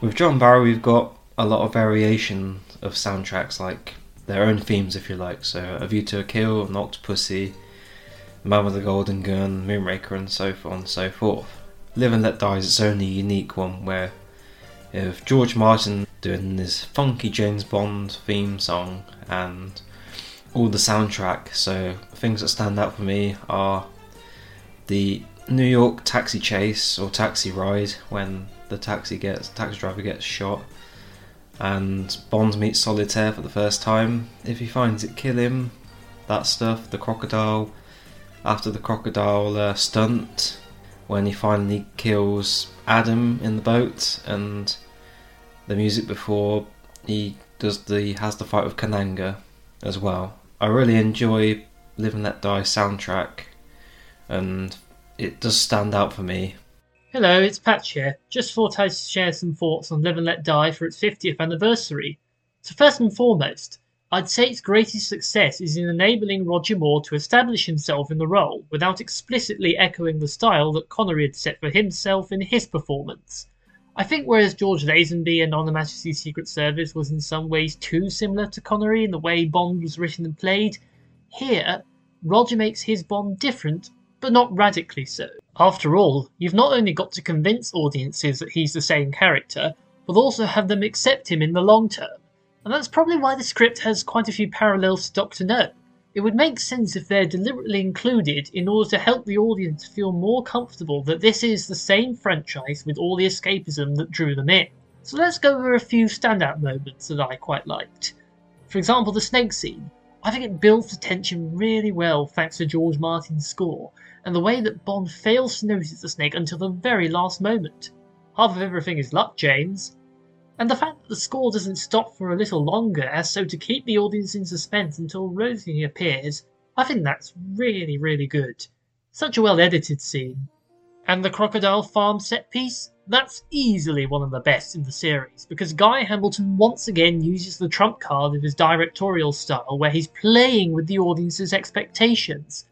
With John Barry we've got a lot of variation of soundtracks, like their own themes if you like, so A View to a Kill, an Octopussy, The Man with the Golden Gun, Moonraker, and so on and so forth. Live and Let Die is its only unique one, where if George Martin doing this funky James Bond theme song and all the soundtrack, so things that stand out for me are the New York taxi chase or taxi ride when the taxi driver gets shot and Bond meets Solitaire for the first time. If he finds it, kill him. That stuff, the crocodile. After the crocodile stunt, when he finally kills Adam in the boat, and the music before he has the fight with Kananga as well. I really enjoy Live and Let Die soundtrack, and it does stand out for me. Hello, it's Patch here. Just thought I'd share some thoughts on Live and Let Die for its 50th anniversary. So first and foremost, I'd say its greatest success is in enabling Roger Moore to establish himself in the role without explicitly echoing the style that Connery had set for himself in his performance. I think whereas George Lazenby in On Her Majesty's Secret Service was in some ways too similar to Connery in the way Bond was written and played, here Roger makes his Bond different, but not radically so. After all, you've not only got to convince audiences that he's the same character, but also have them accept him in the long term. And that's probably why the script has quite a few parallels to Dr. No. It would make sense if they're deliberately included in order to help the audience feel more comfortable that this is the same franchise with all the escapism that drew them in. So let's go over a few standout moments that I quite liked. For example, the snake scene. I think it builds the tension really well thanks to George Martin's score, and the way that Bond fails to notice the snake until the very last moment. Half of everything is luck, James. And the fact that the score doesn't stop for a little longer as so to keep the audience in suspense until Rosie appears, I think that's really, really good. Such a well-edited scene. And the Crocodile Farm set piece? That's easily one of the best in the series, because Guy Hamilton once again uses the trump card of his directorial style where he's playing with the audience's expectations,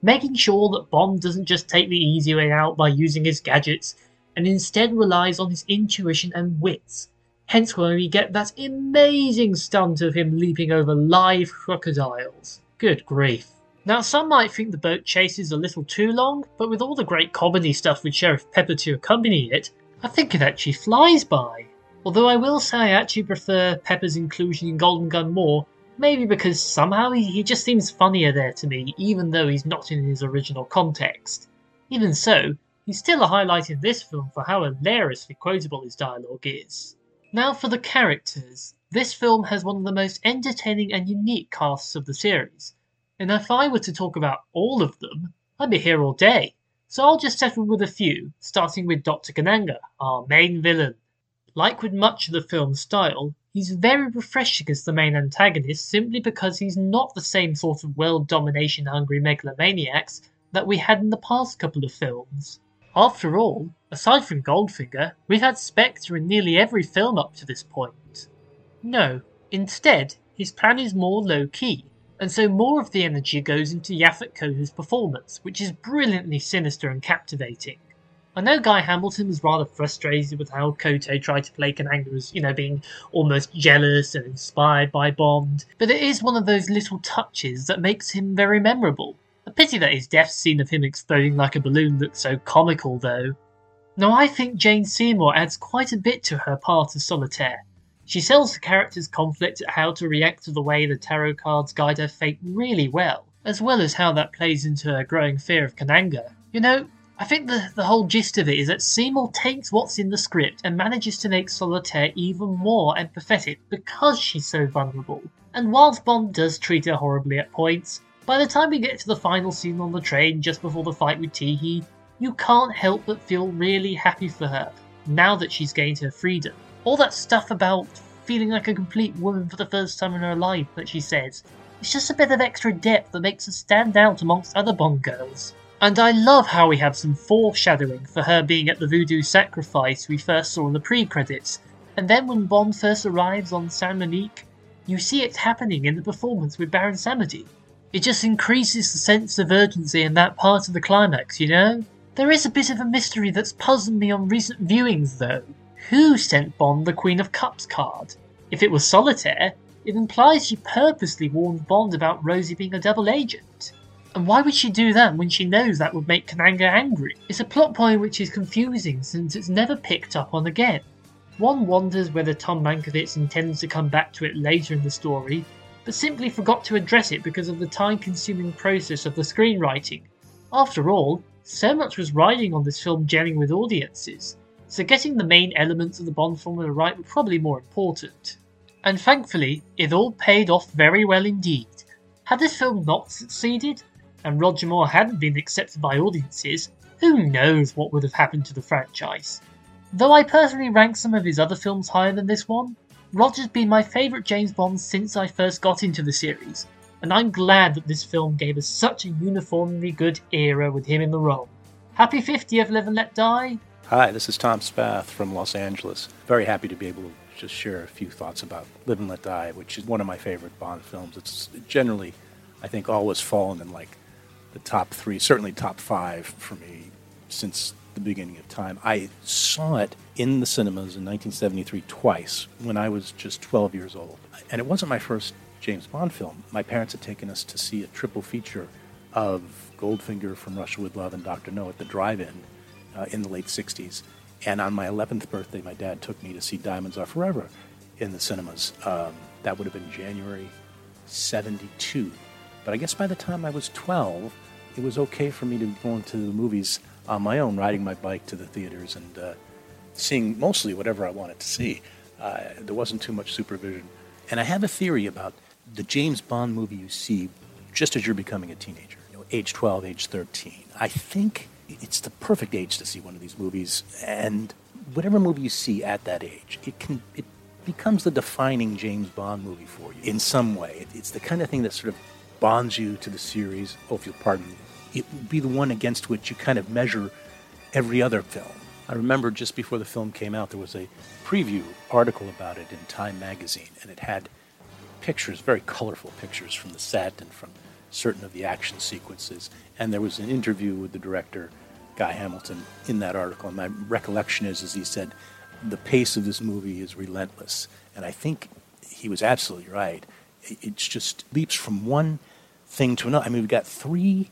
making sure that Bond doesn't just take the easy way out by using his gadgets, and instead relies on his intuition and wits. Hence why we get that amazing stunt of him leaping over live crocodiles. Good grief. Now some might think the boat chase is a little too long, but with all the great comedy stuff with Sheriff Pepper to accompany it, I think it actually flies by. Although I will say I actually prefer Pepper's inclusion in Golden Gun more, maybe because somehow he just seems funnier there to me, even though he's not in his original context. Even so, he's still a highlight in this film for how hilariously quotable his dialogue is. Now for the characters. This film has one of the most entertaining and unique casts of the series, and if I were to talk about all of them, I'd be here all day, so I'll just settle with a few, starting with Dr. Kananga, our main villain. Like with much of the film's style, he's very refreshing as the main antagonist simply because he's not the same sort of world domination-hungry megalomaniacs that we had in the past couple of films. After all, aside from Goldfinger, we've had Spectre in nearly every film up to this point. No, instead, his plan is more low-key, and so more of the energy goes into Yaphet Kotto's performance, which is brilliantly sinister and captivating. I know Guy Hamilton was rather frustrated with how Kotto tried to play Kananga as, being almost jealous and inspired by Bond, but it is one of those little touches that makes him very memorable. A pity that his death scene of him exploding like a balloon looks so comical, though. Now, I think Jane Seymour adds quite a bit to her part of Solitaire. She sells the character's conflict at how to react to the way the tarot cards guide her fate really well as how that plays into her growing fear of Kananga. I think the whole gist of it is that Seymour takes what's in the script and manages to make Solitaire even more empathetic because she's so vulnerable. And whilst Bond does treat her horribly at points, by the time we get to the final scene on the train just before the fight with Tee Hee, you can't help but feel really happy for her, now that she's gained her freedom. All that stuff about feeling like a complete woman for the first time in her life that she says, it's just a bit of extra depth that makes her stand out amongst other Bond girls. And I love how we have some foreshadowing for her being at the voodoo sacrifice we first saw in the pre-credits, and then when Bond first arrives on San Monique, you see it happening in the performance with Baron Samedi. It just increases the sense of urgency in that part of the climax, There is a bit of a mystery that's puzzled me on recent viewings, though. Who sent Bond the Queen of Cups card? If it was Solitaire, it implies she purposely warned Bond about Rosie being a double agent. And why would she do that when she knows that would make Kananga angry? It's a plot point which is confusing since it's never picked up on again. One wonders whether Tom Mankiewicz intends to come back to it later in the story, but simply forgot to address it because of the time-consuming process of the screenwriting. After all, so much was riding on this film gelling with audiences, so getting the main elements of the Bond formula right were probably more important. And thankfully, it all paid off very well indeed. Had this film not succeeded, and Roger Moore hadn't been accepted by audiences, who knows what would have happened to the franchise. Though I personally rank some of his other films higher than this one, Roger's been my favourite James Bond since I first got into the series, and I'm glad that this film gave us such a uniformly good era with him in the role. Happy 50th, Live and Let Die! Hi, this is Tom Spath from Los Angeles. Very happy to be able to just share a few thoughts about Live and Let Die, which is one of my favourite Bond films. It's generally, I think, always fallen in the top three, certainly top five for me since the beginning of time. I saw it in the cinemas in 1973 twice when I was just 12 years old. And it wasn't my first James Bond film. My parents had taken us to see a triple feature of Goldfinger, From Russia With Love, and Dr. No at the drive-in in the late 60s. And on my 11th birthday, my dad took me to see Diamonds Are Forever in the cinemas. That would have been January 72. But I guess by the time I was 12, it was okay for me to go into the movies on my own, riding my bike to the theaters and seeing mostly whatever I wanted to see. There wasn't too much supervision. And I have a theory about the James Bond movie you see just as you're becoming a teenager, age 12, age 13. I think it's the perfect age to see one of these movies. And whatever movie you see at that age, it becomes the defining James Bond movie for you in some way. It's the kind of thing that sort of bonds you to the series, oh, if you'll pardon me. It would be the one against which you kind of measure every other film. I remember just before the film came out, there was a preview article about it in Time magazine, and it had pictures, very colorful pictures from the set and from certain of the action sequences. And there was an interview with the director, Guy Hamilton, in that article. And my recollection is he said, the pace of this movie is relentless. And I think he was absolutely right. It just leaps from one thing to another. I mean, we've got three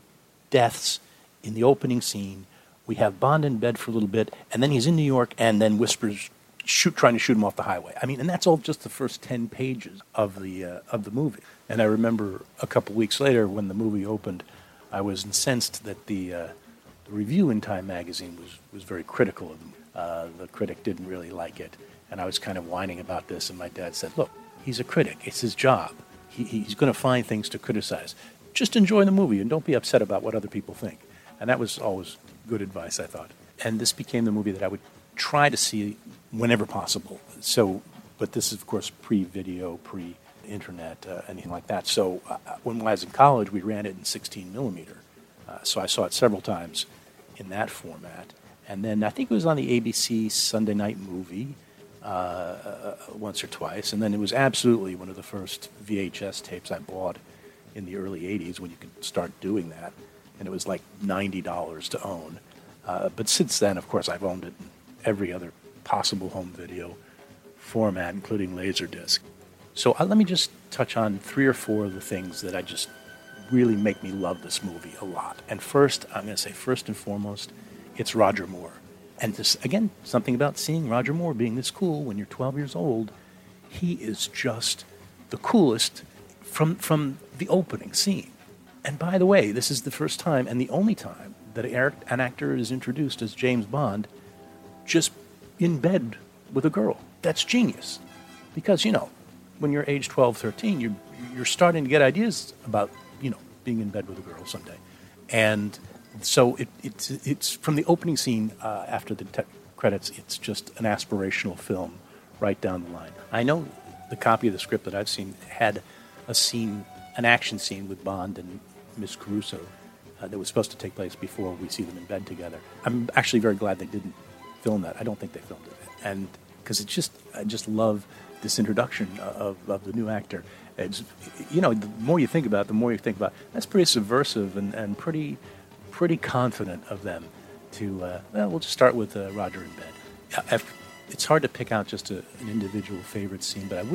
deaths in the opening scene. We have Bond in bed for a little bit, and then he's in New York, and then Whisper's trying to shoot him off the highway. I mean, and that's all just the first 10 pages of the movie. And I remember a couple weeks later when the movie opened, I was incensed that the review in Time magazine was very critical of the movie. The critic didn't really like it, and I was kind of whining about this, and my dad said, look, he's a critic. It's his job. He's going to find things to criticize. Just enjoy the movie and don't be upset about what other people think. And that was always good advice, I thought. And this became the movie that I would try to see whenever possible. So, but this is, of course, pre-video, pre-internet, anything like that. So when I was in college, we ran it in 16 millimeter. So I saw it several times in that format. And then I think it was on the ABC Sunday Night Movie once or twice. And then it was absolutely one of the first VHS tapes I bought in the early 80s when you could start doing that. And it was like $90 to own. But since then, of course, I've owned it in every other possible home video format, including Laserdisc. So let me just touch on three or four of the things that I just really make me love this movie a lot. And first, I'm going to say first and foremost, it's Roger Moore. And this, again, something about seeing Roger Moore being this cool when you're 12 years old. He is just the coolest from the opening scene. And by the way, this is the first time and the only time that an actor is introduced as James Bond just in bed with a girl. That's genius. Because, you know, when you're age 12, 13, you're starting to get ideas about, you know, being in bed with a girl someday. And so it's from the opening scene after the credits, it's just an aspirational film right down the line. I know the copy of the script that I've seen had a scene, an action scene with Bond and Miss Caruso that was supposed to take place before we see them in bed together. I'm actually very glad they didn't film that. I don't think they filmed it. And because it's just, I just love this introduction of the new actor. It's, you know, the more you think about it, that's pretty subversive and pretty confident of them to, we'll just start with Roger in bed. It's hard to pick out just an individual favorite scene, but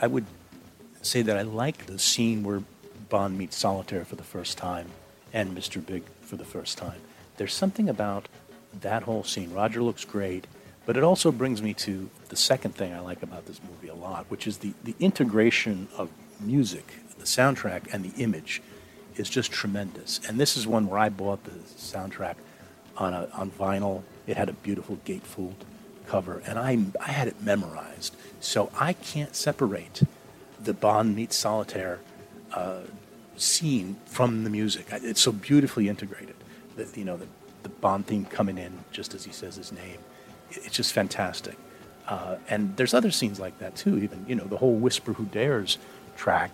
I would say that I like the scene where Bond meets Solitaire for the first time and Mr. Big for the first time. There's something about that whole scene. Roger looks great, but it also brings me to the second thing I like about this movie a lot, which is the integration of music, the soundtrack, and the image is just tremendous. And this is one where I bought the soundtrack on vinyl. It had a beautiful gatefold cover, and I had it memorized. So I can't separate the Bond meets Solitaire scene from the music. It's so beautifully integrated. The Bond theme coming in just as he says his name. It's just fantastic. And there's other scenes like that, too. Even, you know, the whole Whisper Who Dares track,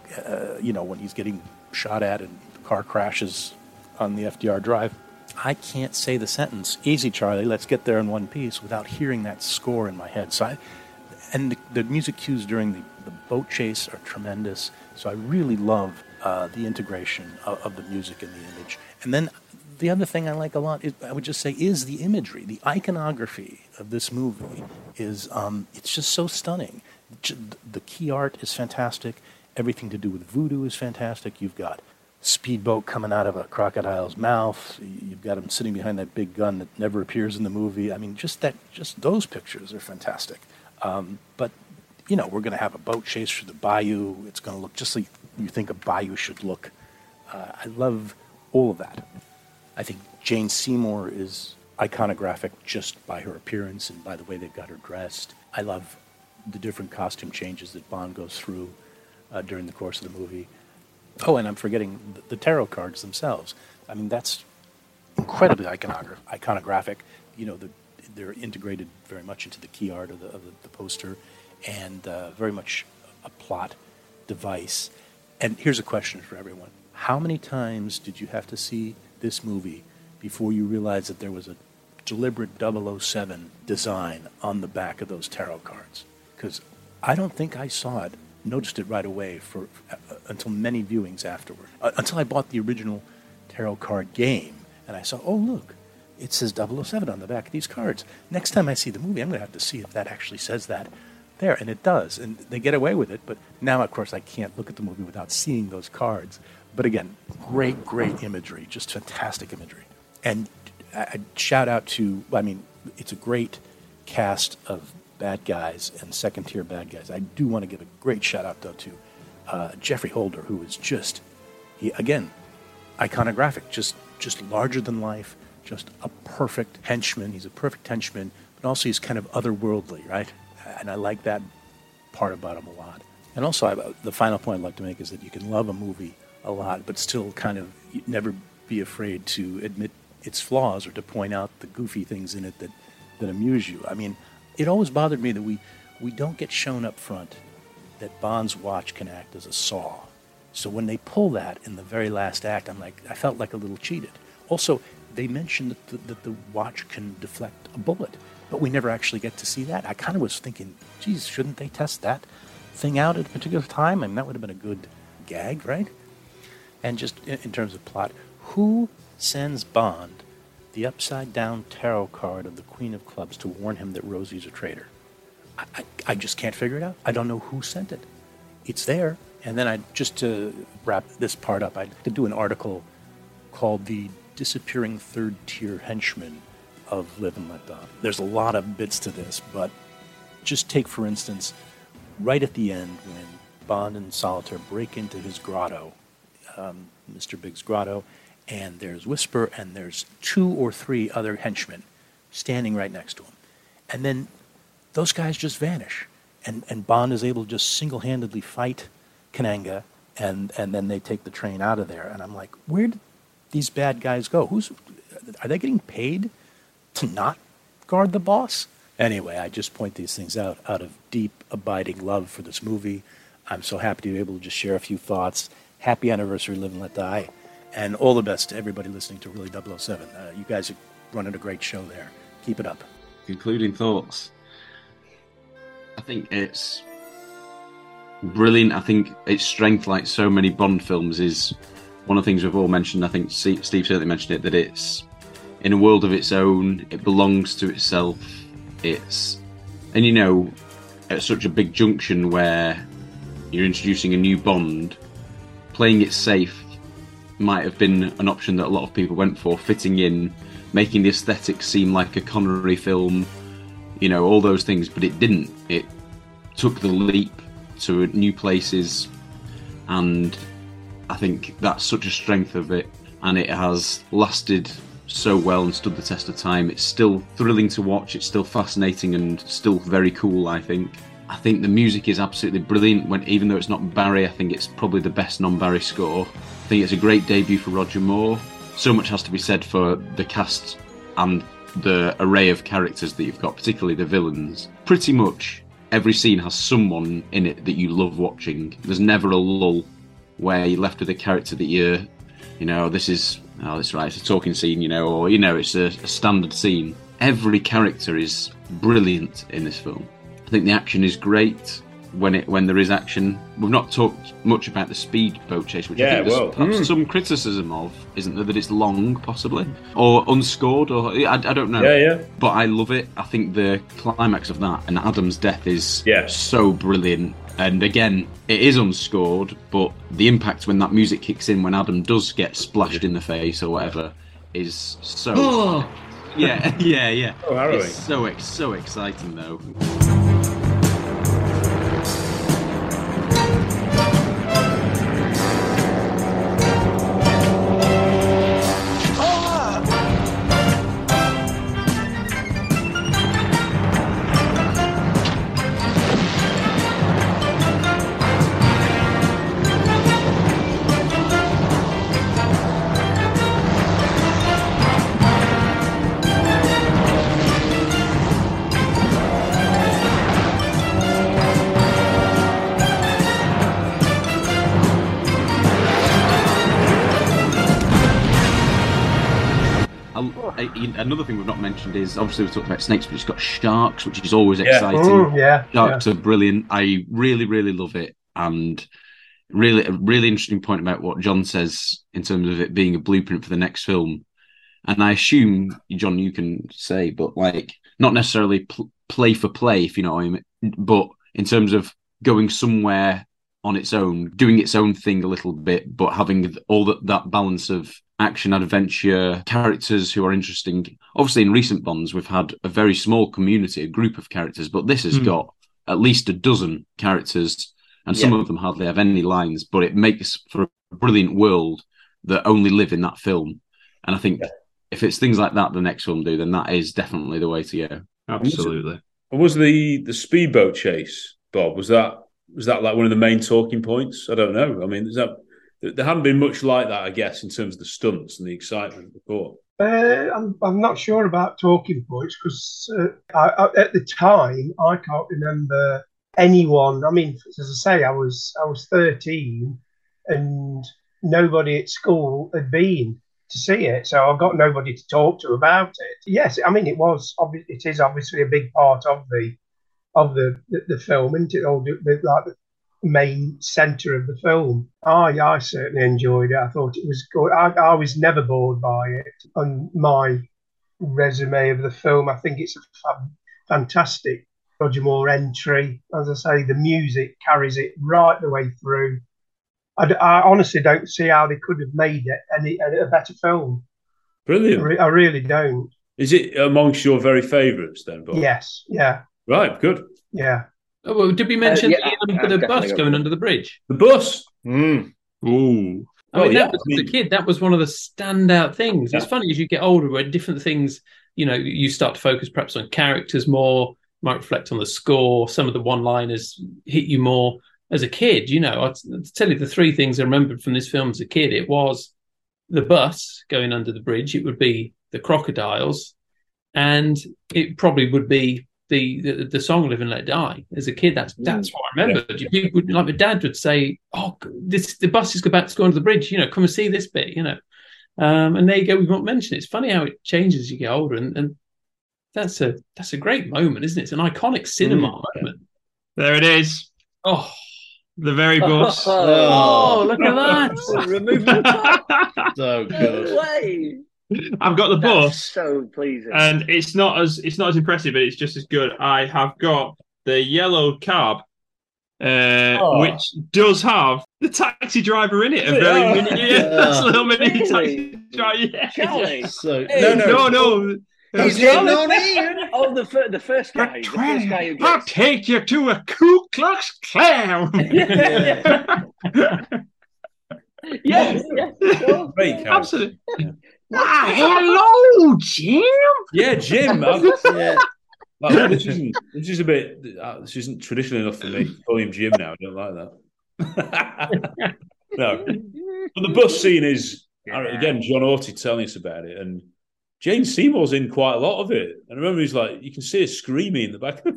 when he's getting shot at and the car crashes on the FDR Drive. I can't say the sentence, "Easy, Charlie, let's get there in one piece," without hearing that score in my head. So the music cues during the boat chase are tremendous. So I really love the integration of the music and the image. And then the other thing I like a lot, is the imagery. The iconography of this movie is, it's just so stunning. The key art is fantastic. Everything to do with voodoo is fantastic. You've got speedboat coming out of a crocodile's mouth. You've got him sitting behind that big gun that never appears in the movie. I mean, just those pictures are fantastic. But, you know, we're going to have a boat chase through the bayou. It's going to look just like you think a bayou should look. I love all of that. I think Jane Seymour is iconographic just by her appearance and by the way they've got her dressed. I love the different costume changes that Bond goes through during the course of the movie. Oh, and I'm forgetting the tarot cards themselves. I mean, that's incredibly iconographic. You know, they're integrated very much into the key art of the poster and very much a plot device. And here's a question for everyone. How many times did you have to see this movie before you realized that there was a deliberate 007 design on the back of those tarot cards? Because I don't think I noticed it right away until many viewings afterward. Until I bought the original tarot card game, and I saw, oh, look, it says 007 on the back of these cards. Next time I see the movie, I'm going to have to see if that actually says that there, and it does, and they get away with it, but now, of course, I can't look at the movie without seeing those cards. But again, great imagery, just fantastic imagery. And I shout out to, it's a great cast of bad guys and second-tier bad guys. I do want to give a great shout-out, though, to Jeffrey Holder, who is just, iconographic, just larger than life, just a perfect henchman. He's a perfect henchman, but also he's kind of otherworldly, right? And I like that part about him a lot. And also, the final point I'd like to make is that you can love a movie a lot, but still kind of never be afraid to admit its flaws or to point out the goofy things in it that amuse you. I mean, it always bothered me that we don't get shown up front that Bond's watch can act as a saw. So when they pull that in the very last act, I felt like a little cheated. Also, they mentioned that the watch can deflect a bullet, but we never actually get to see that. I kind of was thinking, geez, shouldn't they test that thing out at a particular time? I mean, that would have been a good gag, right? And just in terms of plot, who sends Bond the upside-down tarot card of the Queen of Clubs to warn him that Rosie's a traitor. I just can't figure it out. I don't know who sent it. It's there. And then I, just to wrap this part up, I did do an article called The Disappearing Third-Tier Henchman of Live and Let Die. There's a lot of bits to this, but just take, for instance, right at the end when Bond and Solitaire break into his grotto, Mr. Big's grotto, and there's Whisper, and there's two or three other henchmen standing right next to him. And then those guys just vanish, and Bond is able to just single-handedly fight Kananga, and then they take the train out of there. And I'm like, where did these bad guys go? Are they getting paid to not guard the boss? Anyway, I just point these things out of deep, abiding love for this movie. I'm so happy to be able to just share a few thoughts. Happy anniversary, Live and Let Die. And all the best to everybody listening to Really 007. You guys are running a great show there. Keep it up. Concluding thoughts. I think it's brilliant. I think its strength, like so many Bond films, is one of the things we've all mentioned. I think Steve certainly mentioned it, that it's in a world of its own. It belongs to itself. And you know, at such a big junction where you're introducing a new Bond, playing it safe might have been an option that a lot of people went for, fitting in, making the aesthetics seem like a Connery film, you know, all those things, but it didn't. It took the leap to new places, and I think that's such a strength of it, and it has lasted so well and stood the test of time. It's still thrilling to watch, it's still fascinating and still very cool, I think. I think the music is absolutely brilliant, even though it's not Barry. I think it's probably the best non-Barry score. I think it's a great debut for Roger Moore. So much has to be said for the cast and the array of characters that you've got, particularly the villains. Pretty much every scene has someone in it that you love watching. There's never a lull where you're left with a character that it's a talking scene, it's a standard scene. Every character is brilliant in this film. I think the action is great when there is action. We've not talked much about the speedboat chase, which I think there's perhaps some criticism of, isn't there? That it's long, possibly, or unscored, or I don't know. Yeah. But I love it. I think the climax of that and Adam's death is so brilliant. And again, it is unscored, but the impact when that music kicks in, when Adam does get splashed in the face or whatever, is so... Oh! Yeah. Oh, harrowing. It's so exciting, though. Another thing we've not mentioned is, obviously we've talked about snakes, but it's got sharks, which is always exciting. Sharks are brilliant. I really, really love it. And really, a really interesting point about what John says in terms of it being a blueprint for the next film. And I assume, John, you can say, but like, not necessarily play for play, if you know what I mean, but in terms of going somewhere on its own, doing its own thing a little bit, but having all that balance of action, adventure, characters who are interesting. Obviously, in recent Bonds, we've had a very small community, a group of characters, but this has got at least a dozen characters, and some of them hardly have any lines, but it makes for a brilliant world that only live in that film. And I think if it's things like that the next film do, then that is definitely the way to go. Absolutely. Was the speedboat chase, Bob, was that like one of the main talking points? I don't know. I mean, is that... There hadn't been much like that, I guess, in terms of the stunts and the excitement before. I'm not sure about talking points because at the time I can't remember anyone. I mean, as I say, I was 13, and nobody at school had been to see it, so I've got nobody to talk to about it. Yes, I mean it is obviously a big part of the film, isn't it? All the main centre of the film. I certainly enjoyed it. I thought it was good. I was never bored by it. And my resume of the film. I think it's a fantastic Roger Moore entry. As I say, the music carries it right the way through. I honestly don't see how they could have made it a better film. Brilliant. I really don't. Is it amongst your very favourites then, Bob? Yes, yeah. Right, good. Yeah. Oh, well, did we mention the bus going under the bridge? The bus? Mm. Ooh. I mean, as a kid, that was one of the standout things. Yeah. It's funny, as you get older, where different things, you know, you start to focus perhaps on characters more, might reflect on the score, some of the one-liners hit you more. As a kid, you know, I'll tell you the three things I remembered from this film as a kid. It was the bus going under the bridge. It would be the crocodiles. And it probably would be the song Live and Let Die. As a kid, that's what I remembered. Yeah. People, like my dad would say, oh, the bus is about to go under the bridge. You know, come and see this bit, you know. And there you go. We won't mention it. It's funny how it changes as you get older. And that's a great moment, isn't it? It's an iconic cinema moment. There it is. Oh. The very boss. Oh, look at that. Remove the top. So good. No way. I've got the boss. So pleasing. And it's not as impressive, but it's just as good. I have got the yellow cab, which does have the taxi driver in it. A very mini taxi driver. Yeah. Charlie. So, no. He's the first guy. I'll take you to a Ku Klux Klan. Yes. Absolutely. Ah, hello, Jim. Yeah, Jim. This isn't traditional enough for me. Call him Jim now. I don't like that. No. But the bus scene is, again, John Orty telling us about it, and Jane Seymour's in quite a lot of it. And I remember he's like, you can see her screaming in the back of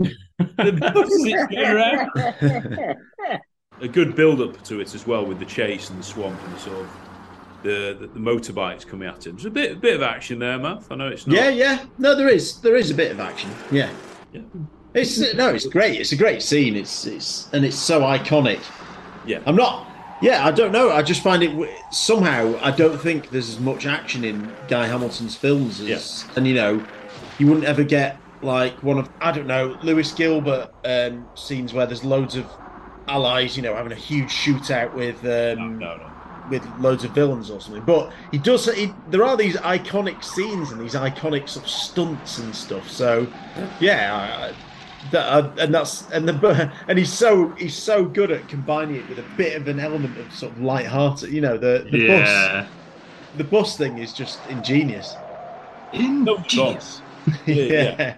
the bus. A good build-up to it as well, with the chase and the swamp and the sort of the motorbikes coming at him. There's a bit of action there, Matt. I know it's not. Yeah. No, there is a bit of action. Yeah. It's great. It's a great scene. It's so iconic. Yeah. I don't know. I just find it somehow. I don't think there's as much action in Guy Hamilton's films as, and you know, you wouldn't ever get like one of Lewis Gilbert scenes where there's loads of allies, you know, having a huge shootout with loads of villains or something. But he does. There are these iconic scenes and these iconic sort of stunts and stuff. So yeah. He's so good at combining it with a bit of an element of sort of light-hearted, you know, the bus thing is just ingenious. Ingenious. Yeah.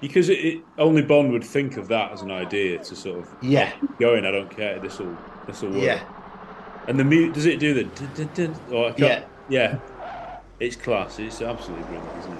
Because it only Bond would think of that as an idea to sort of I don't care, this will work. Yeah. And the mute, does it do the yeah, it's class. It's absolutely brilliant, isn't it?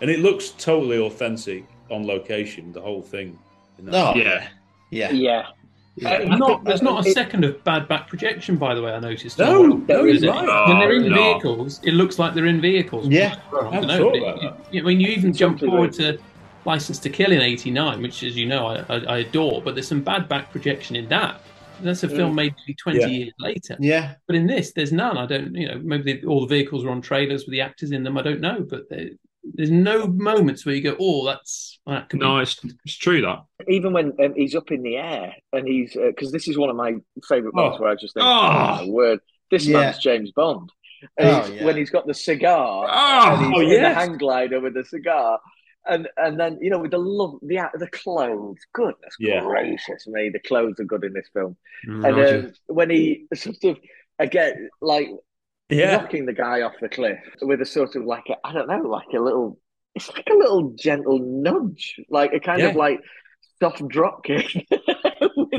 And it looks totally authentic on location, the whole thing. There's not a second of bad back projection, by the way, I noticed. No, when they're in vehicles, it looks like they're in vehicles. Yeah, I don't know. You even jump forward to Licence to Kill in '89, which, as you know, I adore, but there's some bad back projection in that. That's a film maybe 20 years later. Yeah. But in this, there's none. I don't, you know, maybe all the vehicles are on trailers with the actors in them. I don't know, but there's no moments where you go, oh, that could be. It's true that. Even when he's up in the air and he's, because this is one of my favourite moments where I just think, man's James Bond. And when he's got the cigar and he's in the hang glider with the cigar. And then, you know, with the clothes, goodness gracious me, the clothes are good in this film. Roger. And when he sort of, again, like knocking the guy off the cliff with a sort of like, it's like a little gentle nudge, like a kind of like soft drop kick.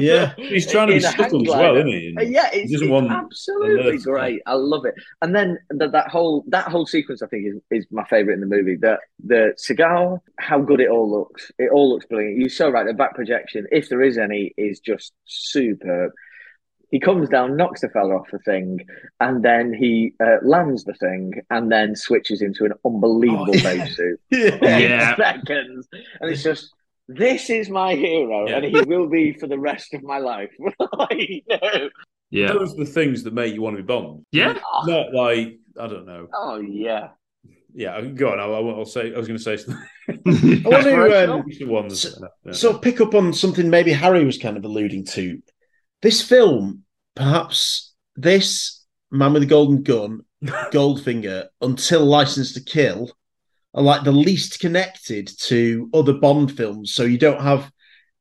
Yeah, he's trying to be subtle as well, isn't he? Yeah, it's absolutely great. I love it. And then that whole sequence, I think, is my favourite in the movie. The Seagal, how good it all looks. It all looks brilliant. You're so right. The back projection, if there is any, is just superb. He comes down, knocks the fella off the thing, and then he lands the thing, and then switches into an unbelievable babe suit. Yeah. Seconds, and it's just, this is my hero, and he will be for the rest of my life. Like, no. Yeah, those are the things that make you want to be Bond. Yeah, not like, I don't know. Oh yeah. Yeah, go on. I'll say. I was going to say something. So pick up on something maybe Harry was kind of alluding to. This film, perhaps this Man with the Golden Gun, Goldfinger, until Licence to Kill, are like the least connected to other Bond films. So you don't have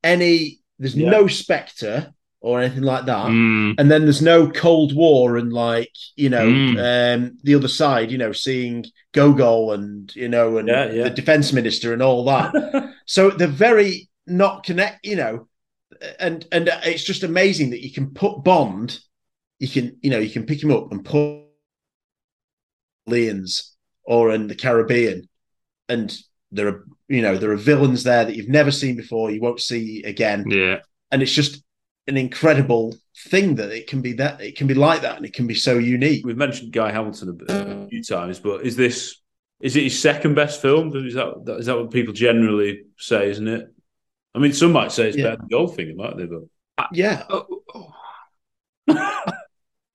any, there's no Spectre or anything like that. Mm. And then there's no Cold War and the other side, seeing Gogol and the defense minister and all that. So they're very not connected, And it's just amazing that you can put Bond, you can pick him up and put aliens or in the Caribbean, and there are villains there that you've never seen before, you won't see again. Yeah, and it's just an incredible thing that it can be like that, and it can be so unique. We've mentioned Guy Hamilton a few times, but is it his second best film? Is that what people generally say? Isn't it? I mean, some might say it's better than Goldfinger, might they? But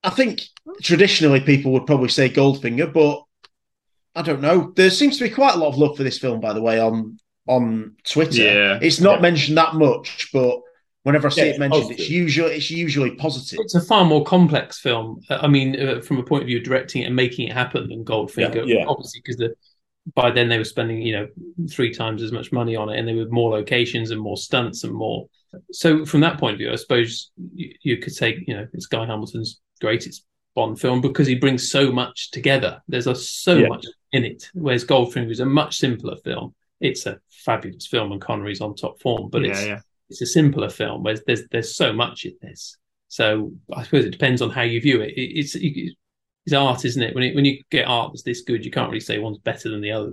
I think traditionally people would probably say Goldfinger, but I don't know. There seems to be quite a lot of love for this film, by the way, on Twitter. Yeah. It's not mentioned that much, but whenever I see it mentioned, positive. It's usually positive. It's a far more complex film. I mean, from a point of view of directing it and making it happen than Goldfinger, obviously, because by then they were spending, 3 times as much money on it, and there were more locations and more stunts and more. So from that point of view, I suppose you could say, it's Guy Hamilton's greatest Bond film because he brings so much together. There's so much in it, whereas Goldfinger is a much simpler film. It's a fabulous film and Connery's on top form, but it's a simpler film, whereas there's so much in this. So I suppose it depends on how you view it. It's art, isn't it? When you get art that's this good, you can't really say one's better than the other.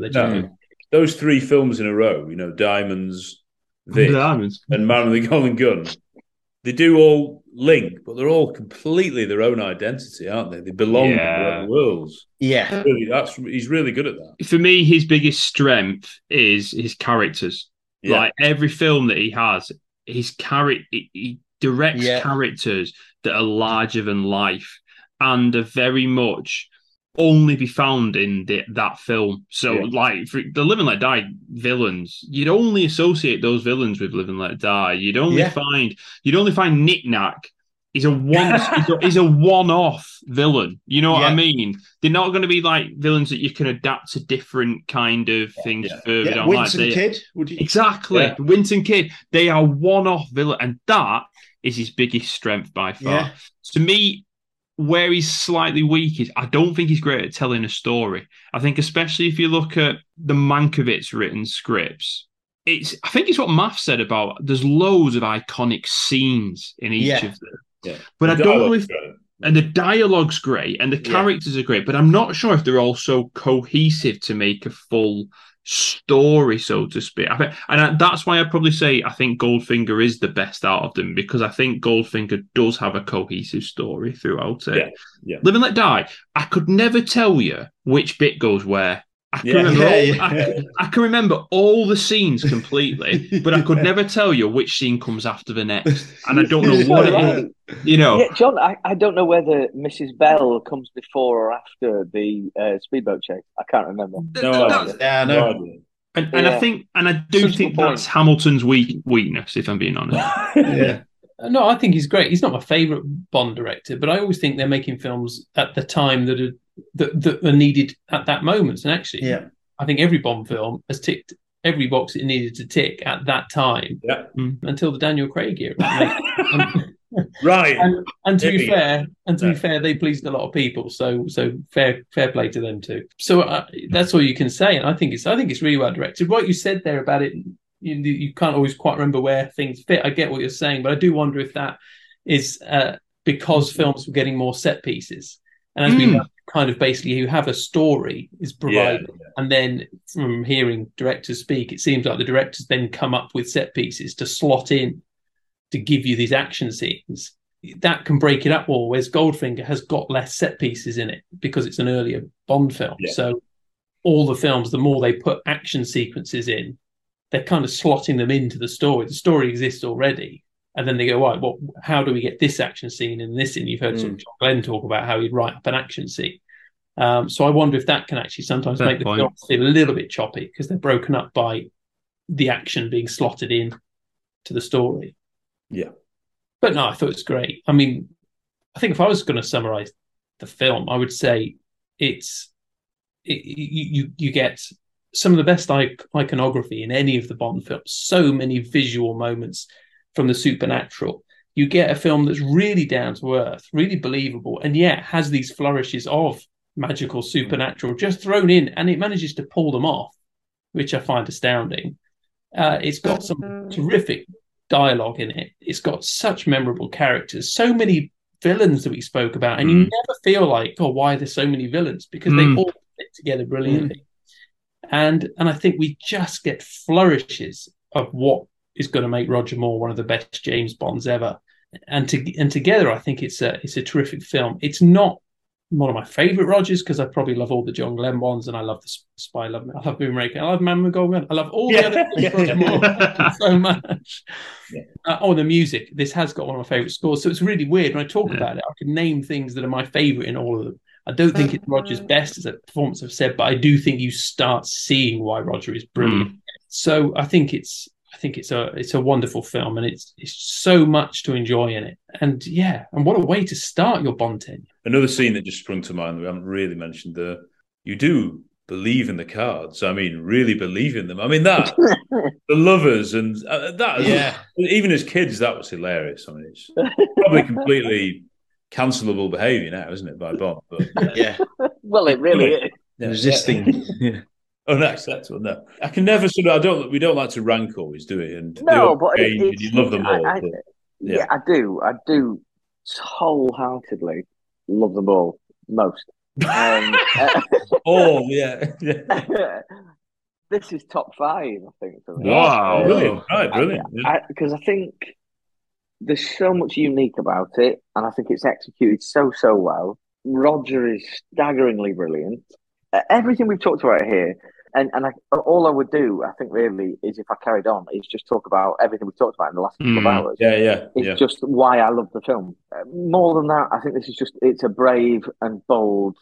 Those 3 films in a row, Diamonds, and Man with the Golden Gun, they do all link, but they're all completely their own identity, aren't they? They belong to their own worlds. Yeah. Really, he's really good at that. For me, his biggest strength is his characters. Yeah. Like every film that he has, he directs characters that are larger than life. And are very much only be found in that film. So, like, for the Live and Let Die villains, you'd only associate those villains with Live and Let Die. You'd only find Nick Nack is a one-off villain. You know what I mean? They're not going to be like villains that you can adapt to different kind of things further down. Winton Kid, would you? Exactly, yeah. Winton Kid. They are one-off villain, and that is his biggest strength by far. Yeah. To me. Where he's slightly weak is I don't think he's great at telling a story. I think especially if you look at the Mankiewicz written scripts, I think it's what Maff said about there's loads of iconic scenes in each of them. Yeah. But I don't know if the dialogue's great and the characters are great, but I'm not sure if they're all so cohesive to make a full story, so to speak. That's why I probably say I think Goldfinger is the best out of them, because I think Goldfinger does have a cohesive story throughout it. Yeah. Live and Let Die, I could never tell you which bit goes where. I can remember all the scenes completely, but I could never tell you which scene comes after the next, and I don't know what it is. John, I don't know whether Mrs. Bell comes before or after the speedboat chase. I can't remember. No. I think, and I do think that's Hamilton's weakness, if I'm being honest. Yeah. No, I think he's great. He's not my favourite Bond director, but I always think they're making films at the time that are needed at that moment. And actually, I think every Bond film has ticked every box it needed to tick at that time until the Daniel Craig era. Right. And to be fair, they pleased a lot of people. So fair play to them too. So that's all you can say. And I think it's really well directed. What you said there about it you can't always quite remember where things fit. I get what you're saying, but I do wonder if that is because films were getting more set pieces. And as we know, kind of basically you have a story is provided. Yeah. And then from hearing directors speak, it seems like the directors then come up with set pieces to slot in, to give you these action scenes. That can break it up all, whereas Goldfinger has got less set pieces in it because it's an earlier Bond film. Yeah. So all the films, the more they put action sequences in, they're kind of slotting them into the story. The story exists already. And then they go, right, well, how do we get this action scene and this in? You've heard sort of John Glenn talk about how he'd write up an action scene. So I wonder if that can actually sometimes make the film feel a little bit choppy because they're broken up by the action being slotted in to the story. Yeah. But no, I thought it's great. I mean, I think if I was going to summarize the film, I would say you get some of the best iconography in any of the Bond films. So many visual moments from the supernatural. You get a film that's really down to earth, really believable, and yet has these flourishes of magical supernatural just thrown in, and it manages to pull them off, which I find astounding. It's got some terrific dialogue in it. It's got such memorable characters, so many villains that we spoke about, and you never feel like, oh, why are there so many villains? Because they all fit together brilliantly. And I think we just get flourishes of what is going to make Roger Moore one of the best James Bonds ever. And together, I think it's a terrific film. It's not one of my favourite Rogers, because I probably love all the John Glenn Bonds, and I love The Spy, I love Moonraker, I love Man with the Golden Gun, I love all the other things Roger Moore so much. Yeah. The music. This has got one of my favourite scores, so it's really weird. When I talk about it, I can name things that are my favourite in all of them. I don't think it's Roger's best, as a performance I've said, but I do think you start seeing why Roger is brilliant. So I think it's a wonderful film, and it's so much to enjoy in it. And yeah, and what a way to start your Bond tenure. Another scene that just sprung to mind that we haven't really mentioned, you do believe in the cards. I mean, really believe in them. I mean, that, the lovers and that, yeah. Even as kids, that was hilarious. I mean, it's probably completely cancelable behaviour now, isn't it, by Bond? But, yeah. Well, it really is. Yeah. Resisting. Yeah. Unacceptable. No, I can never sort of. We don't like to rank always, do we? And no, but and you love them all. Yeah, I do wholeheartedly love them all most. Oh yeah. This is top 5, I think. Wow, brilliant! Right, brilliant. Because I think there's so much unique about it, and I think it's executed so well. Roger is staggeringly brilliant. Everything we've talked about here. And all I would do, I think, really, is if I carried on, is just talk about everything we've talked about in the last couple of hours. It's just why I love the film. More than that, I think this is it's a brave and bold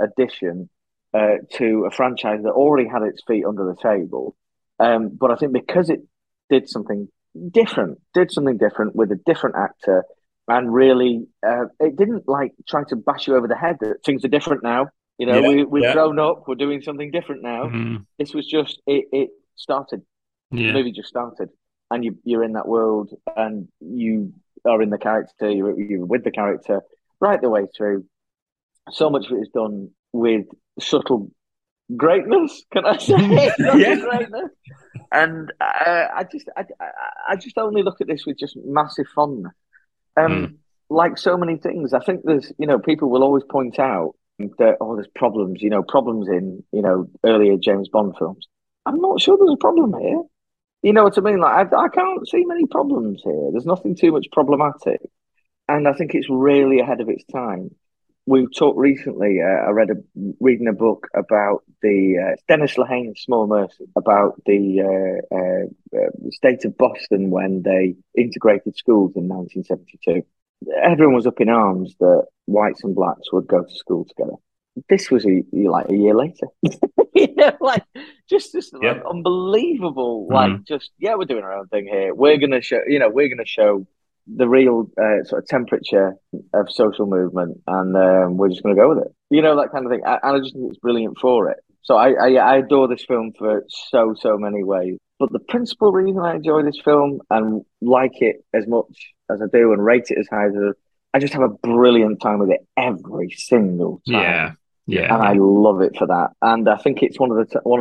addition to a franchise that already had its feet under the table. But I think because it did something different with a different actor, and really, it didn't try to bash you over the head that things are different now. You know, we've grown up. We're doing something different now. This was just it started. The movie just started, and you're in that world, and you are in the character. You're with the character right the way through. So much of it is done with subtle greatness. Can I say? Greatness. And I just only look at this with just massive fondness. Like so many things, I think there's people will always point out. That, there's problems, problems in, earlier James Bond films. I'm not sure there's a problem here. You know what I mean? I can't see many problems here. There's nothing too much problematic. And I think it's really ahead of its time. We've talked recently, I reading a book about the Dennis Lehane's Small Mercy, about the state of Boston when they integrated schools in 1972. Everyone was up in arms that whites and blacks would go to school together. This was a year later. Unbelievable. We're doing our own thing here. We're going to show, we're going to show the real sort of temperature of social movement, and we're just going to go with it. That kind of thing. And I just think it's brilliant for it. So I adore this film for so many ways. But the principal reason I enjoy this film and like it as much as I do and rate it as high as I do, I just have a brilliant time with it every single time. Yeah. And I love it for that. And I think it's one of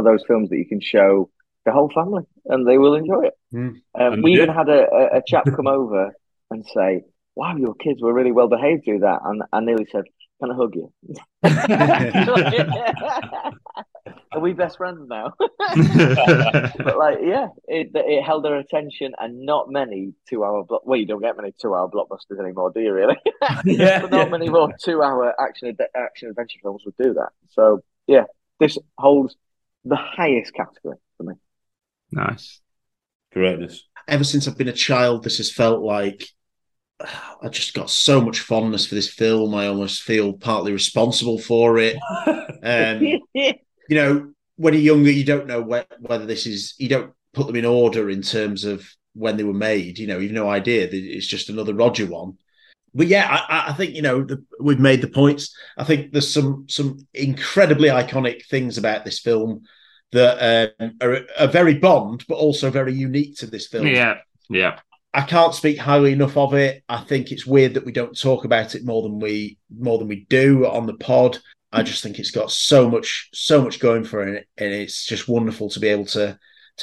those films that you can show the whole family, and they will enjoy it. We even had a chap come over and say, wow, your kids were really well behaved through that. And I nearly said, can I hug you? Are we best friends now? But like, yeah, it held their attention, and not many 2 hour block. Well, you don't get many 2 hour blockbusters anymore, do you? Really? Many more 2 hour action adventure films would do that. So yeah, this holds the highest category for me. Nice, greatness. Ever since I've been a child, this has felt like I just got so much fondness for this film. I almost feel partly responsible for it. You know, when you're younger, you don't know whether this is, you don't put them in order in terms of when they were made. You know, you've no idea. It's just another Roger one. But yeah, I think, you know, we've made the points. I think there's some incredibly iconic things about this film that are very Bond, but also very unique to this film. Yeah, yeah. I can't speak highly enough of it. I think it's weird that we don't talk about it more than we do on the pod. I just think it's got so much going for it, and it's just wonderful to be able to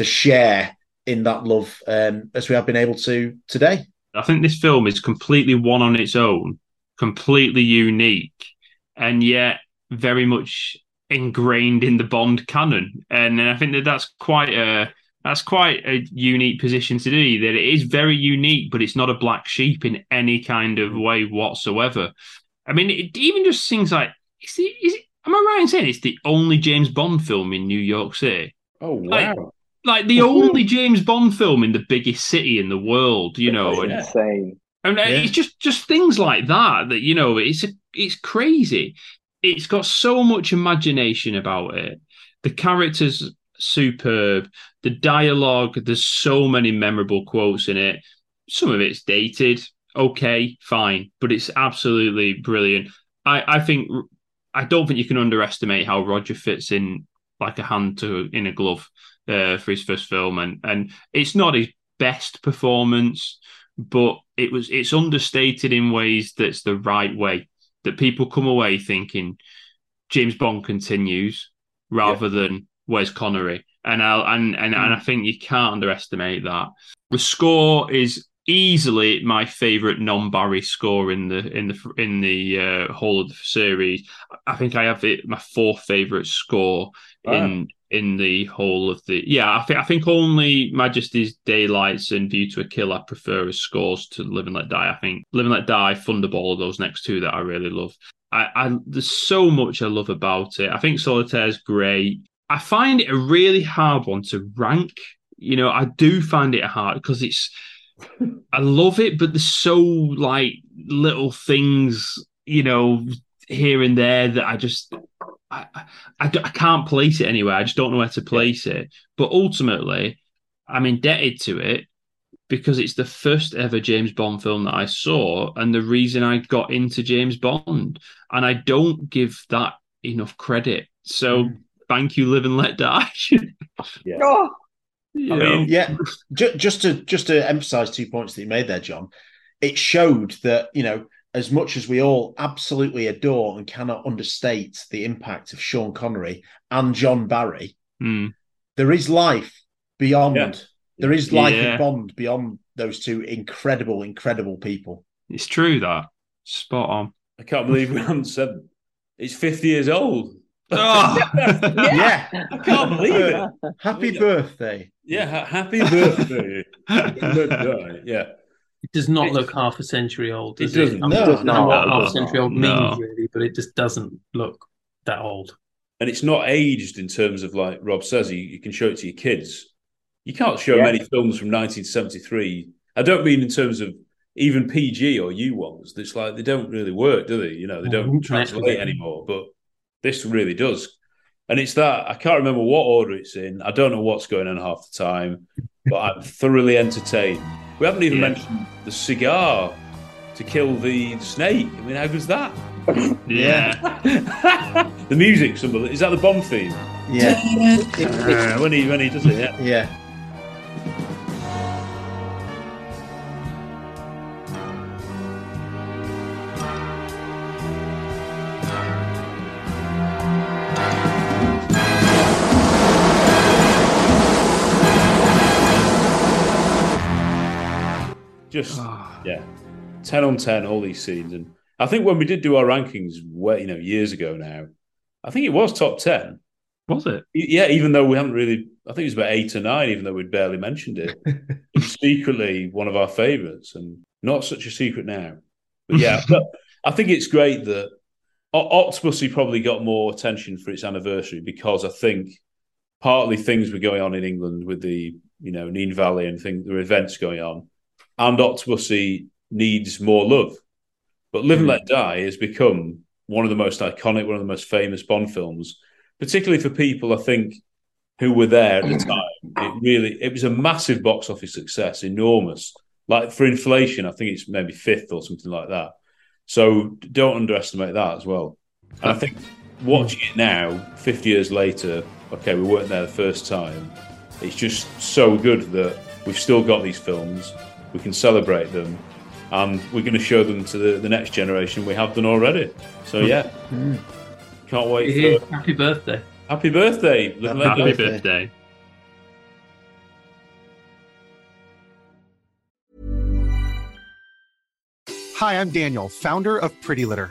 share in that love as we have been able to today. I think this film is completely one on its own, completely unique, and yet very much ingrained in the Bond canon. And I think that's quite a... That's quite a unique position to do, that it is very unique, but it's not a black sheep in any kind of way whatsoever. I mean, it even just seems like, am I right in saying it's the only James Bond film in New York City? Oh, wow. Like the only James Bond film in the biggest city in the world, you know. That's insane. And it's just things like that, you know, it's crazy. It's got so much imagination about it. The characters... superb. The dialogue, there's so many memorable quotes in it. Some of it's dated, okay, fine, but it's absolutely brilliant. I don't think you can underestimate how Roger fits in like a hand in a glove for his first film, and it's not his best performance, but it's understated in ways that's the right way, that people come away thinking James Bond continues rather than where's Connery? And I think you can't underestimate that. The score is easily my favourite non-Barry score in the whole of the series. I think I have it my fourth favourite score in the whole of the. Yeah, I think only Majesty's Daylights and View to a Kill I prefer as scores to Live and Let Die. I think Live and Let Die, Thunderball, are those next two that I really love. There's so much I love about it. I think Solitaire's great. I find it a really hard one to rank. You know, I do find it hard because I love it, but there's so like little things, you know, here and there that I just, I can't place it anywhere. I just don't know where to place it. But ultimately, I'm indebted to it because it's the first ever James Bond film that I saw and the reason I got into James Bond. And I don't give that enough credit. So... Thank you, Live and Let Die. Just to emphasise 2 points that you made there, John, it showed that, you know, as much as we all absolutely adore and cannot understate the impact of Sean Connery and John Barry, there is life beyond. Yeah. There is life in Bond beyond those two incredible, incredible people. It's true, that. Spot on. I can't believe we haven't said it's 50 years old. Oh. Yeah, I can't believe it. Happy birthday. Yeah, happy birthday. Yeah. It does not look half a century old, does it? Half a century old means really, but it just doesn't look that old. And it's not aged in terms of, like Rob says, you can show it to your kids. You can't show many films from 1973. I don't mean in terms of even PG or U ones. It's like they don't really work, do they? You know, they don't translate anymore, but this really does. And it's that, I can't remember what order it's in. I don't know what's going on half the time, but I'm thoroughly entertained. We haven't even mentioned the cigar to kill the snake. I mean, how was that? Yeah. The music, somebody, is that the Bond theme? Yeah. When he does it, yeah. Yeah. Just, yeah, 10 on 10, all these scenes. And I think when we did do our rankings, you know, years ago now, I think it was top 10. Was it? Yeah, even though we haven't really, I think it was about 8 or 9, even though we'd barely mentioned it. It's secretly one of our favourites, and not such a secret now. But yeah, but I think it's great that Octopussy probably got more attention for its anniversary, because I think partly things were going on in England with the, you know, Neen Valley and things, there were events going on, and Octopussy needs more love. But Live and Let Die has become one of the most iconic, one of the most famous Bond films, particularly for people, I think, who were there at the time. It was a massive box office success, enormous. Like for inflation, I think it's maybe 5th or something like that. So don't underestimate that as well. And I think watching it now, 50 years later, okay, we weren't there the first time. It's just so good that we've still got these films. We can celebrate them. And we're going to show them to the next generation. We have done already. So, yeah. Can't wait for... Happy birthday. Happy birthday. Happy birthday. Hi, I'm Daniel, founder of Pretty Litter.